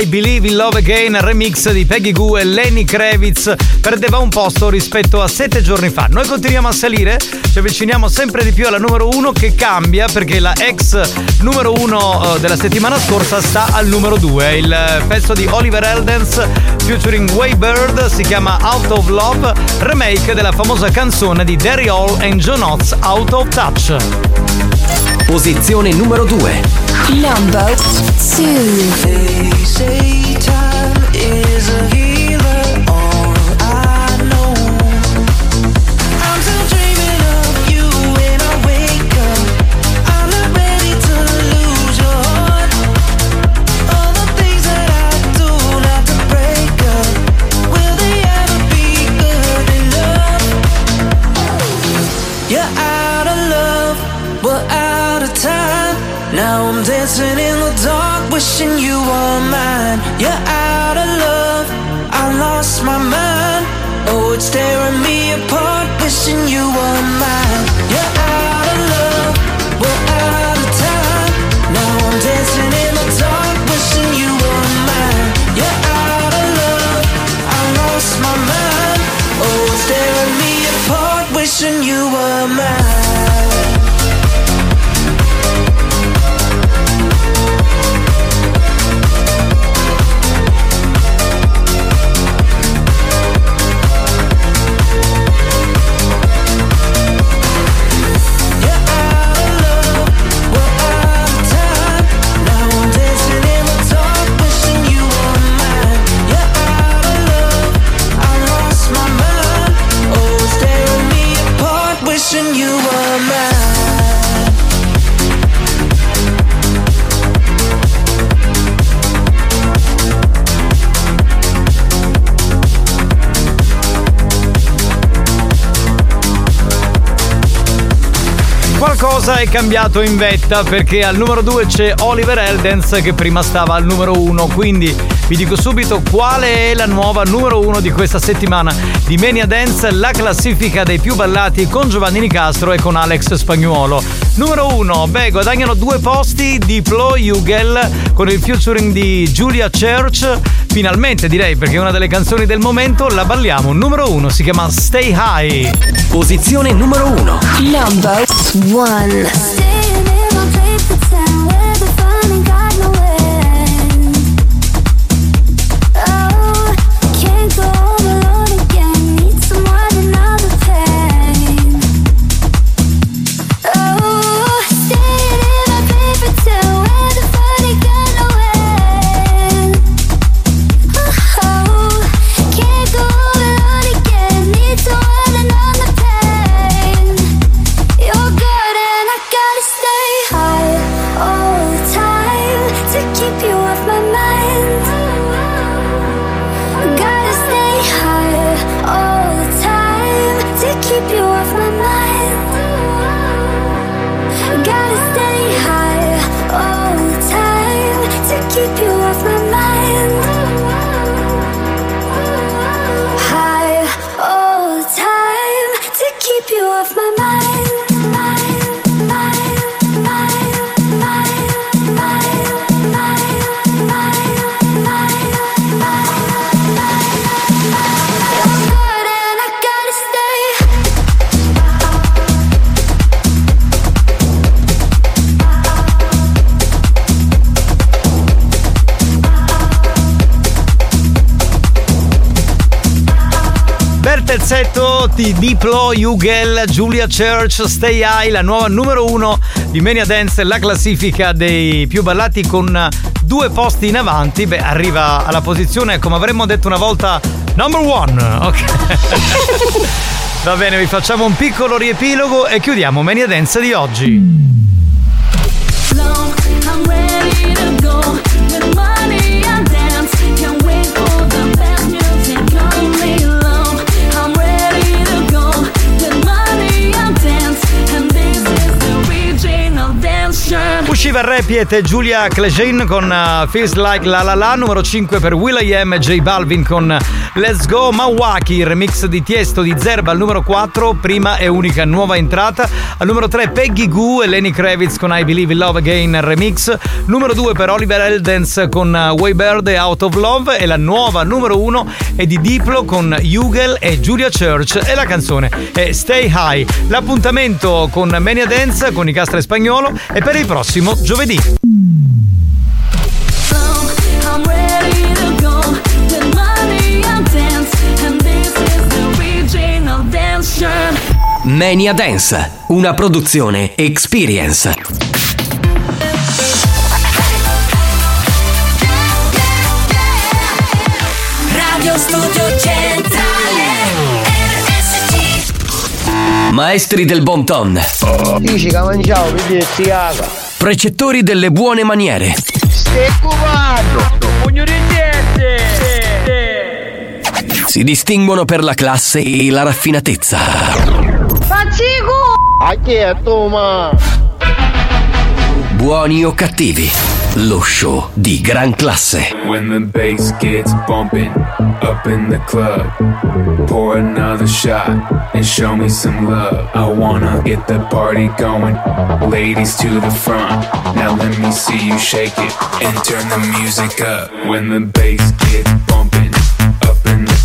I Believe in Love Again, remix di Peggy Goo e Lenny Kravitz, perdeva un posto rispetto a 7 giorni fa. Noi continuiamo a salire, ci avviciniamo sempre di più alla numero 1 che cambia perché la ex numero 1 della settimana scorsa sta al numero 2. Il pezzo di Oliver Heldens featuring Waybird si chiama Out of Love, remake della famosa canzone di Derry Hall and John Oates, Out of Touch. Posizione numero 2. Number 2. Now I'm dancing in the dark, wishing you were mine. You're out of love, I lost my mind. Oh, it's tearing me apart, wishing you were mine. You're out of love, we're out of time. Now I'm dancing in the dark, wishing you were mine. You're out of love, I lost my mind. Oh, it's tearing me apart, wishing you were mine. Qualcosa è cambiato in vetta perché al numero 2 c'è Oliver Heldens che prima stava al numero 1, quindi vi dico subito qual è la nuova numero 1 di questa settimana di Mania Dance, la classifica dei più ballati con Giovanni Nicastro e con Alex Spagnuolo. Numero 1, beh, guadagnano 2 posti Diplo, Jugel con il featuring di Julia Church, finalmente direi perché è una delle canzoni del momento, la balliamo. Numero 1 si chiama Stay High. Posizione numero 1. Number 1. Terzetto di Diplo, Jugel, Julia Church, Stay High, la nuova numero 1 di Mania Dance, la classifica dei più ballati con 2 posti in avanti. Beh, arriva alla posizione, come avremmo detto una volta, number 1. Ok. Va bene, vi facciamo un piccolo riepilogo e chiudiamo Mania Dance di oggi. Shiva Repiet e Julia Church con Feels Like La La La. Numero 5 per Will.i.am e J Balvin con Let's Go Milwaukee, il remix di Tiesto di Zerb. Al numero 4, prima e unica nuova entrata. Al numero 3 Peggy Goo e Lenny Kravitz con I Believe in Love Again remix. Numero 2 per Oliver Heldens con Waybird e Out of Love. E la nuova numero 1 è di Diplo con Hugel e Julia Church e la canzone è Stay High. L'appuntamento con Mania Dance con Nicastro e Spagnolo è per il prossimo giovedì. Mania Dance, una produzione Experience. Radio Studio Centrale RSC. Maestri del bon ton, precettori delle buone maniere, si distinguono per la classe e la raffinatezza. Buoni o cattivi, lo show di gran classe. When the bass gets bumping up in the club, pour another shot and show me some love. I wanna get the party going, ladies to the front. Now let me see you shake it and turn the music up. When the bass gets bumping up in the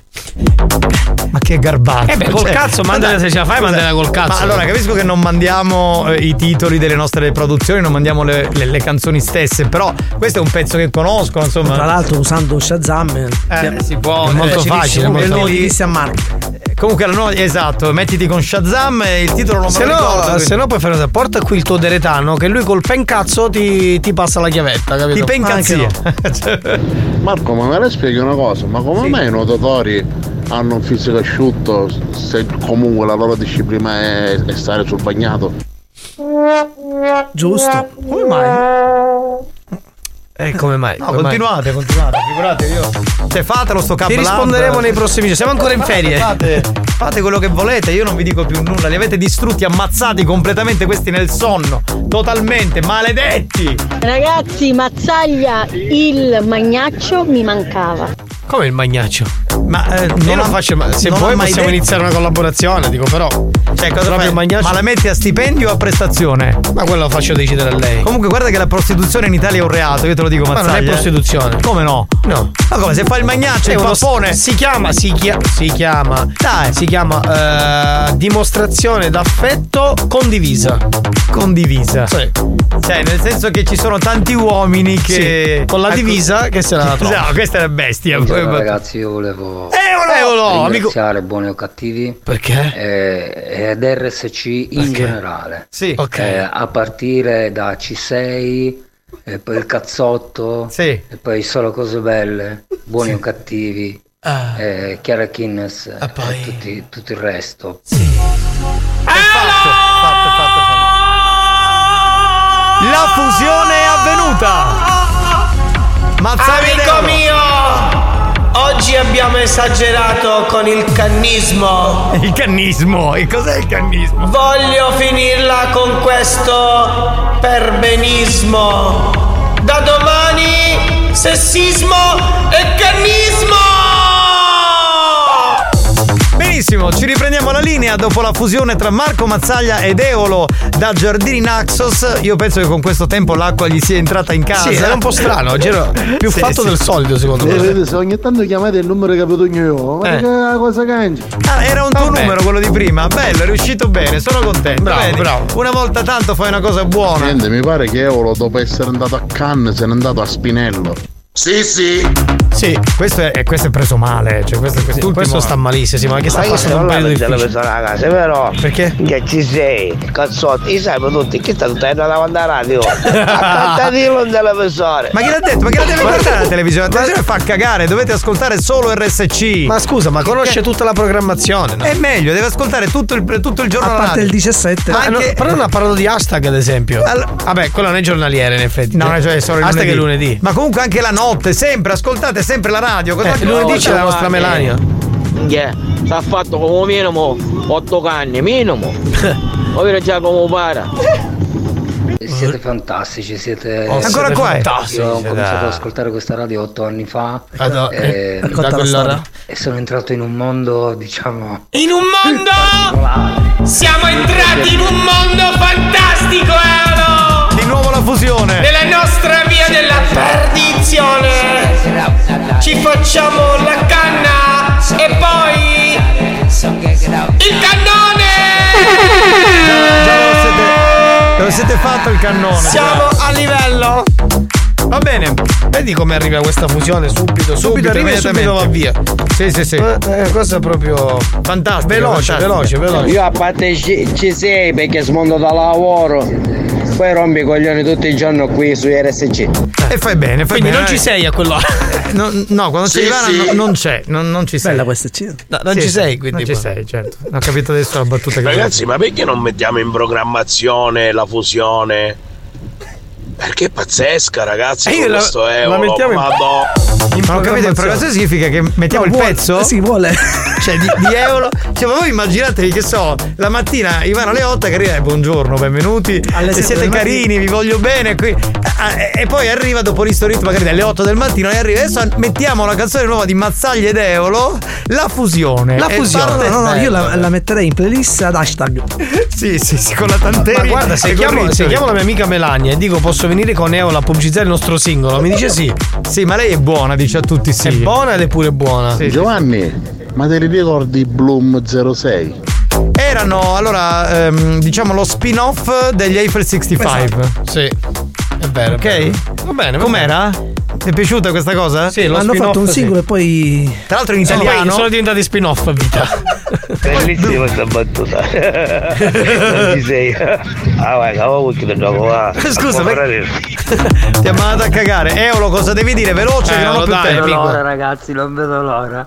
Ma che garbato. Col cazzo, mandala, se ce la fai, mandala col cazzo. Ma allora capisco che non mandiamo i titoli delle nostre produzioni, non mandiamo le canzoni stesse, però questo è un pezzo che conoscono, insomma. Tra l'altro usando Shazam si può, è molto facile, è molto facile. Comunque la nuova, esatto, mettiti con Shazam e il titolo non me lo ricordo. Se no puoi fare, porta qui il tuo deretano che lui col pencazzo ti passa la chiavetta, capito? Ti pencazzia. Marco, ma me la spieghi una cosa, ma come mai i nuotatori hanno un fisico asciutto se comunque la loro disciplina è stare sul bagnato? Giusto. Come mai? Come mai? No, come continuate, figurate io. Cioè fatelo sto capo. Ti risponderemo nei prossimi giorni. Siamo ancora in ferie. Fate quello che volete, io non vi dico più nulla. Li avete distrutti, ammazzati completamente questi nel sonno. Totalmente, maledetti. Ragazzi, mazzaglia, il magnaccio mi mancava. Come il magnaccio? Ma io non faccio. Se vuoi possiamo iniziare una collaborazione, dico però. Cioè, cosa fai? Ma la metti a stipendio o a prestazione? Ma quello lo faccio decidere a lei. Comunque guarda che la prostituzione in Italia è un reato, io te lo dico, Mazzaglia. Ma non è prostituzione. Come no? No. Ma come, se fa il magnaccio, il pappone. Si chiama. Dai. Si chiama dimostrazione d'affetto condivisa. Condivisa. Sì. Cioè, nel senso che ci sono tanti uomini che. Sì. Con la divisa che se la trova. No, questa è la bestia. Buongiorno, ragazzi, io volevo ringraziare amico. Buoni o cattivi. Perché? Ed RSC in generale. Sì. Ok. A partire da C6. E poi il cazzotto. Sì. E poi solo cose belle. Buoni o cattivi. Chiara Kinnes e tutto il resto. Sì. È fatto. La fusione è avvenuta. Amico mio, oggi abbiamo esagerato con il cannismo. Il cannismo? E cos'è il cannismo? Voglio finirla con questo perbenismo. Da domani sessismo e cannismo. Benissimo, ci riprendiamo la linea dopo la fusione tra Marco Mazzaglia ed Eolo da Giardini Naxos. Io penso che con questo tempo l'acqua gli sia entrata in casa. Sì, era un po' strano, oggi era più fatto del solito secondo me. Se ogni tanto chiamate il numero che avevo io, ma che cosa cambia? Ah, era un tuo numero quello di prima, bello, è riuscito bene, sono contento. Bravo. Una volta tanto fai una cosa buona. Niente, mi pare che Eolo dopo essere andato a Cannes se n'è andato a Spinello. Sì, questo è preso male, cioè questo sta malissimo, anche sta facendo un paio di persone a casa, però. Perché? Che ci sei, cazzotti, sai per tutti, chi sta tutta davanti alla radio? Accantatilo un televisore. Ma chi l'ha detto? Ma che la deve guardare la televisione? La televisione fa cagare, dovete ascoltare solo RSC. Ma scusa, ma conosce tutta la programmazione, no? È meglio, deve ascoltare tutto il giorno. A parte il 17. Ma anche... Però non ha parlato di hashtag, ad esempio. Vabbè, quello non è giornaliere, in effetti. No, cioè è solo il hashtag lunedì. Ma comunque anche la notte, sempre, ascoltate sempre la radio. Cosa lunedì c'è la nostra Melania? Si ha fatto come minimo 8 canne, minimo. Ovvero già come para. Siete fantastici, siete ancora qua. Io ho cominciato ad ascoltare questa radio 8 anni fa. Da quell'ora. E sono entrato in un mondo, diciamo. In un mondo! Siamo entrati in un mondo fantastico, Eolo! Di nuovo la fusione della nostra via della perdizione. Ci facciamo la canna e poi il cannone. Già lo siete fatto il cannone. Siamo a livello. Va bene, vedi come arriva questa fusione subito arriva e subito va via. Sì. Cosa proprio fantastica. Veloce. Io a parte ci sei perché smondo da lavoro. Poi rompi i coglioni tutto il giorno qui su RSC. E fai bene. Quindi non ci sei a quello. No, quando c'è Ivana non c'è. Non ci sei. Bella questa C. No, non ci sei, quindi. Non ci sei, certo. Non ho capito adesso la battuta che ragazzi, ma perché non mettiamo in programmazione la fusione? Perché è pazzesca, ragazzi. Io questo è un ma ho capito, in programmazione significa che mettiamo il pezzo? Si vuole. Cioè di Eolo. Cioè, ma voi immaginatevi che so, la mattina Ivano alle 8 che arriva e buongiorno, benvenuti. Se siete carini, vi voglio bene. Qui. E poi arriva dopo l'Istoritmo magari alle 8 del mattino e arriva. Adesso mettiamo la canzone nuova di Mazzaglia ed Eolo. La fusione. No, io la metterei in playlist ad hashtag. Sì, con la tantera. Ma guarda, se chiamo la mia amica Melania e dico posso venire con Eolo a pubblicizzare il nostro singolo, mi dice sì. Sì, ma lei è buona, dice a tutti sì. È buona ed è pure buona. Sì, Giovanni, ma te li ricordi Bloom 06? Erano, allora, diciamo lo spin-off degli Eiffel 65. Esatto. Sì. È vero. Ok? È vero. Va bene. Com'era? Ti è piaciuta questa cosa? Sì, hanno fatto un singolo e poi. Tra l'altro in italiano. Sono diventati spin-off a vita. Bellissima questa battuta. Non ci sei. Ah vai, cavolo che gioco va. Scusa, ti ha mandato a cagare. Eolo, cosa devi dire? Veloce, che non ho più tempo. Non vedo l'ora, ragazzi, non vedo l'ora.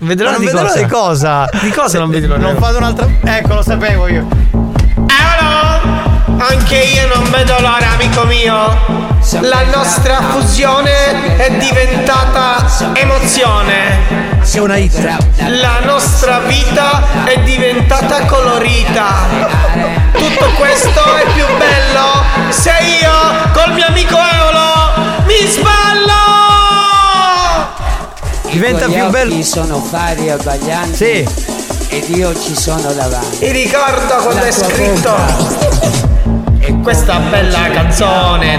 Vedrò non vedo l'ora di cosa? Di cosa se non vedo l'ora? Non fate un'altra. Ecco, lo sapevo io. Eolo! Anche io non vedo l'ora, amico mio. La nostra fusione è diventata emozione. Sei una hit. La nostra vita è diventata colorita. Tutto questo è più bello se io col mio amico Eolo mi sballo. Diventa più bello. Ci sono vari abbaglianti. Sì. Ed io ci sono davanti. Ti ricordo quando è scritto boca. Questa bella canzone,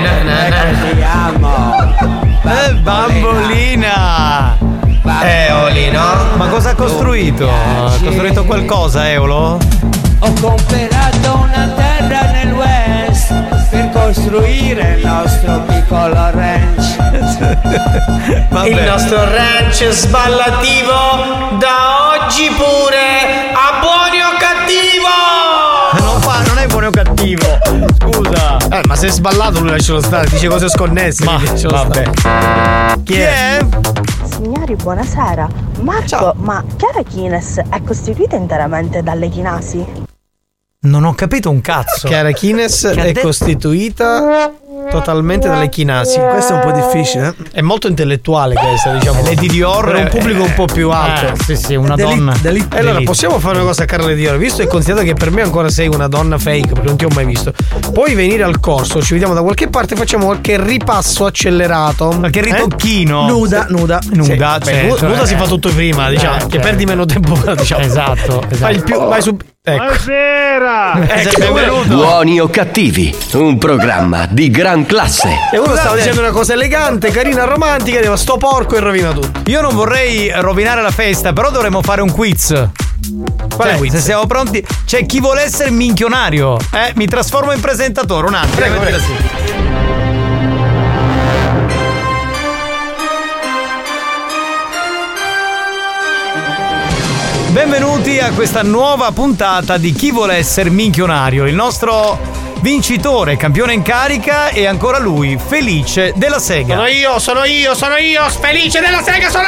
bambolina Eoli, no? Ma cosa ha costruito? Ha costruito qualcosa, Eolo? Ho comprato una terra nel West per costruire il nostro piccolo ranch. Il nostro ranch sballativo da oggi pure a buoni o cattivo. Non fa, non è buono o cattivo. Scusa. Ma se è sballato lui lascialo stare, dice cose sconnesse. Ma vabbè. Chi è? Signori, buonasera. Marco, ciao. Ma Chiara Kines è costituita interamente dalle chinasi? Non ho capito un cazzo. Chiara Kines è costituita totalmente dalle chinasi. Questo è un po' difficile, eh? È molto intellettuale questa, diciamo. Lady Dior per un pubblico un po' più alto. Sì, una donna. E allora possiamo fare una cosa a Carla Dior, visto e considerato che per me ancora sei una donna fake, perché non ti ho mai visto. Puoi venire al corso, ci vediamo da qualche parte, facciamo qualche ripasso accelerato, qualche ritocchino. Nuda. Sì, certo. Nuda si fa tutto prima, diciamo, che perdi meno tempo, diciamo. Esatto. Fai il più, vai su. Ecco. Buonasera, Buoni o cattivi, un programma di gran classe. E uno stava dicendo una cosa elegante, carina, romantica, diceva sto porco e rovina tutto. Io non vorrei rovinare la festa, però dovremmo fare un quiz. Qual è il quiz? Se siamo pronti, c'è chi vuole essere minchionario. Mi trasformo in presentatore un attimo. Prego. Benvenuti a questa nuova puntata di Chi vuole essere minchionario. Il nostro vincitore, campione in carica, e ancora lui, Felice della Sega. Sono io, Felice della Sega, sono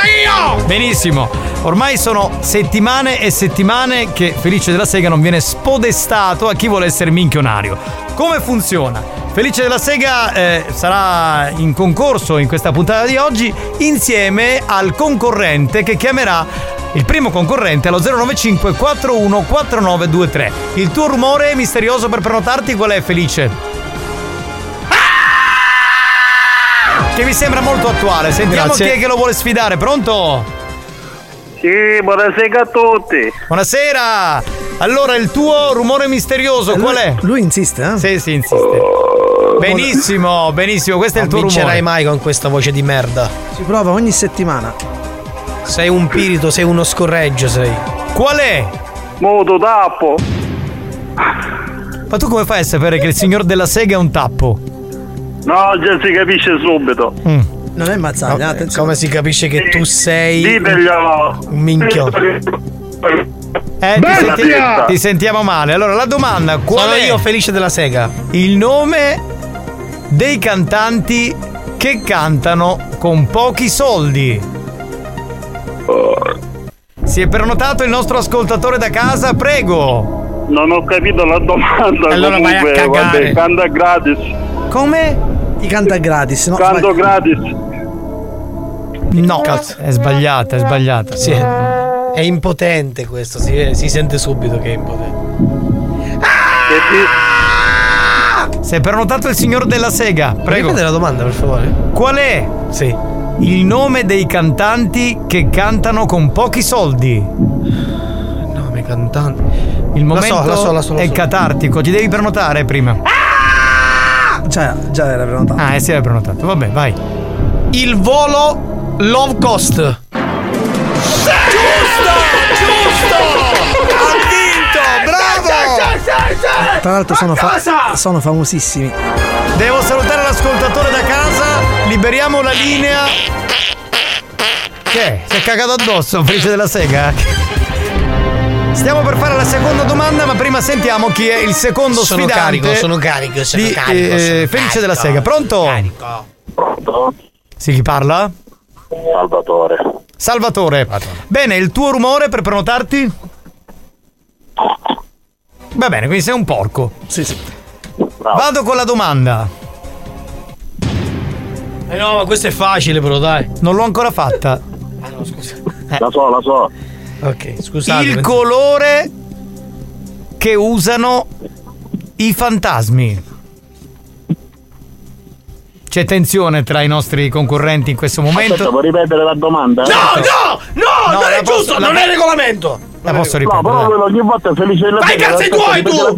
io! Benissimo, ormai sono settimane e settimane che Felice della Sega non viene spodestato a Chi vuole essere minchionario. Come funziona? Felice della Sega sarà in concorso in questa puntata di oggi insieme al concorrente che chiamerà. Il primo concorrente allo 095 41 4923. Il tuo rumore misterioso per prenotarti qual è, Felice? Ah! Che mi sembra molto attuale. Sentiamo chi è che lo vuole sfidare. Pronto? Sì, buonasera a tutti. Buonasera. Allora il tuo rumore misterioso qual è? Lui insiste, eh? Sì, insiste. Benissimo. Questo è il tuo rumore. Non vincerai mai con questa voce di merda. Si prova ogni settimana. Sei un pirito, sei uno scorreggio, sei. Qual è? Moto tappo. Ma tu come fai a sapere che il signor della Sega è un tappo? No, già si capisce subito. Non è mazzata, no, come si capisce che tu sei diteglielo. Un minchione. Ti sentiamo male. Allora la domanda qual sono è? Io Felice della Sega. Il nome dei cantanti che cantano con pochi soldi. Si è prenotato il nostro ascoltatore da casa, prego. Non ho capito la domanda. Allora comunque, vai a cagare. Vabbè, canta gratis. Come? Ti canta gratis? No, canto gratis. No, cazzo. È sbagliata. Sì, è impotente questo, si sente subito che è impotente. Si è prenotato il signor della Sega, prego. Ripete la domanda, per favore. Qual è? Sì. Il nome dei cantanti che cantano con pochi soldi. Nome cantanti. Il momento la so. È catartico, ti devi prenotare prima. Già era prenotato. Sì, era prenotato. Vabbè, vai. Il volo Low Cost. Sì! Giusto! Ha vinto! Bravo! Sì. Tra l'altro sono famosissimi. Devo salutare l'ascoltatore da casa. Liberiamo la linea. Che è? Si è cagato addosso, Felice della Sega? Stiamo per fare la seconda domanda, ma prima sentiamo chi è il secondo sfidante. Sono carico. Felice della Sega, pronto? Pronto? Sì, chi parla? Salvatore. Bene, il tuo rumore per prenotarti? Va bene, quindi sei un porco. Sì. Bravo. Vado con la domanda. No, ma questo è facile, però dai. Non l'ho ancora fatta. Ah no, scusa. La so. Ok, scusate. Il colore che usano i fantasmi. C'è tensione tra i nostri concorrenti in questo momento. Aspetta, puoi ripetere la domanda? No, non è giusto, non è regolamento. La posso ripetere? No, però ogni volta è felice della vita. Vai cazzi tuoi tu! Ripeti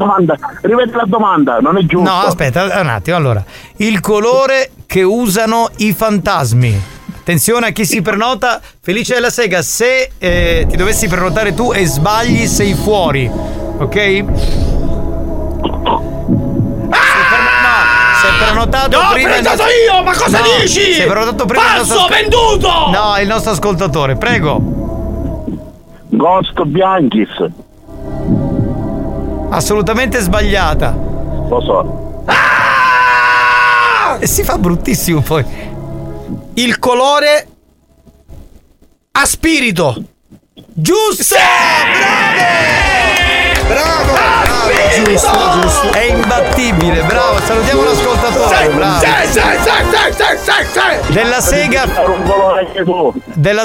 la domanda, non è giusto. No, aspetta, un attimo, allora. Il colore che usano i fantasmi. Attenzione a chi si prenota. Felice della Sega, se ti dovessi prenotare tu e sbagli sei fuori, ok? Prenotato prima. Ho prenotato io, ma cosa dici? Sei prenotato prima. Falso, venduto! No, il nostro ascoltatore, prego. Ghost Bianchis. Assolutamente sbagliata. Lo so. Ah! E si fa bruttissimo poi. Il colore a spirito. Giusto! Sì! Bravo! Giusto. È imbattibile, bravo. Salutiamo l'ascoltatore. Sì. Della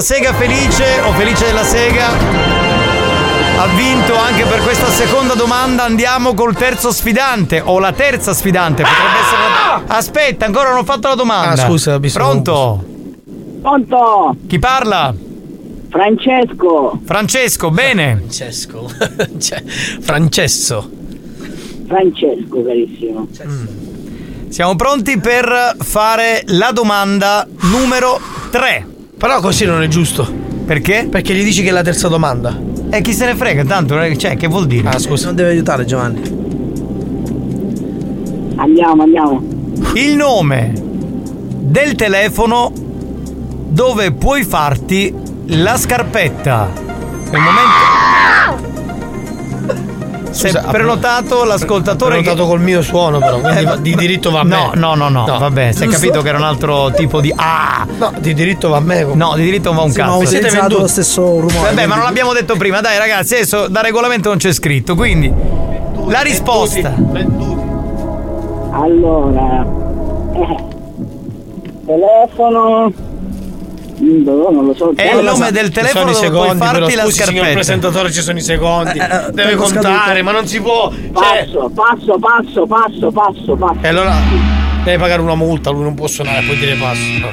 Sega felice o felice della Sega ha vinto anche per questa seconda domanda. Andiamo col terzo sfidante o la terza sfidante, potrebbe essere la... Aspetta, ancora non ho fatto la domanda. Scusa, Pronto? Chi parla? Francesco, bene. Francesco, carissimo. Siamo pronti per fare la domanda numero 3. Però così non è giusto. Perché? Perché gli dici che è la terza domanda. E chi se ne frega tanto, cioè, che vuol dire? Ah, scusa, non deve aiutare Giovanni. Andiamo. Il nome del telefono dove puoi farti la scarpetta. È il momento. Se è prenotato l'ascoltatore. Ho prenotato che... col mio suono, però. Quindi di diritto va a me. No. Vabbè, si è capito che era un altro tipo di. Ah! No, di diritto va a me. No, di diritto va un cazzo. Ma siete venduti lo stesso rumore. Vabbè, quindi... ma non l'abbiamo detto prima. Dai, ragazzi, adesso da regolamento non c'è scritto. Quindi, la risposta. Allora. Telefono. Non lo so. È il nome del telefono dove puoi farti la scarpetta. Signor presentatore, ci sono i secondi. Deve contare, scadito. Ma non si può. Passo. E allora deve pagare una multa, lui non può suonare, puoi dire passo. No,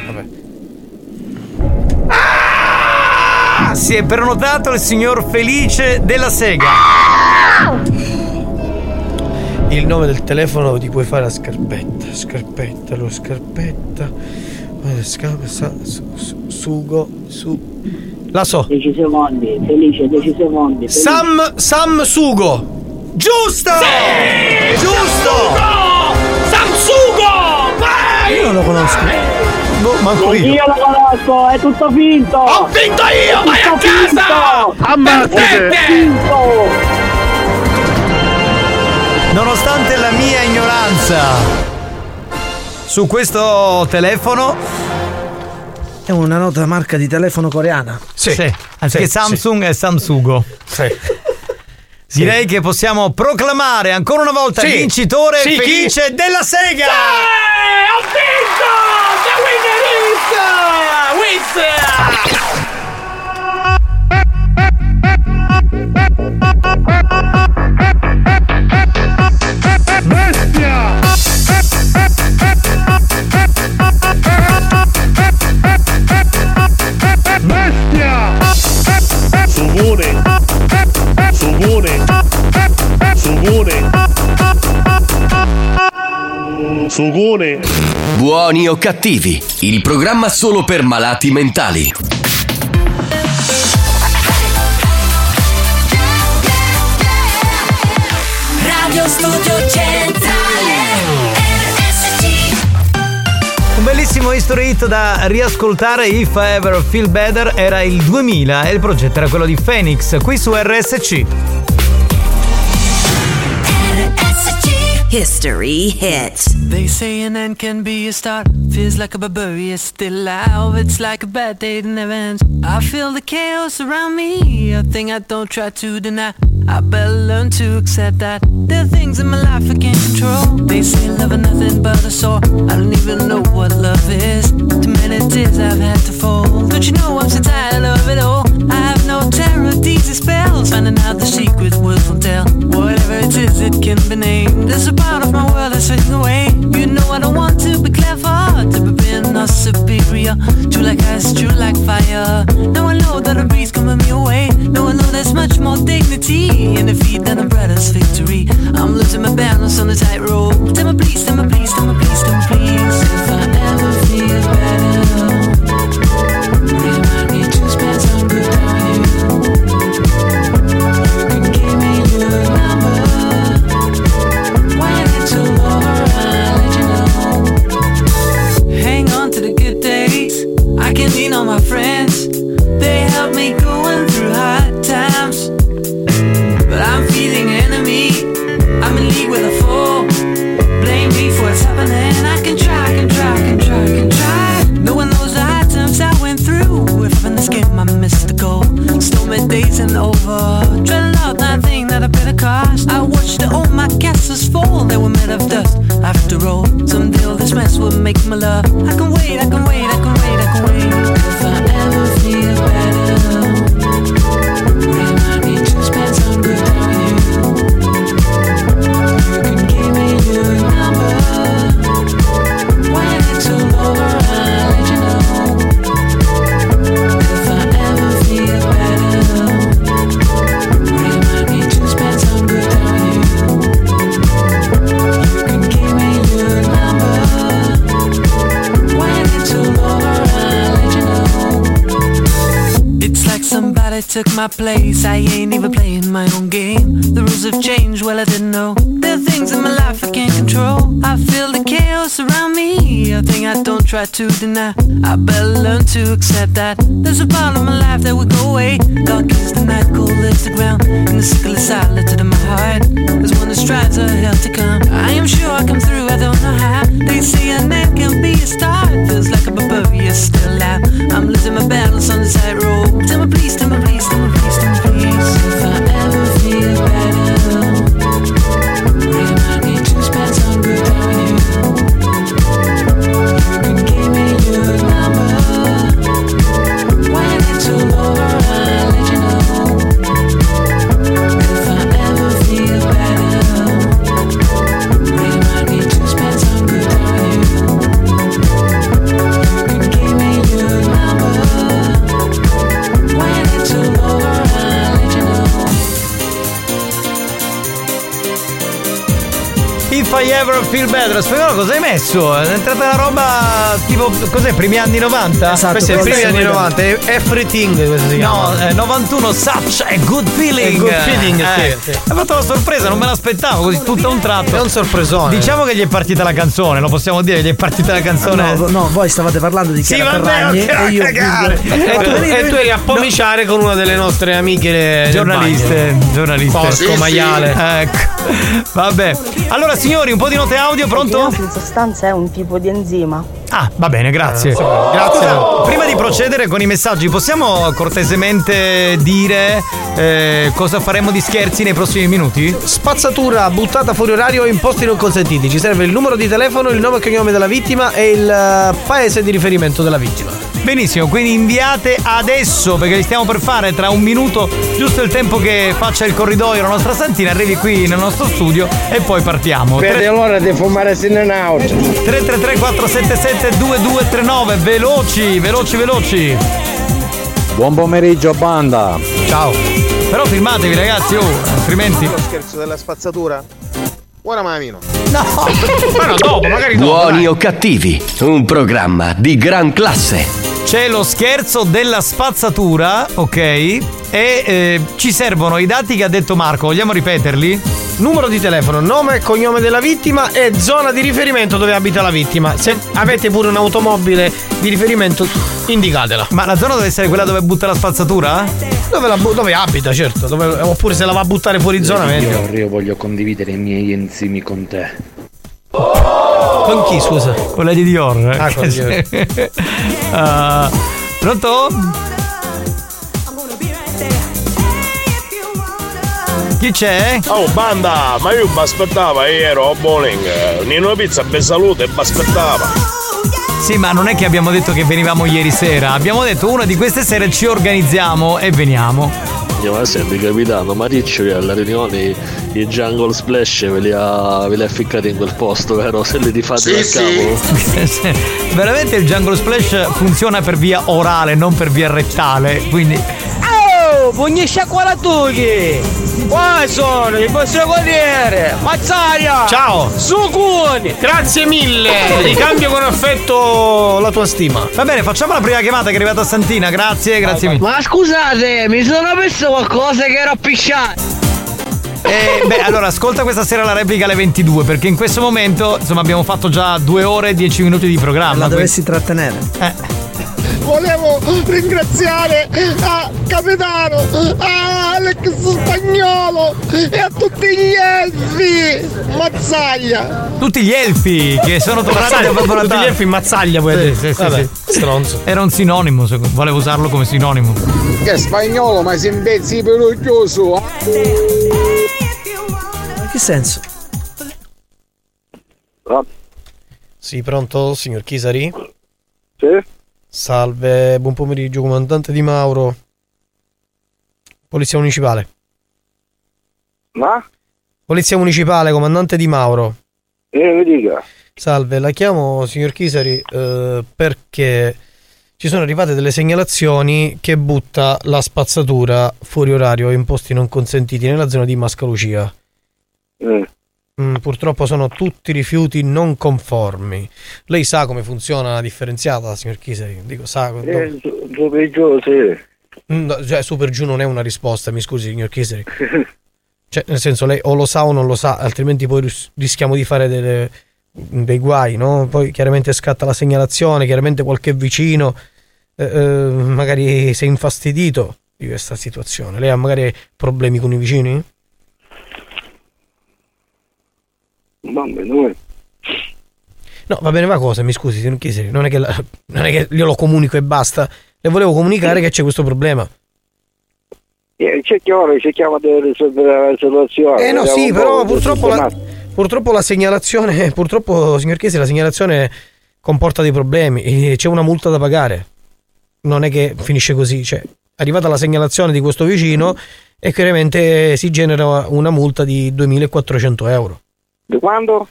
vabbè. Si è prenotato il signor Felice della Sega. Il nome del telefono dove ti puoi fare la scarpetta. Scarpetta. La so. 10 secondi, Felice, 10 secondi. Samsugo. Giusto! Sì! Giusto! Samsugo! Vai! Io non lo conosco. Manco io. Io lo conosco, è tutto finto. Ho vinto io, vai a casa! Ammazzate! Nonostante la mia ignoranza su questo telefono, è una nota marca di telefono coreana. Sì. Anziché Samsung è Samsugo. Sì. Direi che possiamo proclamare ancora una volta il vincitore Felice della Sega. Ho vinto! The winner is Bestia! Sugone. Buoni o cattivi, il programma solo per malati mentali. Radio Studio Centrale RSC. bellissimo history hit da riascoltare. If I Ever Feel Better era il 2000 e il progetto era quello di Phoenix, qui su RSC. History hits. They say an end can be a start. Feels like a barbarian still alive. It's like a bad day that never ends. I feel the chaos around me, a thing I don't try to deny. I better learn to accept that there are things in my life I can't control. They say love is nothing but a sore. I don't even know what love is. Too many tears I've had to fold. Don't you know I'm so tired of it all? I have no terror, these are spells. Finding out the secret words won't tell. Whatever it is, it can be named. There's a part of my world that's fading away. You know I don't want to be clever, to be being or superior. True like ice, true like fire. Now I know that a breeze coming me away. Now I know there's much more dignity in defeat than a brother's victory. I'm losing my balance on the tightrope. Tell me please, tell me please, tell me please, tell me please. If I ever feel better, remind me to spend some good on you. And give me your number. When it's all over, I'll let you know. Hang on to the good days. I can lean on my friends. They help me going through hard times. But I'm feeling enemy, I'm in league with a fool. Blame me for what's happening. I can try, can try, can try, can try. No one knows the hard times I went through. If I'm in this game, I missed the goal. Stormy days and over. Dreading out nothing that I paid a cost. I watched all my castles fall. They were made of dust, after all. Someday all this mess will make my love. I can wait, I can wait, I can wait, I can wait. If I ever feel better, remind me to spend some good. Somebody took my place, I ain't even playing my own game. The rules have changed, well I didn't know. There are things in my life I can't control. I feel the chaos around me, a thing I don't try to deny. I better learn to accept that there's a part of my life that will go away. Dark is the night, cold is the ground, and the sickle is silent in my heart. There's one that strives for hell to come. I am sure I come through, I don't know how. They say a name can be a star. Feels like a barbarian still alive. I'm losing my balance on the side road. Tell me please, tell me please, tell me please, tell me please. If I ever feel better, remind me to spend some good on you. You can give me your number. When it's all over, I'll let you know. If I ever feel better, remind me to spend some good on you. You can give me your number. When it's all over, I'll let you know. If I ever feel better. Spagnolo, cosa hai messo? È entrata la roba tipo, cos'è, primi anni 90? Esatto, questi sono i primi anni 90. Everything, questo si chiama. No, 91 Such a Good Feeling. Good Feeling, sì. Hai fatto una sorpresa, non me l'aspettavo, così tutto a un tratto. È un sorpresone. Diciamo che gli è partita la canzone, lo possiamo dire, gli è partita la canzone. No, voi stavate parlando di Chiara Ferragni. Sì, vabbè, e tu eri a pomiciare con una delle nostre amiche giornaliste. Porco sì, maiale. Sì. Ecco. Vabbè. Allora, signori, un po' di note audio, pronto? In sostanza è un tipo di enzima. Ah, va bene, grazie. Grazie. Prima di procedere con i messaggi, possiamo cortesemente dire cosa faremo di scherzi nei prossimi minuti? Spazzatura buttata fuori orario in posti non consentiti. Ci serve il numero di telefono, il nome e cognome della vittima e il paese di riferimento della vittima. Benissimo, quindi inviate adesso, perché li stiamo per fare tra un minuto, giusto il tempo che faccia il corridoio la nostra Santina, arrivi qui nel nostro studio e poi partiamo. Vede l'ora di fumare sin and out. 333-477-2239, veloci. Buon pomeriggio banda. Ciao. Però filmatevi ragazzi, altrimenti. Lo scherzo della spazzatura. Buona mamino. No. Ma no, dopo, magari dopo. Buoni dai. O cattivi, un programma di gran classe. c'è lo scherzo della spazzatura, ok? E ci servono i dati che ha detto Marco, vogliamo ripeterli? Numero di telefono, nome e cognome della vittima e zona di riferimento dove abita la vittima. Se avete pure un'automobile di riferimento, indicatela. Ma la zona deve essere quella dove butta la spazzatura? Dove abita, certo, oppure se la va a buttare fuori zona meglio. Io voglio condividere i miei enzimi con te. Con chi, scusa? Con la di Dior. Ah, con Dior. Pronto? Chi c'è? Oh, banda, ma io mi aspettavo, io ero a bowling. Nino Pizza, ben salute, e mi aspettavo. Sì, ma non è che abbiamo detto che venivamo ieri sera. Abbiamo detto una di queste sere ci organizziamo e veniamo. Ma senti capitano, ma Ricci alla riunione i Jungle Splash ve li ha ficcati in quel posto, vero? Se li rifate sì, dal capo sì. Veramente il Jungle Splash funziona per via orale, non per via rettale, quindi oh, pugni sciacquaratuchi qua sono il vostro corriere Mazzaria, ciao Sucuni, grazie mille, ricambio con affetto la tua stima. Va bene, facciamo la prima chiamata che è arrivata a Santina. Grazie mille. Ma scusate, mi sono messo qualcosa che ero a pisciare. Beh, allora ascolta questa sera la replica alle 22, perché in questo momento insomma abbiamo fatto già 2 ore e 10 minuti di programma. La dovessi trattenere. Volevo ringraziare a Capitano, a Alex Spagnolo e a tutti gli elfi Mazzaglia. Tutti gli elfi che sono tornati da Babbo Natale. Tutti gli elfi Mazzaglia poi. Sì. Stronzo. Era un sinonimo, volevo usarlo come sinonimo. Che spagnolo, ma sei un pezzo pelucchioso. Ma che senso? Sì, pronto, signor Chisari? Sì. Salve, buon pomeriggio, comandante Di Mauro, Polizia Municipale. Ma? Polizia Municipale, comandante Di Mauro. Mi dica. Salve, la chiamo, signor Chisari, perché ci sono arrivate delle segnalazioni che butta la spazzatura fuori orario in posti non consentiti nella zona di Mascalucia. Purtroppo sono tutti rifiuti non conformi. Lei sa come funziona la differenziata, signor Chisari? Dico, sa super giù, sì. No, cioè super giù non è una risposta, mi scusi signor Chisari. Cioè nel senso, lei o lo sa o non lo sa, altrimenti poi rischiamo di fare dei guai, no? Poi chiaramente scatta la segnalazione, chiaramente qualche vicino magari si è infastidito di questa situazione. Lei ha magari problemi con i vicini? No, va bene, ma cosa? Mi scusi, signor Chisari, non è che io lo comunico e basta. Le volevo comunicare che c'è questo problema. Cerchiamo di risolvere la situazione. No, sì, però purtroppo la segnalazione, signor Chisari, la segnalazione comporta dei problemi. C'è una multa da pagare. Non è che finisce così, cioè, arrivata la segnalazione di questo vicino e chiaramente si genera una multa di 2.400 euro. Di quando?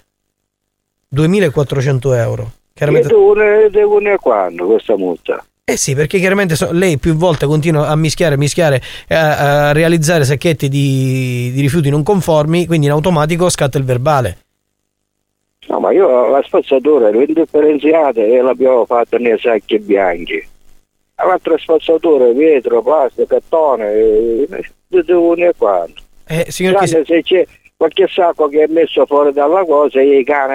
2.400 euro. Chiaramente... E quando questa multa? Eh sì, perché chiaramente lei più volte continua a mischiare, a realizzare sacchetti di rifiuti non conformi, quindi in automatico scatta il verbale. No, ma io la spazzatura, le indifferenziate, l'abbiamo fatta nei sacchi bianchi. Altre spazzature, vetro, plastica, cartone, quando? Signor Chisari... se c'è qualche sacco che è messo fuori dalla cosa e i cani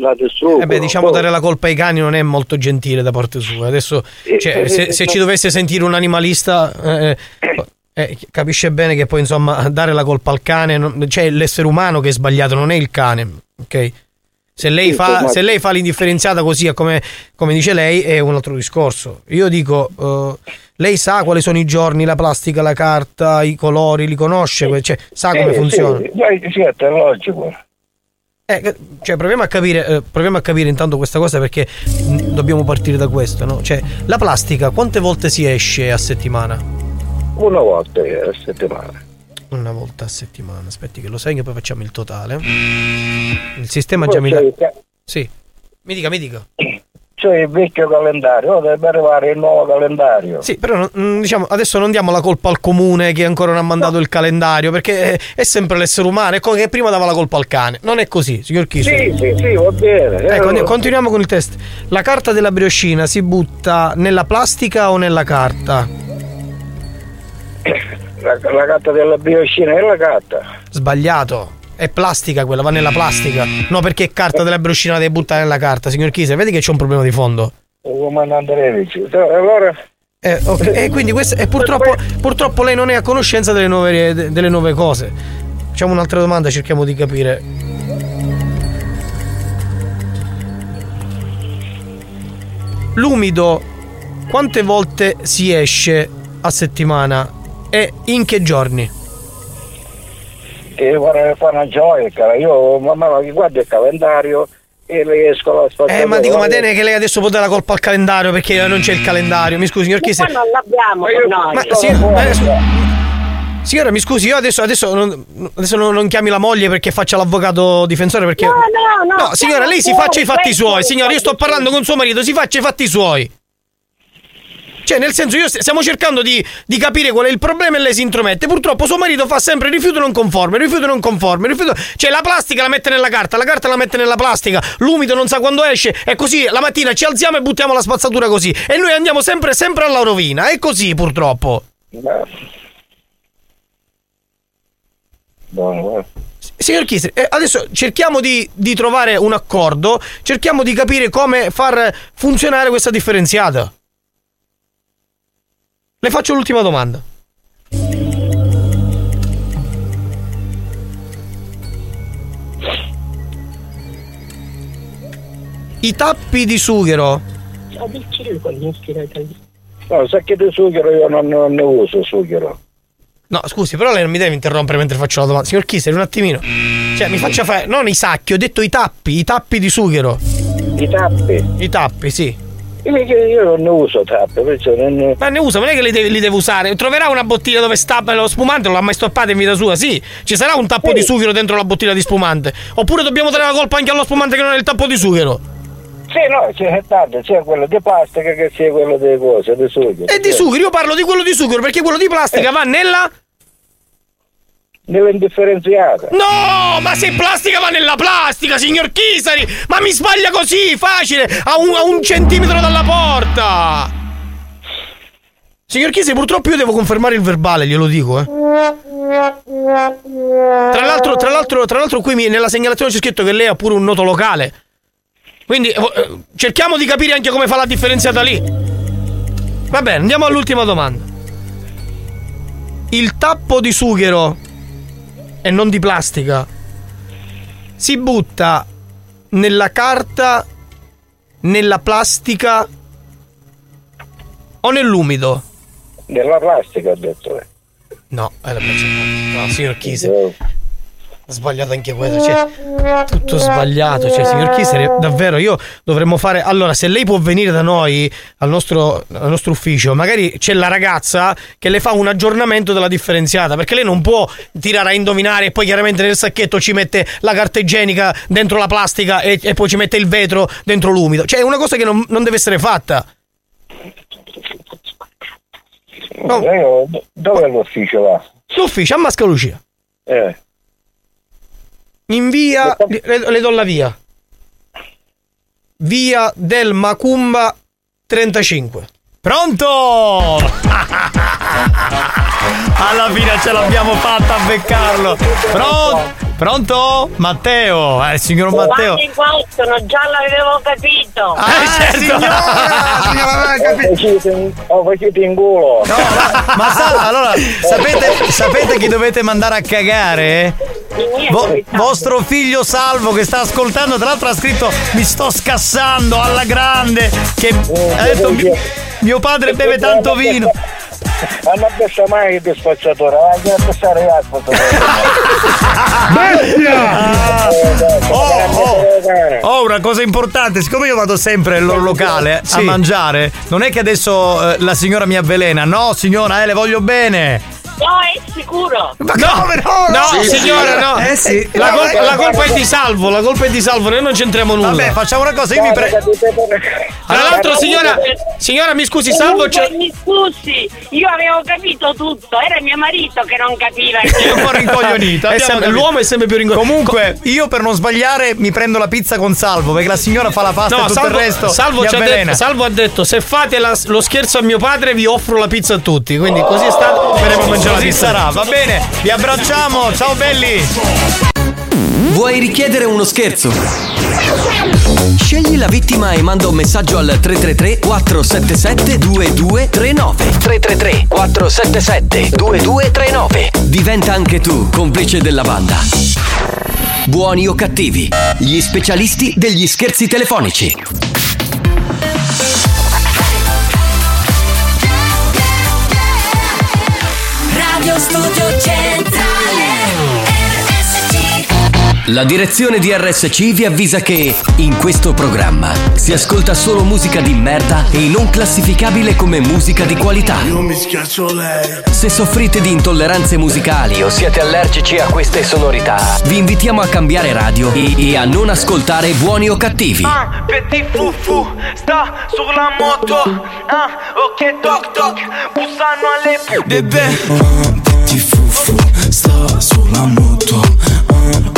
la distruggono. Diciamo dare la colpa ai cani non è molto gentile da parte sua. Adesso cioè, se ci dovesse sentire un animalista capisce bene che poi insomma dare la colpa al cane cioè l'essere umano che è sbagliato, non è il cane, ok? Se lei fa l'indifferenziata così come dice lei è un altro discorso. Io dico lei sa quali sono i giorni, la plastica, la carta, i colori, li conosce, cioè, sa come funziona. Certo, è logico. Cioè proviamo a capire intanto questa cosa, perché dobbiamo partire da questo, no? Cioè, la plastica quante volte si esce a settimana? Una volta a settimana. Una volta a settimana, aspetti che lo segno, poi facciamo il totale. Il sistema già mi dà. Sì, mi dica. cioè il vecchio calendario, ora deve arrivare il nuovo calendario. Sì, però diciamo adesso non diamo la colpa al comune che ancora non ha mandato il calendario, perché è sempre l'essere umano, è che prima dava la colpa al cane. Non è così, signor Chiso. Sì, va bene. Ecco, continuiamo con il test. La carta della brioscina si butta nella plastica o nella carta? La carta della brioscina è la carta. Sbagliato. È plastica quella, va nella plastica. No, perché è carta della bruscina, la devi buttare nella carta. Signor Chiesa, vedi che c'è un problema di fondo. Allora okay. Quindi questo è purtroppo lei non è a conoscenza delle nuove cose. Facciamo un'altra domanda, cerchiamo di capire. L'umido quante volte si esce a settimana e in che giorni? Vorrei fare una gioia, cara. Io mamma che guardo il calendario e riesco a spaziare. Ma dico, ma te ne che lei adesso può dare la colpa al calendario perché non c'è il calendario. Mi scusi, signor Chiesa. Ma non l'abbiamo con noi. Signora, mi scusi, io adesso non chiami la moglie perché faccia l'avvocato difensore, perché No, signora, lei si faccia i fatti suoi. Signora, io sto parlando con suo marito, si faccia i fatti suoi. Cioè, nel senso, stiamo cercando di capire qual è il problema e lei si intromette. Purtroppo suo marito fa sempre rifiuto non conforme. Cioè, la plastica la mette nella carta, la carta la mette nella plastica, l'umido non sa quando esce, è così, la mattina ci alziamo e buttiamo la spazzatura così. E noi andiamo sempre alla rovina, è così purtroppo. Buono. Signor Chiesa, adesso cerchiamo di trovare un accordo, cerchiamo di capire come far funzionare questa differenziata. Le faccio l'ultima domanda. I tappi di sughero. No, sacchi di sughero io non ne uso sughero. No, scusi, però lei non mi deve interrompere mentre faccio la domanda. Signor Chiesa, un attimino. Cioè, mi faccia fare. Non i sacchi, ho detto i tappi di sughero. I tappi, sì. Io non ne uso tappe, perciò non... Ma ne usa, non è che li deve usare. Troverà una bottiglia dove stappa lo spumante, non l'ha mai stoppato in vita sua, sì. Ci sarà un tappo di sughero dentro la bottiglia di spumante. Oppure dobbiamo dare la colpa anche allo spumante che non è il tappo di sughero. Sì, no, c'è tanto, c'è quello di plastica che sia quello delle cose, di sughero. E di sughero, io parlo di quello di sughero, perché quello di plastica va nell'indifferenziata. No, ma se plastica va nella plastica, signor Chisari, ma mi sbaglia così, facile, a un centimetro dalla porta. Signor Chisari, purtroppo io devo confermare il verbale, glielo dico. Tra l'altro qui nella segnalazione c'è scritto che lei ha pure un noto locale. Quindi cerchiamo di capire anche come fa la differenziata lì. Va bene, andiamo all'ultima domanda. Il tappo di sughero e non di plastica si butta nella carta, nella plastica o nell'umido? Nella plastica, ho detto. No, no, signor Chiesa, sbagliato anche questo, cioè tutto sbagliato, cioè signor Chiesa, davvero io dovremmo fare. Allora, se lei può venire da noi al nostro ufficio, magari c'è la ragazza che le fa un aggiornamento della differenziata, perché lei non può tirare a indovinare e poi chiaramente nel sacchetto ci mette la carta igienica dentro la plastica e poi ci mette il vetro dentro l'umido. Cioè è una cosa che non deve essere fatta. No. Dove è l'ufficio là? L'ufficio a Mascalucia. In via, le do la via del Macumba 35. Pronto? Alla fine ce l'abbiamo fatta a beccarlo. Pronto? Matteo, signor Matteo. Sono già l'avevo capito. Certo. Signora capito. Ho facito in culo. No, allora sapete chi dovete mandare a cagare? Vostro figlio Salvo, che sta ascoltando, tra l'altro ha scritto mi sto scassando alla grande, che ha detto mio padre beve tanto vino. Ma non pensa mai di spacciatore, vai a passare al bestia! Oh, una cosa importante, siccome io vado sempre nel loro locale a mangiare, non è che adesso la signora mi avvelena, no signora, le voglio bene! No, è sicuro. Ma come no, signora, no. Sì. La colpa è di Salvo, noi non c'entriamo nulla. Vabbè, facciamo una cosa, io mi prego. Tra l'altro, signora, mi scusi, Salvo. Mi scusi, io avevo capito tutto, era mio marito che non capiva. È un po' rincoglionito. L'uomo è sempre più rincoglionito. Comunque, io per non sbagliare mi prendo la pizza con Salvo, perché la signora fa la pasta e tutto Salvo, il resto. Salvo ha detto: se fate lo scherzo a mio padre, vi offro la pizza a tutti. Quindi così è stato. Veremo a mangiare la pizza. Sarà, va bene, vi abbracciamo, ciao belli. Vuoi richiedere uno scherzo? Scegli la vittima e manda un messaggio al 333-477-2239. 333-477-2239. Diventa anche tu complice della banda. Buoni o cattivi, gli specialisti degli scherzi telefonici. Studio Centrale RSC. La direzione di RSC vi avvisa che in questo programma si ascolta solo musica di merda e non classificabile come musica di qualità. Io mi schiaccio lei. Se soffrite di intolleranze musicali o siete allergici a queste sonorità, vi invitiamo a cambiare radio e a non ascoltare Buoni o Cattivi. Ah, petit fufu sta sulla moto. Ah, ok, toc toc, bussano alle bebè. Sta sulla moto,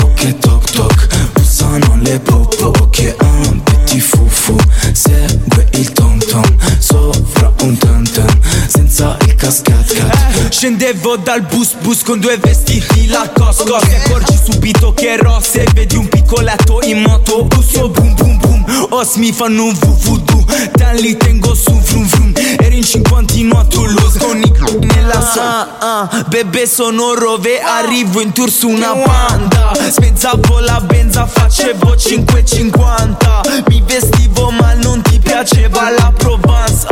ok toc toc, bussano le popo, ok petit fufu, segue il tom tom, sopra un tam tam, senza il cascat cat. Scendevo dal bus con due vestiti la cosco, okay. Ti accorgi subito che rosse, vedi un piccoletto in moto, busso boom boom boom, os mi fanno un vuvudu, te li tengo su vroom vroom. Eri in 50 in a Toulouse con i nella bebè sono rove, arrivo in tour su una banda. Spezzavo la benza, facevo 5,50. Mi vestivo ma non ti piaceva la Provence.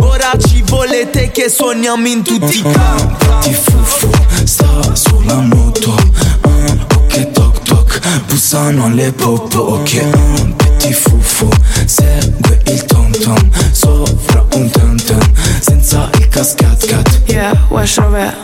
Ora ci volete che sogniamo in tutti i campi. Ti fufu, sta sulla moto. Ok toc toc, bussano alle popo. Ok. Ti fufu, segue il tom tom, sopra un tam tam, senza il cascat cat. Yeah, West Rover,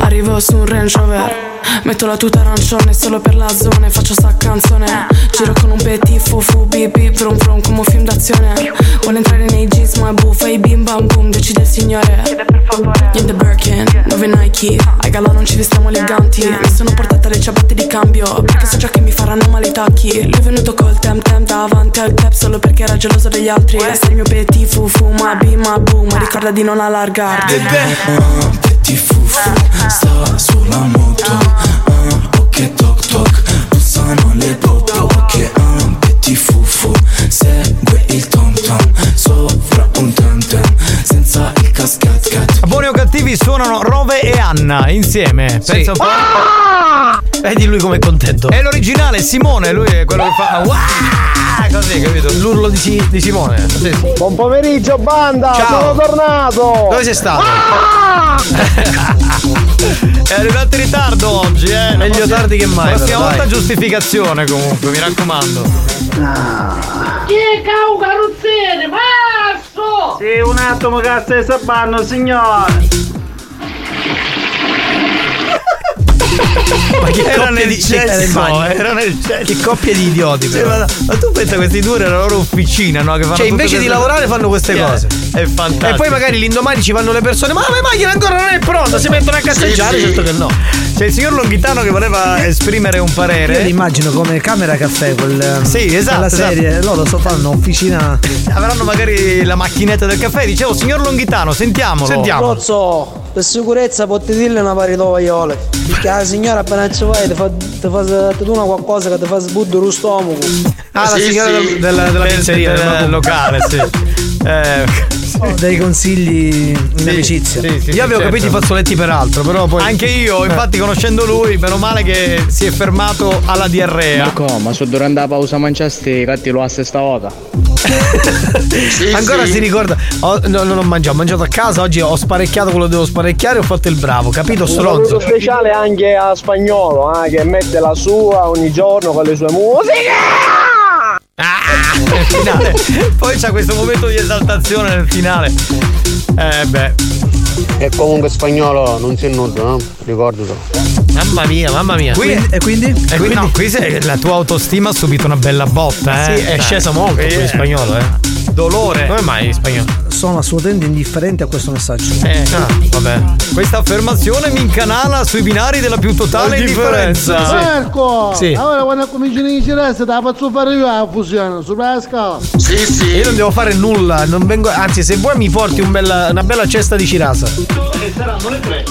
arrivo su un Range Rover. Metto la tuta arancione solo per la zona e faccio sta canzone. Giro con un petit fufu, bip bip vroom vroom come un film d'azione. Vuole entrare nei jeans ma buffa i bim bam boom, decide il signore. Chiede per favore. In the Birkin, dove Nike, ai gala non ci vestiamo eleganti. Mi sono portata le ciabatte di cambio, perché so già che mi faranno male i tacchi. Lui è venuto col tem tem davanti al tap solo perché era geloso degli altri. Vuoi essere il mio petit fufu, ma bima boom, ma ricorda di non allargarti. Petit fufu sta sulla moto. Ok toc toc, bussano le popo. Ok petit fufu, segue il tom tom, sopra un tam tam, senza il cascat cat. Buoni o cattivi suonano Rove e Anna insieme. Sì. Penso vedi lui com'è contento. È l'originale Simone, lui è quello che fa così, capito? L'urlo di Simone. Sì. Buon pomeriggio banda, ciao. Sono tornato. Dove sei stato? È arrivato in ritardo oggi, eh. Meglio tardi che mai. La prossima volta giustificazione comunque, mi raccomando. Che cau carrozzere, basso! Sì, un attimo che stai sabbanno, signore. Ma che erano il cesso, erano il cesso. Che coppia di idioti, però. Cioè, ma tu pensa questi due nella loro officina, no? Che fanno, cioè, invece di lavorare fanno queste cose. È fantastico. E poi magari l'indomani ci vanno le persone, ma la macchina ancora non è pronta, si mettono a cazzeggiare, certo che no. C'è il signor Longhitano che voleva esprimere un parere. Io l'immagino come Camera Caffè, quel sì, esatto, la serie, esatto. Loro fanno officina. Avranno magari la macchinetta del caffè. Dicevo, signor Longhitano, sentiamolo. Rozzo, per sicurezza potete dirle una paritovaiola. Perché la signora appena ci vai ti fa una qualcosa che ti fa sbudere lo stomaco. Ah, la signora sì. della pizzeria del locale, sì. Dei consigli in amicizia. Sì, io avevo capito i fazzoletti per altro, però poi anche io, infatti, conoscendo lui, meno male che si è fermato alla diarrea. Ma so durante la pausa mangiasti catti lo asse stavolta. Sì, ancora sì. Si ricorda. No, non ho mangiato a casa oggi, ho sparecchiato quello che devo sparecchiare, ho fatto il bravo, capito? Stronzo. Un speciale anche a Spagnolo, che mette la sua ogni giorno con le sue musiche. Finale. Poi c'è questo momento di esaltazione nel finale. Beh. E comunque spagnolo non c'è nulla, no? Ricordatelo. Mamma mia. Quindi? No, qui la tua autostima ha subito una bella botta, eh? Sì, è scesa molto in spagnolo, eh? Dolore. Come mai in spagnolo? Sono assolutamente indifferente a questo messaggio. Vabbè. Questa affermazione mi incanala sui binari della più totale indifferenza. Marco! Sì. Allora quando cominci a girare te la faccio fare io la fusione, sopra la scala. Sì. Io non devo fare nulla, non vengo. Anzi, se vuoi mi porti una bella cesta di cirasa.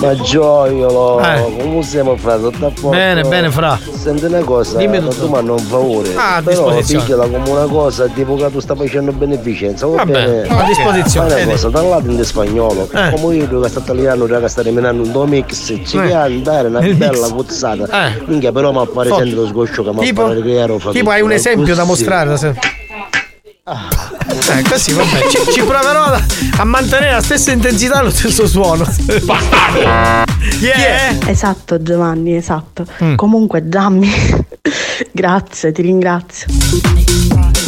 Ma gioiolo! Come siamo fra? Bene, fra. Senti una cosa, dimmi tutto. Tu manno un favore. Però picchiala come una cosa, tipo che tu stai facendo beneficio. Vabbè, a disposizione. Una cosa, da un lato in spagnolo, come io che sta italiano, che sta rimanendo un domix, ci deve andare una bella cozzata. Minchia, però mi appare sempre lo sgoccio che mi appare creare. Tipo hai un esempio da mostrare. Così vabbè, ci proverò a mantenere la stessa intensità e lo stesso suono. Bastardo! Yeah. Esatto Giovanni, esatto. Comunque dammi. Grazie, ti ringrazio.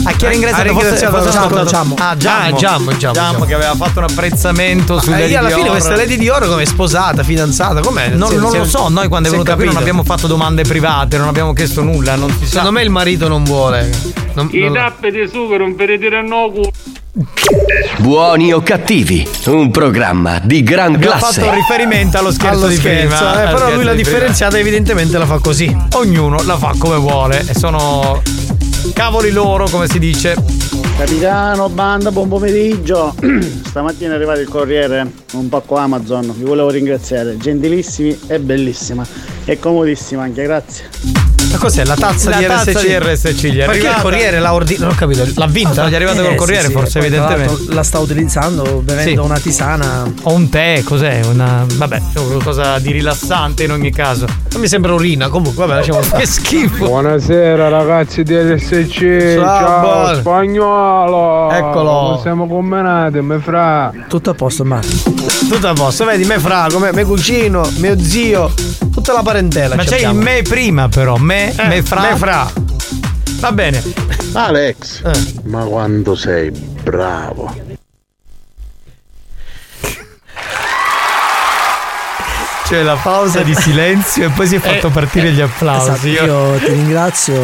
A chi ringraziare Giammo. Giammo che aveva fatto un apprezzamento su Lady Dior. Alla fine questa Lady Dior come sposata, fidanzata, com'è? Non lo so, noi quando è venuta qui non abbiamo fatto domande private, non abbiamo chiesto nulla, non si sa. Secondo me il marito non vuole. I tappe di sugo non vedete a no culo. Buoni o cattivi, un programma di gran classe. Ha fatto riferimento allo scherzo prima, però lui la differenziata evidentemente la fa così. Ognuno la fa come vuole e sono cavoli loro, come si dice. Capitano, banda, buon pomeriggio. Stamattina è arrivato il corriere, un pacco Amazon. Vi volevo ringraziare, gentilissimi e bellissima. E comodissima anche, grazie. Ma cos'è? La tazza di RSC gli è arrivata. Perché il corriere l'ha ordinata? Non ho capito, l'ha vinta? Gli è arrivata col corriere, sì, forse, evidentemente. La sta utilizzando bevendo una tisana. O un tè, cos'è? Vabbè, qualcosa di rilassante in ogni caso. Non mi sembra urina, comunque, vabbè, lasciamo stare. Che schifo. Buonasera ragazzi di RSC. Ciao, spagnolo. Eccolo. Siamo combinati, me fra. Tutto a posto, tutto a posto, vedi, me fra, come me cugino, mio zio, tutta la parentela. Ma c'è il me prima però, me fra. Va bene. Alex, ma quando sei bravo. C'è la pausa di silenzio e poi si è fatto partire gli applausi. Esatto, io ti ringrazio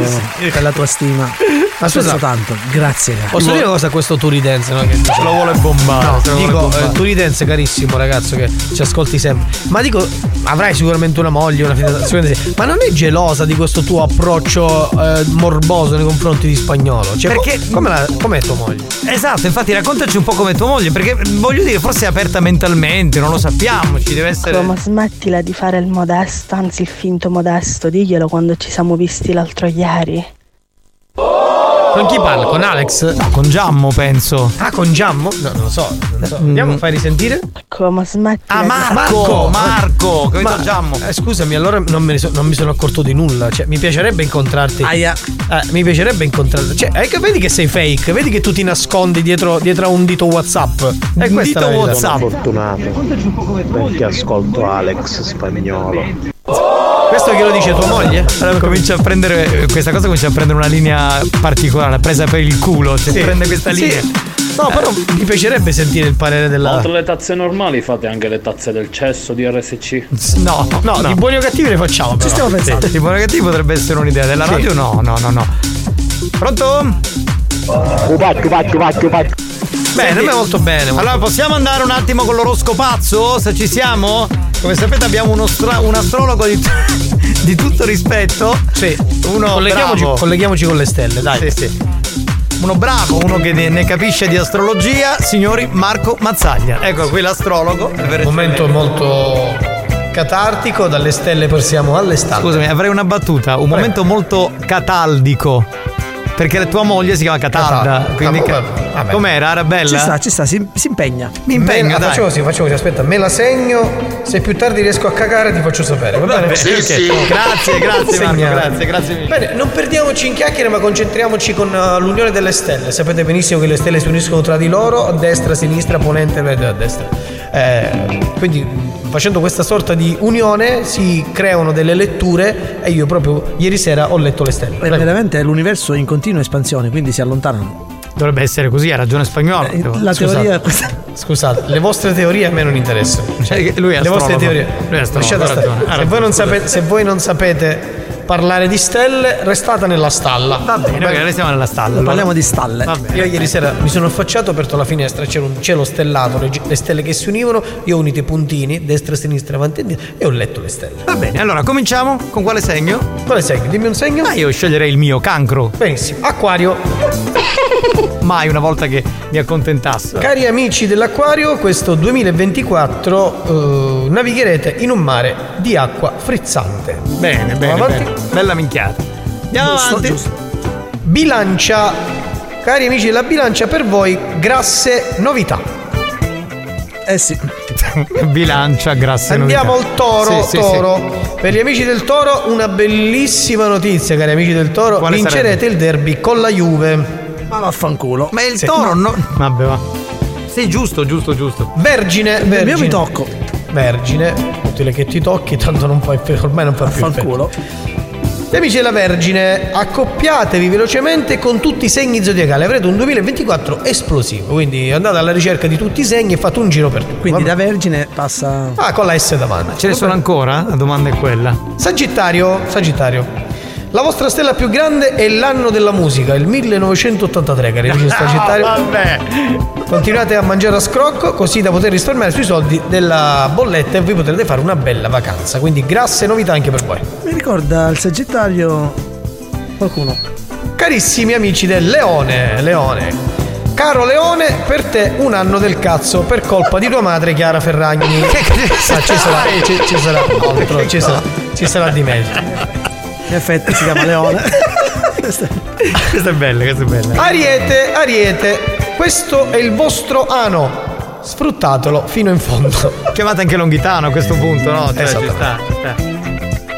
per la tua stima. Ma scusa tanto, grazie. Posso dire cosa a questo Turidense, no? Che ce lo vuole bombare. No, dico, Turidense carissimo ragazzo che ci ascolti sempre. Ma dico, avrai sicuramente una moglie, una fidanzata. Ma non è gelosa di questo tuo approccio morboso nei confronti di spagnolo? Cioè, perché com'è tua moglie? Esatto, infatti raccontaci un po' com'è tua moglie, perché voglio dire, forse è aperta mentalmente, non lo sappiamo, ci deve essere. Ma smettila di fare il modesto, anzi il finto modesto, diglielo quando ci siamo visti l'altro ieri. Con chi parla? Con Alex? No, con Giammo penso. Ah, con Giammo? No, non lo so. Andiamo, fai risentire? Come smetti? Ah, Marco! Capito, Giammo? Scusami, allora non mi sono accorto di nulla. Cioè, mi piacerebbe incontrarti. Aia. Mi piacerebbe incontrarti. Cioè, vedi che sei fake, vedi che tu ti nascondi dietro a un dito WhatsApp. È un dito WhatsApp. Sono fortunato perché ascolto Alex spagnolo. Questo che lo dice tua moglie? Allora comincia a prendere una linea particolare, presa per il culo, cioè prende questa linea. No, però mi piacerebbe sentire il parere della. Oltre le tazze normali fate anche le tazze del cesso di RSC? No. Di buoni o cattivi le facciamo però. Ci stiamo pensando. Di buoni o cattivi potrebbe essere un'idea della radio, no. Pronto? Pacco. Bene, è molto bene. Allora possiamo andare un attimo con l'oroscopazzo, se ci siamo? Come sapete abbiamo un astrologo di tutto rispetto. Sì. Uno colleghiamoci con le stelle, dai. Sì. Uno bravo, uno che ne capisce di astrologia, signori, Marco Mazzaglia. Ecco qui l'astrologo. Un momento molto catartico, dalle stelle passiamo alle stelle. Scusami, avrei una battuta. Un momento molto cataldico. Perché la tua moglie si chiama Catalda. Quindi com'era? Era bella? Ci sta, si impegna. Mi impegna, dai. Faccio così, aspetta, me la segno. Se più tardi riesco a cagare ti faccio sapere. Va bene? Sì. Grazie Marco, grazie mille. Bene, non perdiamoci in chiacchiere ma concentriamoci con l'unione delle stelle. Sapete benissimo che le stelle si uniscono tra di loro, a destra, a sinistra, ponente, verde, a destra. Quindi facendo questa sorta di unione si creano delle letture e io proprio ieri sera ho letto le stelle. Veramente l'universo è in continua espansione, quindi si allontanano. dovrebbe essere così, ha ragione Spagnolo. La teoria, scusate, le vostre teorie a me non interessano. Cioè, lui è le vostre teorie. Lui è astronomo, allora, se, voi non sapete, se voi non sapete parlare di stelle, restate nella stalla. Va bene, perché noi siamo nella stalla. Allora. Parliamo di stalle. Io ieri sera mi sono affacciato, ho aperto la finestra, c'era un cielo stellato, le stelle che si univano, io ho unito i puntini, destra, sinistra, avanti e indietro, e ho letto le stelle. Va bene, allora cominciamo. Con quale segno? Quale segno? Dimmi un segno. Ah, io sceglierei il mio, Cancro. Benissimo. Acquario. Mai una volta che mi accontentassi. Cari amici dell'Acquario, questo 2024 navigherete in un mare di acqua frizzante. Bene, bene. Avanti. Bene. Bella minchiata. Andiamo avanti. Bilancia. Cari amici della Bilancia, per voi grasse novità. Eh sì. Bilancia, grasse andiamo novità. Andiamo al Toro. Sì, Toro. Sì, sì. Per gli amici del Toro una bellissima notizia, cari amici del Toro. Quale vincerete sarebbe? Il derby con la Juve. Ma vaffanculo. Ma il Toro no. Vabbè, va. Sì, giusto. Vergine. Io mi tocco. Vergine. Utile che ti tocchi, tanto non fai, ormai non fa più. Vaffanculo. Gli amici della Vergine, accoppiatevi velocemente con tutti i segni zodiacali, avrete un 2024 esplosivo, quindi andate alla ricerca di tutti i segni e fate un giro per tutti. Quindi da Vergine passa... Ah, con la S davanti. Ma ce ne sono ancora? La domanda è quella. Sagittario. La vostra stella più grande è l'anno della musica, il 1983, cari amici Sagittario. Vabbè. Continuate a mangiare a scrocco così da poter risparmiare sui soldi della bolletta e vi potrete fare una bella vacanza. Quindi grasse novità anche per voi. Mi ricorda il Sagittario qualcuno. Carissimi amici del Leone. Caro Leone, per te un anno del cazzo per colpa di tua madre Chiara Ferragni. Ci sarà di meglio. In effetti si chiama Leone. Questa è bella. Ariete. Questo è il vostro ano, sfruttatelo fino in fondo. Chiamate anche Longhitano a questo punto, no? Cioè, esatto. Ci sta.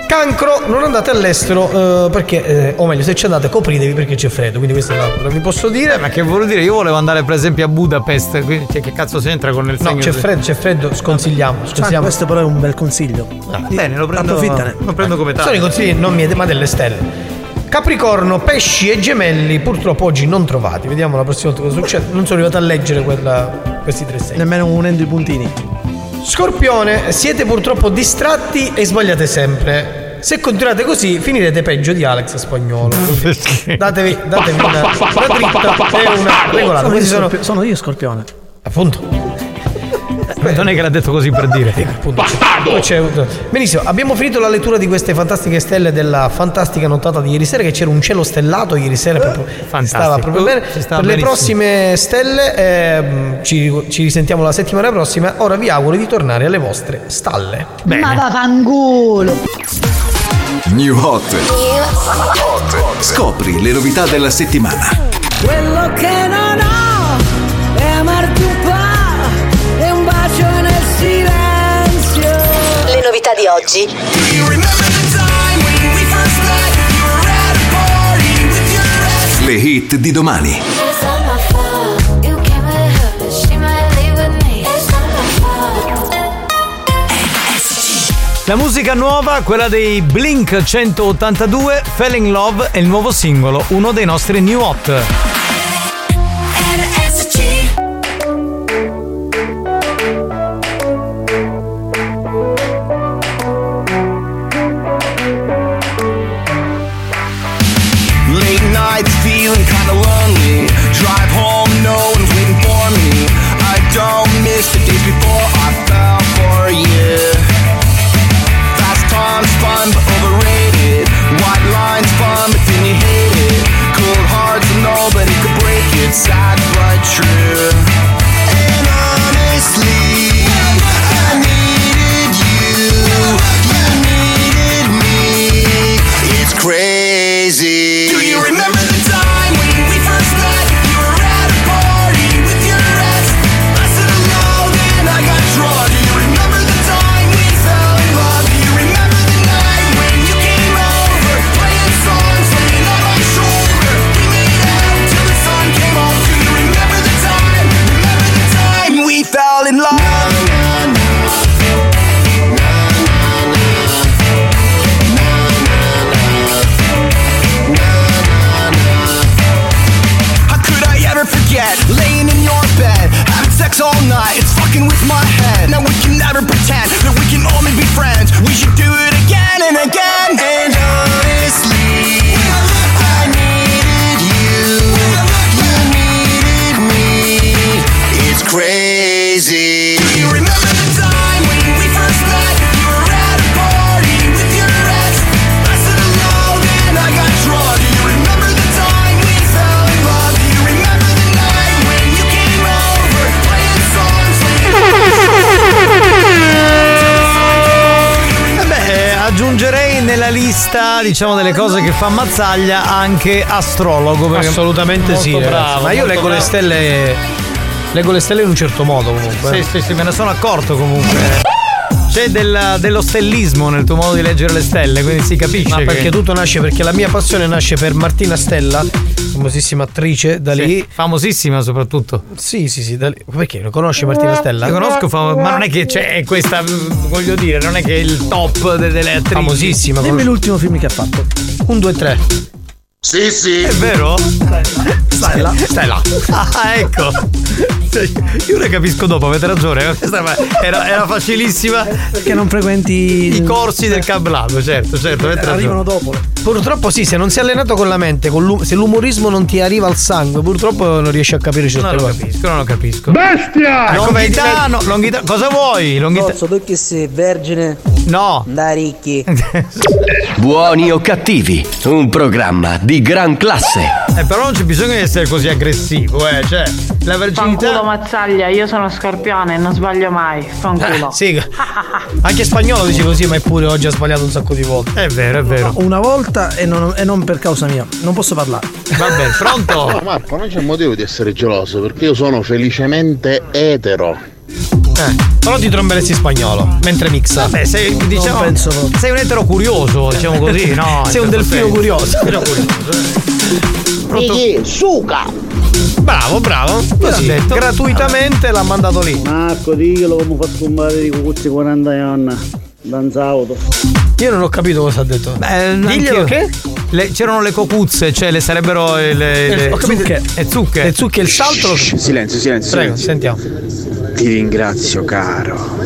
Cancro, non andate all'estero perché, o meglio, se ci andate copritevi perché c'è freddo. Quindi questa è la vi posso dire. Ma che vuol dire? Io volevo andare per esempio a Budapest, quindi, cioè, che cazzo c'entra con il segno? No, c'è freddo, sconsigliamo. Questo però è un bel consiglio. Bene, lo prendo. Approfittane. Lo prendo come tale. Sono i consigli non miei, ma delle stelle. Capricorno, pesci e gemelli purtroppo oggi non trovati. Vediamo la prossima volta cosa succede. Non sono arrivato a leggere questi tre segni. Nemmeno unendo i puntini. Scorpione, siete purtroppo distratti e sbagliate sempre. Se continuate così finirete peggio di Alex Spagnolo. Datevi una dritta e una regolata. Sono io Scorpione. Appunto. Non è che l'ha detto così per dire. Benissimo, abbiamo finito la lettura di queste fantastiche stelle della fantastica nottata di ieri sera, che c'era un cielo stellato ieri sera proprio, stava proprio bene. Stava per benissimo. Le prossime stelle ci risentiamo la settimana prossima. Ora vi auguro di tornare alle vostre stalle. Bene. Ma vaffanculo. New Hot. Scopri le novità della settimana. Quello che non ho è amarti. Le novità di oggi. Le hit di domani. La musica nuova, quella dei Blink 182, Fell in Love è il nuovo singolo, uno dei nostri new hot. But aggiungerei nella lista, diciamo, delle cose che fa mazzaglia anche astrologo. Assolutamente sì, bravo. Ma io leggo le stelle, leggo le stelle in un certo modo comunque. Sì, sì, sì, me ne sono accorto comunque. C'è dello stellismo nel tuo modo di leggere le stelle, quindi si capisce. Ma perché tutto nasce, perché la mia passione nasce per Martina Stella, famosissima attrice, da lì. Sì, famosissima soprattutto. Sì, sì, sì, da lì. Perché lo conosci Martina Stella? La conosco, ma non è che c'è questa, voglio dire, non è che è il top delle attrici. Famosissima. Dimmi l'ultimo film che ha fatto. 1, 2, 3. Sì, sì. È vero? Stella. Stella. Ah, ecco. Io ne capisco dopo, avete ragione. Era facilissima. Perché non frequenti i corsi del cablato, certo. Arrivano dopo. Purtroppo sì, se non sei allenato con la mente, se l'umorismo non ti arriva al sangue, purtroppo non riesci a capire certe cose. Non lo capisco. Bestia! Longhitano. Cosa vuoi? Longhitano. Tu che sei vergine? No. Da ricchi. Buoni o cattivi? Un programma di gran classe. Però non c'è bisogno di essere così aggressivo, cioè la verginità. Fanculo Mazzaglia, io sono scorpione e non sbaglio mai. Fanculo. Sì. Anche spagnolo dice così, ma eppure oggi ha sbagliato un sacco di volte. È vero. Una volta e non per causa mia. Non posso parlare. Vabbè, pronto? No, Marco, non c'è motivo di essere geloso, perché io sono felicemente etero. Però ti tromberesti spagnolo mentre mixa. Beh, sei un etero curioso, diciamo così, no? Sei un delfino curioso. Pronto? Suca! Bravo. Così, gratuitamente l'ha mandato lì. Marco, dillo come fa scombare di cucuzzi 40 anni. Danza auto. Io non ho capito cosa ha detto. Diglielo che? C'erano le cocuzze, cioè le sarebbero le zucche. Le zucche, il salto. Silenzio. Prego, sentiamo. Ti ringrazio, caro.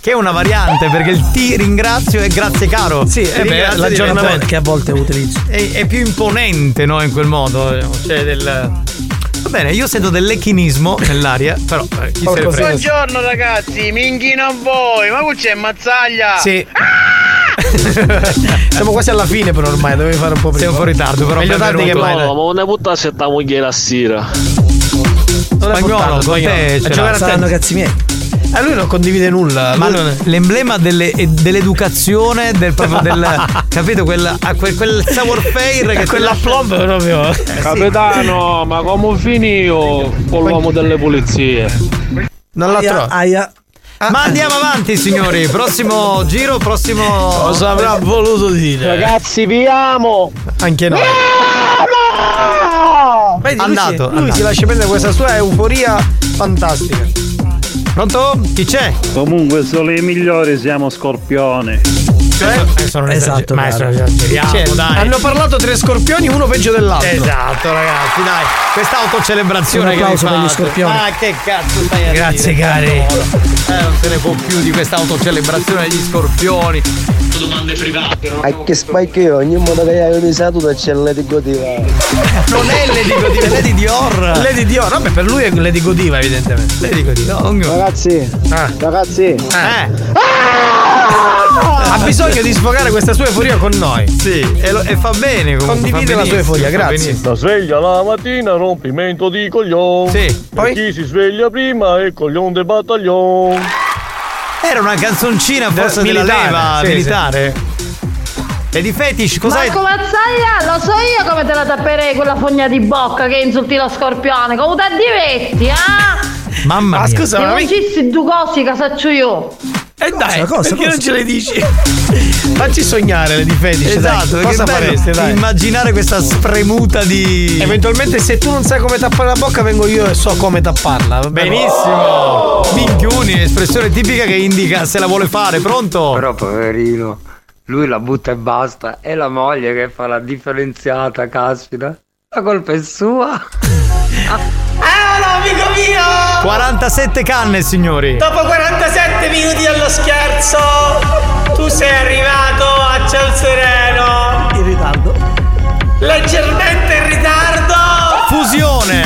Che è una variante, perché il ti ringrazio e grazie caro. Sì, è l'aggiornamento che a volte utilizzo. È più imponente, no? In quel modo. Cioè Va bene, io sento dell'ecchinismo nell'aria, però chi se ne frega. Buongiorno ragazzi, minchino a voi, ma qui c'è Mazzaglia. Sì. Siamo quasi alla fine, però ormai dovevi fare un po' prima. Siamo un po' in ritardo, però meglio tardi che mai. No, ma una puttana se ta moglie la sera. Spagnolo, con te a giocare saranno cazzi miei. A lui non condivide nulla. Ma l'emblema dell'educazione, proprio del capito, quel savoir-faire che quella plomb proprio. Capitano, sì. Ma come finì io con l'uomo delle pulizie? Non la trovo. Ma andiamo avanti, signori. Prossimo giro, prossimo. Cosa avrà voluto dire? Ragazzi, vi amo. Anche noi. Andato. Lui si lascia prendere questa sua euforia fantastica. Pronto? Chi c'è? Comunque sono i migliori, siamo scorpione. Esatto, maestro. Hanno parlato 3 scorpioni, uno peggio dell'altro. Esatto, ragazzi, dai. Questa autocelebrazione che fate degli scorpioni. Ah, che cazzo stai a dire? Grazie, cari. Non se ne può più di questa autocelebrazione degli scorpioni. Domande private. A che spike ogni modo che hai usato da c'è Lady Godiva. Non è Lady Godiva, è Lady Dior. Lady Dior, vabbè, per lui è Lady Godiva, evidentemente. Lady Godiva. No, Ragazzi. Ha bisogno di sfogare questa sua euforia con noi. Sì, e fa bene comunque. Condivide la sua euforia, grazie. La sveglia la mattina, rompimento di coglion. Sì. Poi chi si sveglia prima è coglion del battaglion. Era una canzoncina forse della leva militare. E di fetish cos'hai? Marco Mazzaglia, lo so io come te la tapperei quella fogna di bocca che insulti lo scorpione. Come te diverti, ah? Mamma mia. Ma scusa, ma facessi due cose casaccio io. E dai, perché non ce le dici? Facci sognare le difese. Esatto, dai. Cosa faresti? Dai. Immaginare questa spremuta di. Eventualmente, se tu non sai come tappare la bocca, vengo io e so come tapparla. Benissimo. Minchioni, espressione tipica che indica se la vuole fare. Pronto? Però poverino, lui la butta e basta. È la moglie che fa la differenziata, caspita. La colpa è sua. Amico mio! 47 canne, signori! Dopo 47 minuti allo scherzo, tu sei arrivato a Ciel Sereno! In ritardo? Leggermente in ritardo! Fusione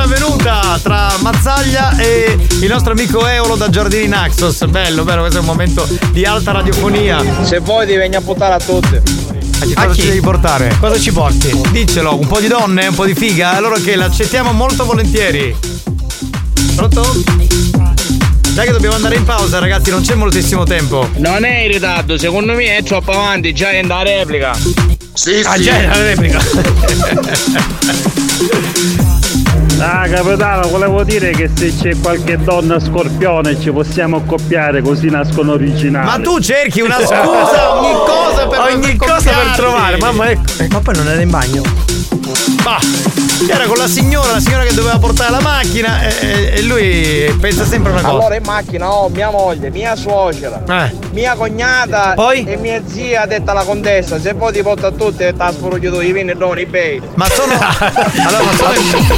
avvenuta tra Mazzaglia e il nostro amico Eolo da Giardini Naxos. Bello, questo è un momento di alta radiofonia. Se vuoi ti venga a buttare a tutti. A chi? Ci devi portare? Cosa ci porti? Diccelo, un po' di donne, un po' di figa, allora che l'accettiamo molto volentieri. Pronto? Dai che dobbiamo andare in pausa, ragazzi, non c'è moltissimo tempo. Non è in ritardo, secondo me è troppo avanti, già è la replica. Sì, sì. Ah, già è la replica. Ah, capitano, volevo dire che se c'è qualche donna scorpione ci possiamo accoppiare, così nascono originali. Ma tu cerchi una scusa, ogni cosa per trovare. Mamma, ma poi non era in bagno. Bah, era con la signora che doveva portare la macchina e lui pensa sempre una cosa. Allora in macchina ho mia moglie, mia suocera, mia cognata, poi? E mia zia detta la contessa. Se poi ti porta a tutti e ti asporuglio i vini e non i bei. Ma sono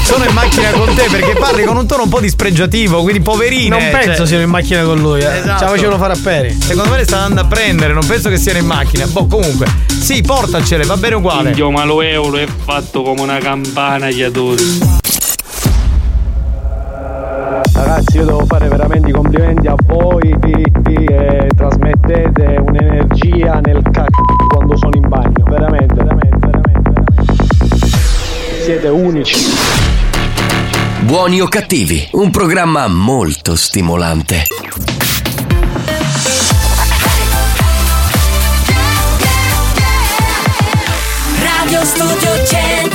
sono in macchina con te perché parli con un tono un po' dispregiativo, quindi poverino. Non penso siano in macchina con lui, esatto. Ce la facevano fare a peri. Secondo me le stanno andando a prendere, non penso che siano in macchina. Boh, comunque, sì, portacele, va bene uguale. Dio, ma lo euro è fatto come una campana, gli adori. Ragazzi, io devo fare veramente i complimenti a voi che trasmettete un'energia nel cacchio quando sono in bagno. Veramente. Siete unici. Buoni o cattivi, un programma molto stimolante. Radio Studio Centrale.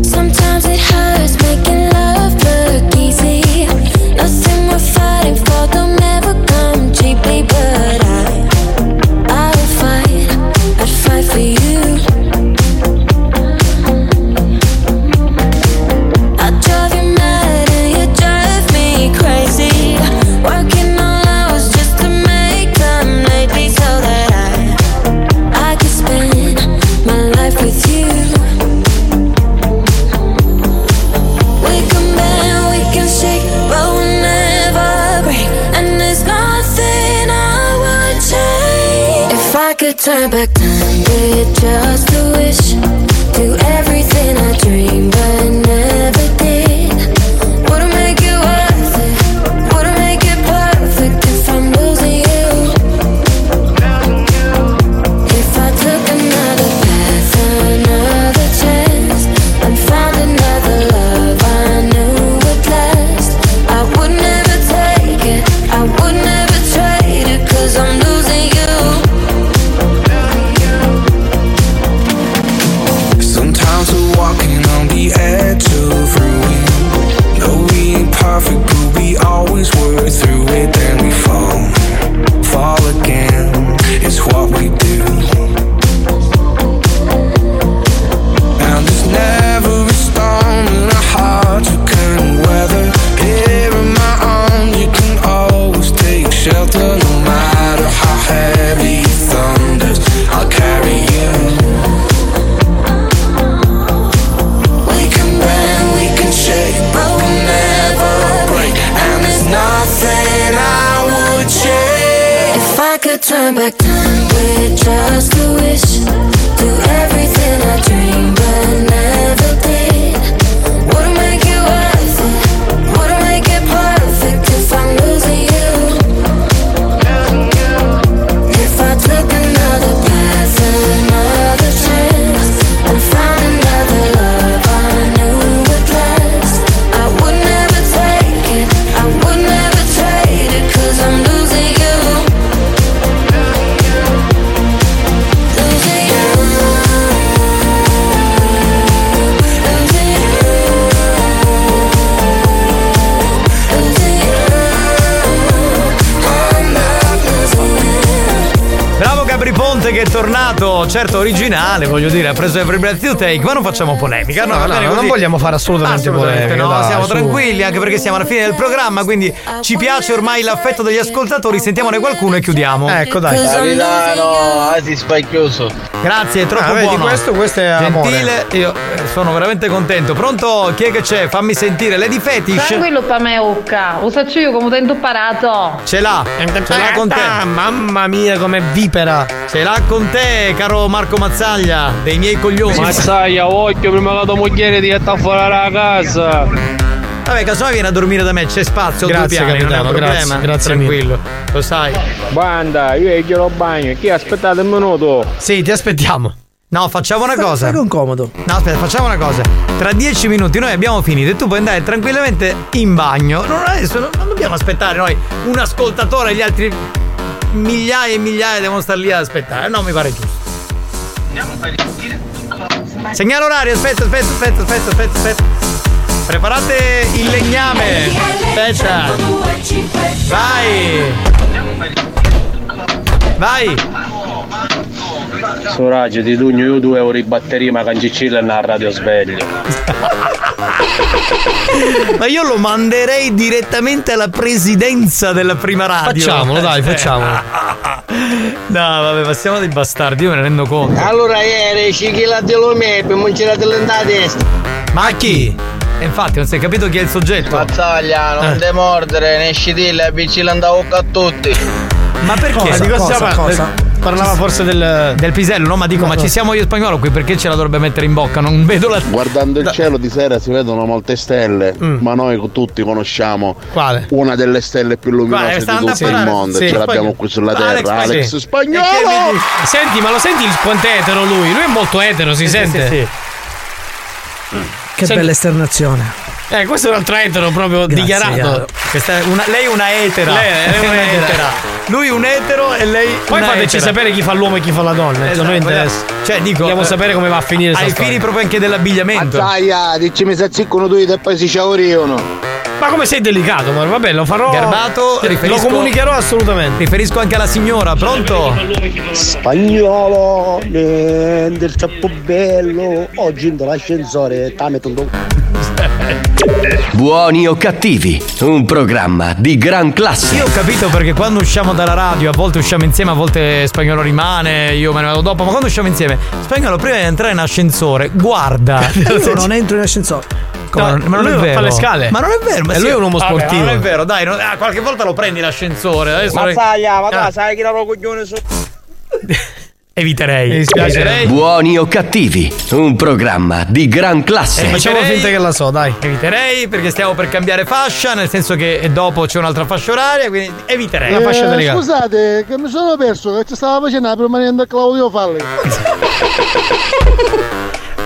Sometimes it hurts making love look easy. Nothing we're fighting for don't ever come cheaply, but I'd fight for you. I drive you mad and you drive me crazy. Working all hours just to make them lately, so that I could spend my life with you. We can bend, we can shake, but we'll never break. And there's nothing I would change if I could turn back. Just a wish, do everything I dream but never did. Wouldn't make it worth it, wouldn't make it perfect if I'm losing you. If I took another path, another chance, and found another love I knew would last, I would never take it, I would never trade it, 'cause I'm losing you. But we always work through it, then we fall again. It's what we do. Now there's never a storm in our hearts you can weather. Here in my arms you can always take shelter. No matter how heavy it thunders, I'll carry you. We can bend, we can shake, but we'll never. Nothing I would change if I could turn back time with just a wish. Do everything I dream but never did. Wouldn't make it worth it, wouldn't make it perfect if I'm losing you. If I took another path, another chance, and found another love I knew would last, I would never take it, I would never. 'Cause I'm losing you. Losing you. Losing you. Losing you. Bravo Capriponte che è tornato, certo originale, voglio dire, ha preso every breath you take, ma non facciamo polemica, no, non vogliamo fare assolutamente polemica, no, dai, siamo tranquilli anche perché siamo alla fine del programma, quindi ci piace ormai l'affetto degli ascoltatori, sentiamone qualcuno e chiudiamo. Ecco, dai. Capitano, asi spacchioso. Grazie, è troppo buono. Vedi, questo è gentile, amore. Io sono veramente contento. Pronto? Chi è che c'è? Fammi sentire. Lady Fetish. Tranquillo pa me occa. Lo saccio io come tento parato. Ce l'ha con te. Mamma mia, come vipera. Ce l'ha con te. te, caro Marco Mazzaglia, dei miei coglioni. Mazzaglia, occhio, prima che la tua moglie diretta fuori dalla casa. Vabbè, casomai vieni a dormire da me, c'è spazio. Grazie, due piani, capitano, non è un problema. Grazie, tranquillo, mille. Lo sai. Banda, io glielo bagno. Chi aspettate un minuto? Sì, ti aspettiamo. No, facciamo una cosa. Fai un comodo. No, aspetta, facciamo una cosa. Tra 10 minuti noi abbiamo finito e tu puoi andare tranquillamente in bagno. Non, adesso non dobbiamo aspettare noi un ascoltatore e gli altri migliaia e migliaia devono star lì ad aspettare. No, mi pare giusto. Andiamo a partire. Segnalo orario, aspetta. Preparate il legname. Aspetta. Vai. Su raggio ti dugno io 2 euro in batteria, ma cancicilla nella radio sveglio. Ma io lo manderei direttamente alla presidenza della prima radio. Facciamolo, dai, facciamolo. No, vabbè, passiamo dei bastardi, io me ne rendo conto. Allora ieri ci chilate lo mepe, non ce l'ha della testa. Ma chi? Infatti non si è capito chi è il soggetto. Mazzaglia, non te mordere, ne esci di la bici l'anda bocca a tutti. Ma perché? Cosa? Parlava forse del pisello, no? Ma dico, ma ci siamo io spagnolo qui, perché ce la dovrebbe mettere in bocca? Non vedo la. Guardando il cielo di sera si vedono molte stelle, ma noi tutti conosciamo quale? Una delle stelle più luminose di tutto il mondo, ce l'abbiamo qui sulla terra. Alex Spagnolo! Senti, ma lo senti quanto è etero lui? Lui è molto etero, si sente? Sì. Che bella esternazione. Questo è un altro etero proprio. Grazie, dichiarato. Questa è lei è una etera. Lei è una etera. Lui un etero e lei. Poi fateci sapere chi fa l'uomo e chi fa la donna. Esatto, noi cioè dico, vogliamo sapere come va a finire. Ai fini proprio anche dell'abbigliamento. Azzaia, dici mi sazziccono due e poi si ciauriono. Ma come sei delicato, ma vabbè, lo farò. Garbato, lo comunicherò assolutamente. Riferisco anche alla signora, pronto? Spagnolo, del tappo bello, oggi in dall'ascensore, tametto. Buoni o cattivi, un programma di gran classe. Io ho capito perché quando usciamo dalla radio, a volte usciamo insieme, a volte Spagnolo rimane, io me ne vado dopo, ma quando usciamo insieme, Spagnolo prima di entrare in ascensore, guarda. Io non entro in ascensore. No, ma non è vero, fa le scale. Ma non è vero, ma lui è un uomo sportivo. Non è vero, dai, qualche volta lo prendi l'ascensore. Ma sai che la coglione su. Eviterei. Mi dispiace. Buoni o cattivi, un programma di gran classe. Facciamo finta che la so, dai. Eviterei perché stiamo per cambiare fascia, nel senso che dopo c'è un'altra fascia oraria, quindi eviterei. La fascia delicata. Scusate, che mi sono perso, che ci stava facendo la permanente a Claudio Falli.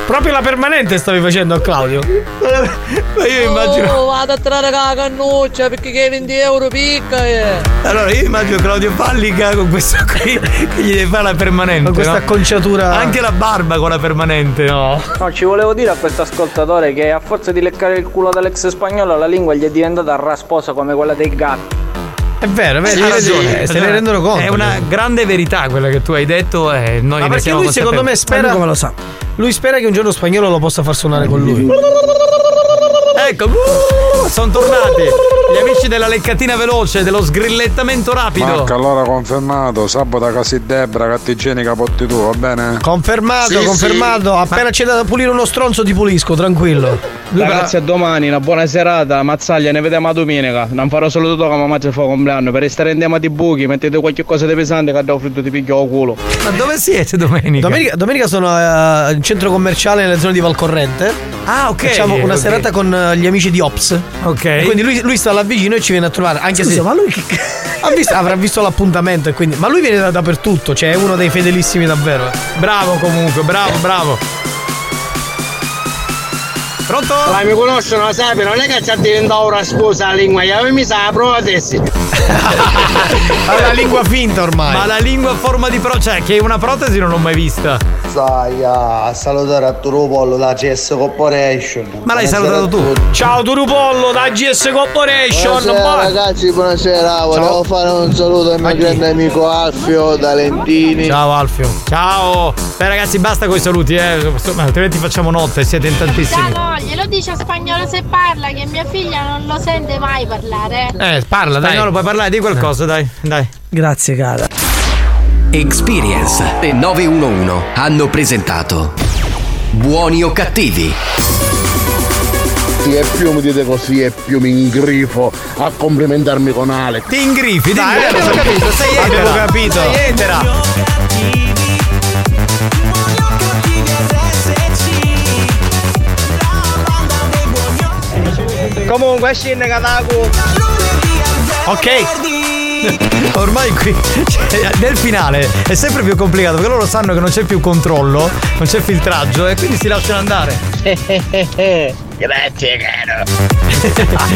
Proprio la permanente stavi facendo a Claudio. Ma io immagino. Vado a trarre la cannuccia perché che 20 euro picca. Allora io immagino Claudio Fallica con questo qui che gli deve fare la permanente. Con questa acconciatura. Anche la barba con la permanente, no? No, ci volevo dire a questo ascoltatore che a forza di leccare il culo dall'ex spagnolo la lingua gli è diventata rasposa come quella dei gatti. È vero, è vero, se ne rendono conto. È una grande verità quella che tu hai detto. Noi ma perché lui secondo me spera, come lo sa. Lui spera che un giorno Spagnolo lo possa far suonare con lui. Ecco, sono tornati gli amici della leccatina veloce, dello sgrillettamento rapido. Marco, allora confermato, sabato casi Debra, cattigieni capotti tu, va bene? Confermato, sì. Appena c'è da pulire uno stronzo ti pulisco, tranquillo. Ragazzi, a domani, una buona serata, Mazzaglia, ne vediamo a domenica. Non farò solo tutto come maggio fa compleanno, per restare in tema di buchi, mettete qualche cosa di pesante che a fritto ti picchio al culo. Ma dove siete domenica? Domenica sono in centro commerciale nella zona di Valcorrente. Ah, ok. Facciamo una serata con gli amici di Ops. Ok. E quindi lui sta là vicino e ci viene a trovare. Anche scusa, se ma lui avrà visto l'appuntamento e quindi. Ma lui viene dappertutto, cioè è uno dei fedelissimi davvero. Bravo comunque, bravo. Pronto? Ma mi conoscono, lo sai, non è che ci ha diventato ora sposa la lingua, io mi sa la prova tesi. Ha la lingua finta ormai. Ma la lingua a forma di cioè che una protesi non l'ho mai vista. Sai, a salutare a Turupollo da GS Corporation. Ma l'hai salutato tu? Ciao Turupollo da GS Corporation. Buonasera ragazzi, buonasera. Volevo fare un saluto al mio grande amico Alfio da Lentini. Ciao Alfio. Ciao. Beh ragazzi, basta coi saluti, altrimenti facciamo notte, siete in tantissimi. No, glielo dice a Spagnolo se parla, che mia figlia non lo sente mai parlare. Parla, dai. Spagnolo, puoi parlare di qualcosa, dai. Grazie, cara. Experience e 911 hanno presentato Buoni o cattivi. E più mi dite così e più mi ingrifo a complimentarmi con Alex. Ti ingrifi, dai, avevo capito, sei etera. Comunque scende Kataku. Ok. Ormai qui, cioè, nel finale è sempre più complicato perché loro sanno che non c'è più controllo, non c'è filtraggio e quindi si lasciano andare. Grazie caro.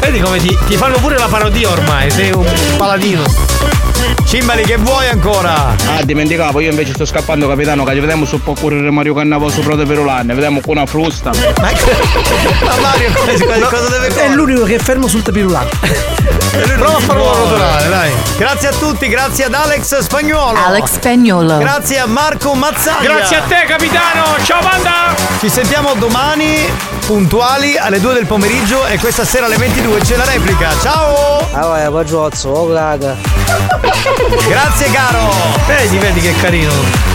Vedi come ti fanno pure la parodia ormai, sei un paladino. Cimbali, che vuoi ancora? Ah, dimenticavo, io invece sto scappando capitano, che vediamo se può correre Mario Cannavo sopra de Perulanne, vediamo con una frusta. Ma Mario cosa deve fare? È l'unico che è fermo sul tapirulano. Prova a farlo rotolare, dai. Grazie a tutti, grazie ad Alex Spagnolo. Grazie a Marco Mazzaglia. Grazie a te capitano, ciao banda. Ci sentiamo domani puntuali alle 2 del pomeriggio e questa sera alle 22 c'è la replica. Ciao. Grazie caro. Vedi che carino.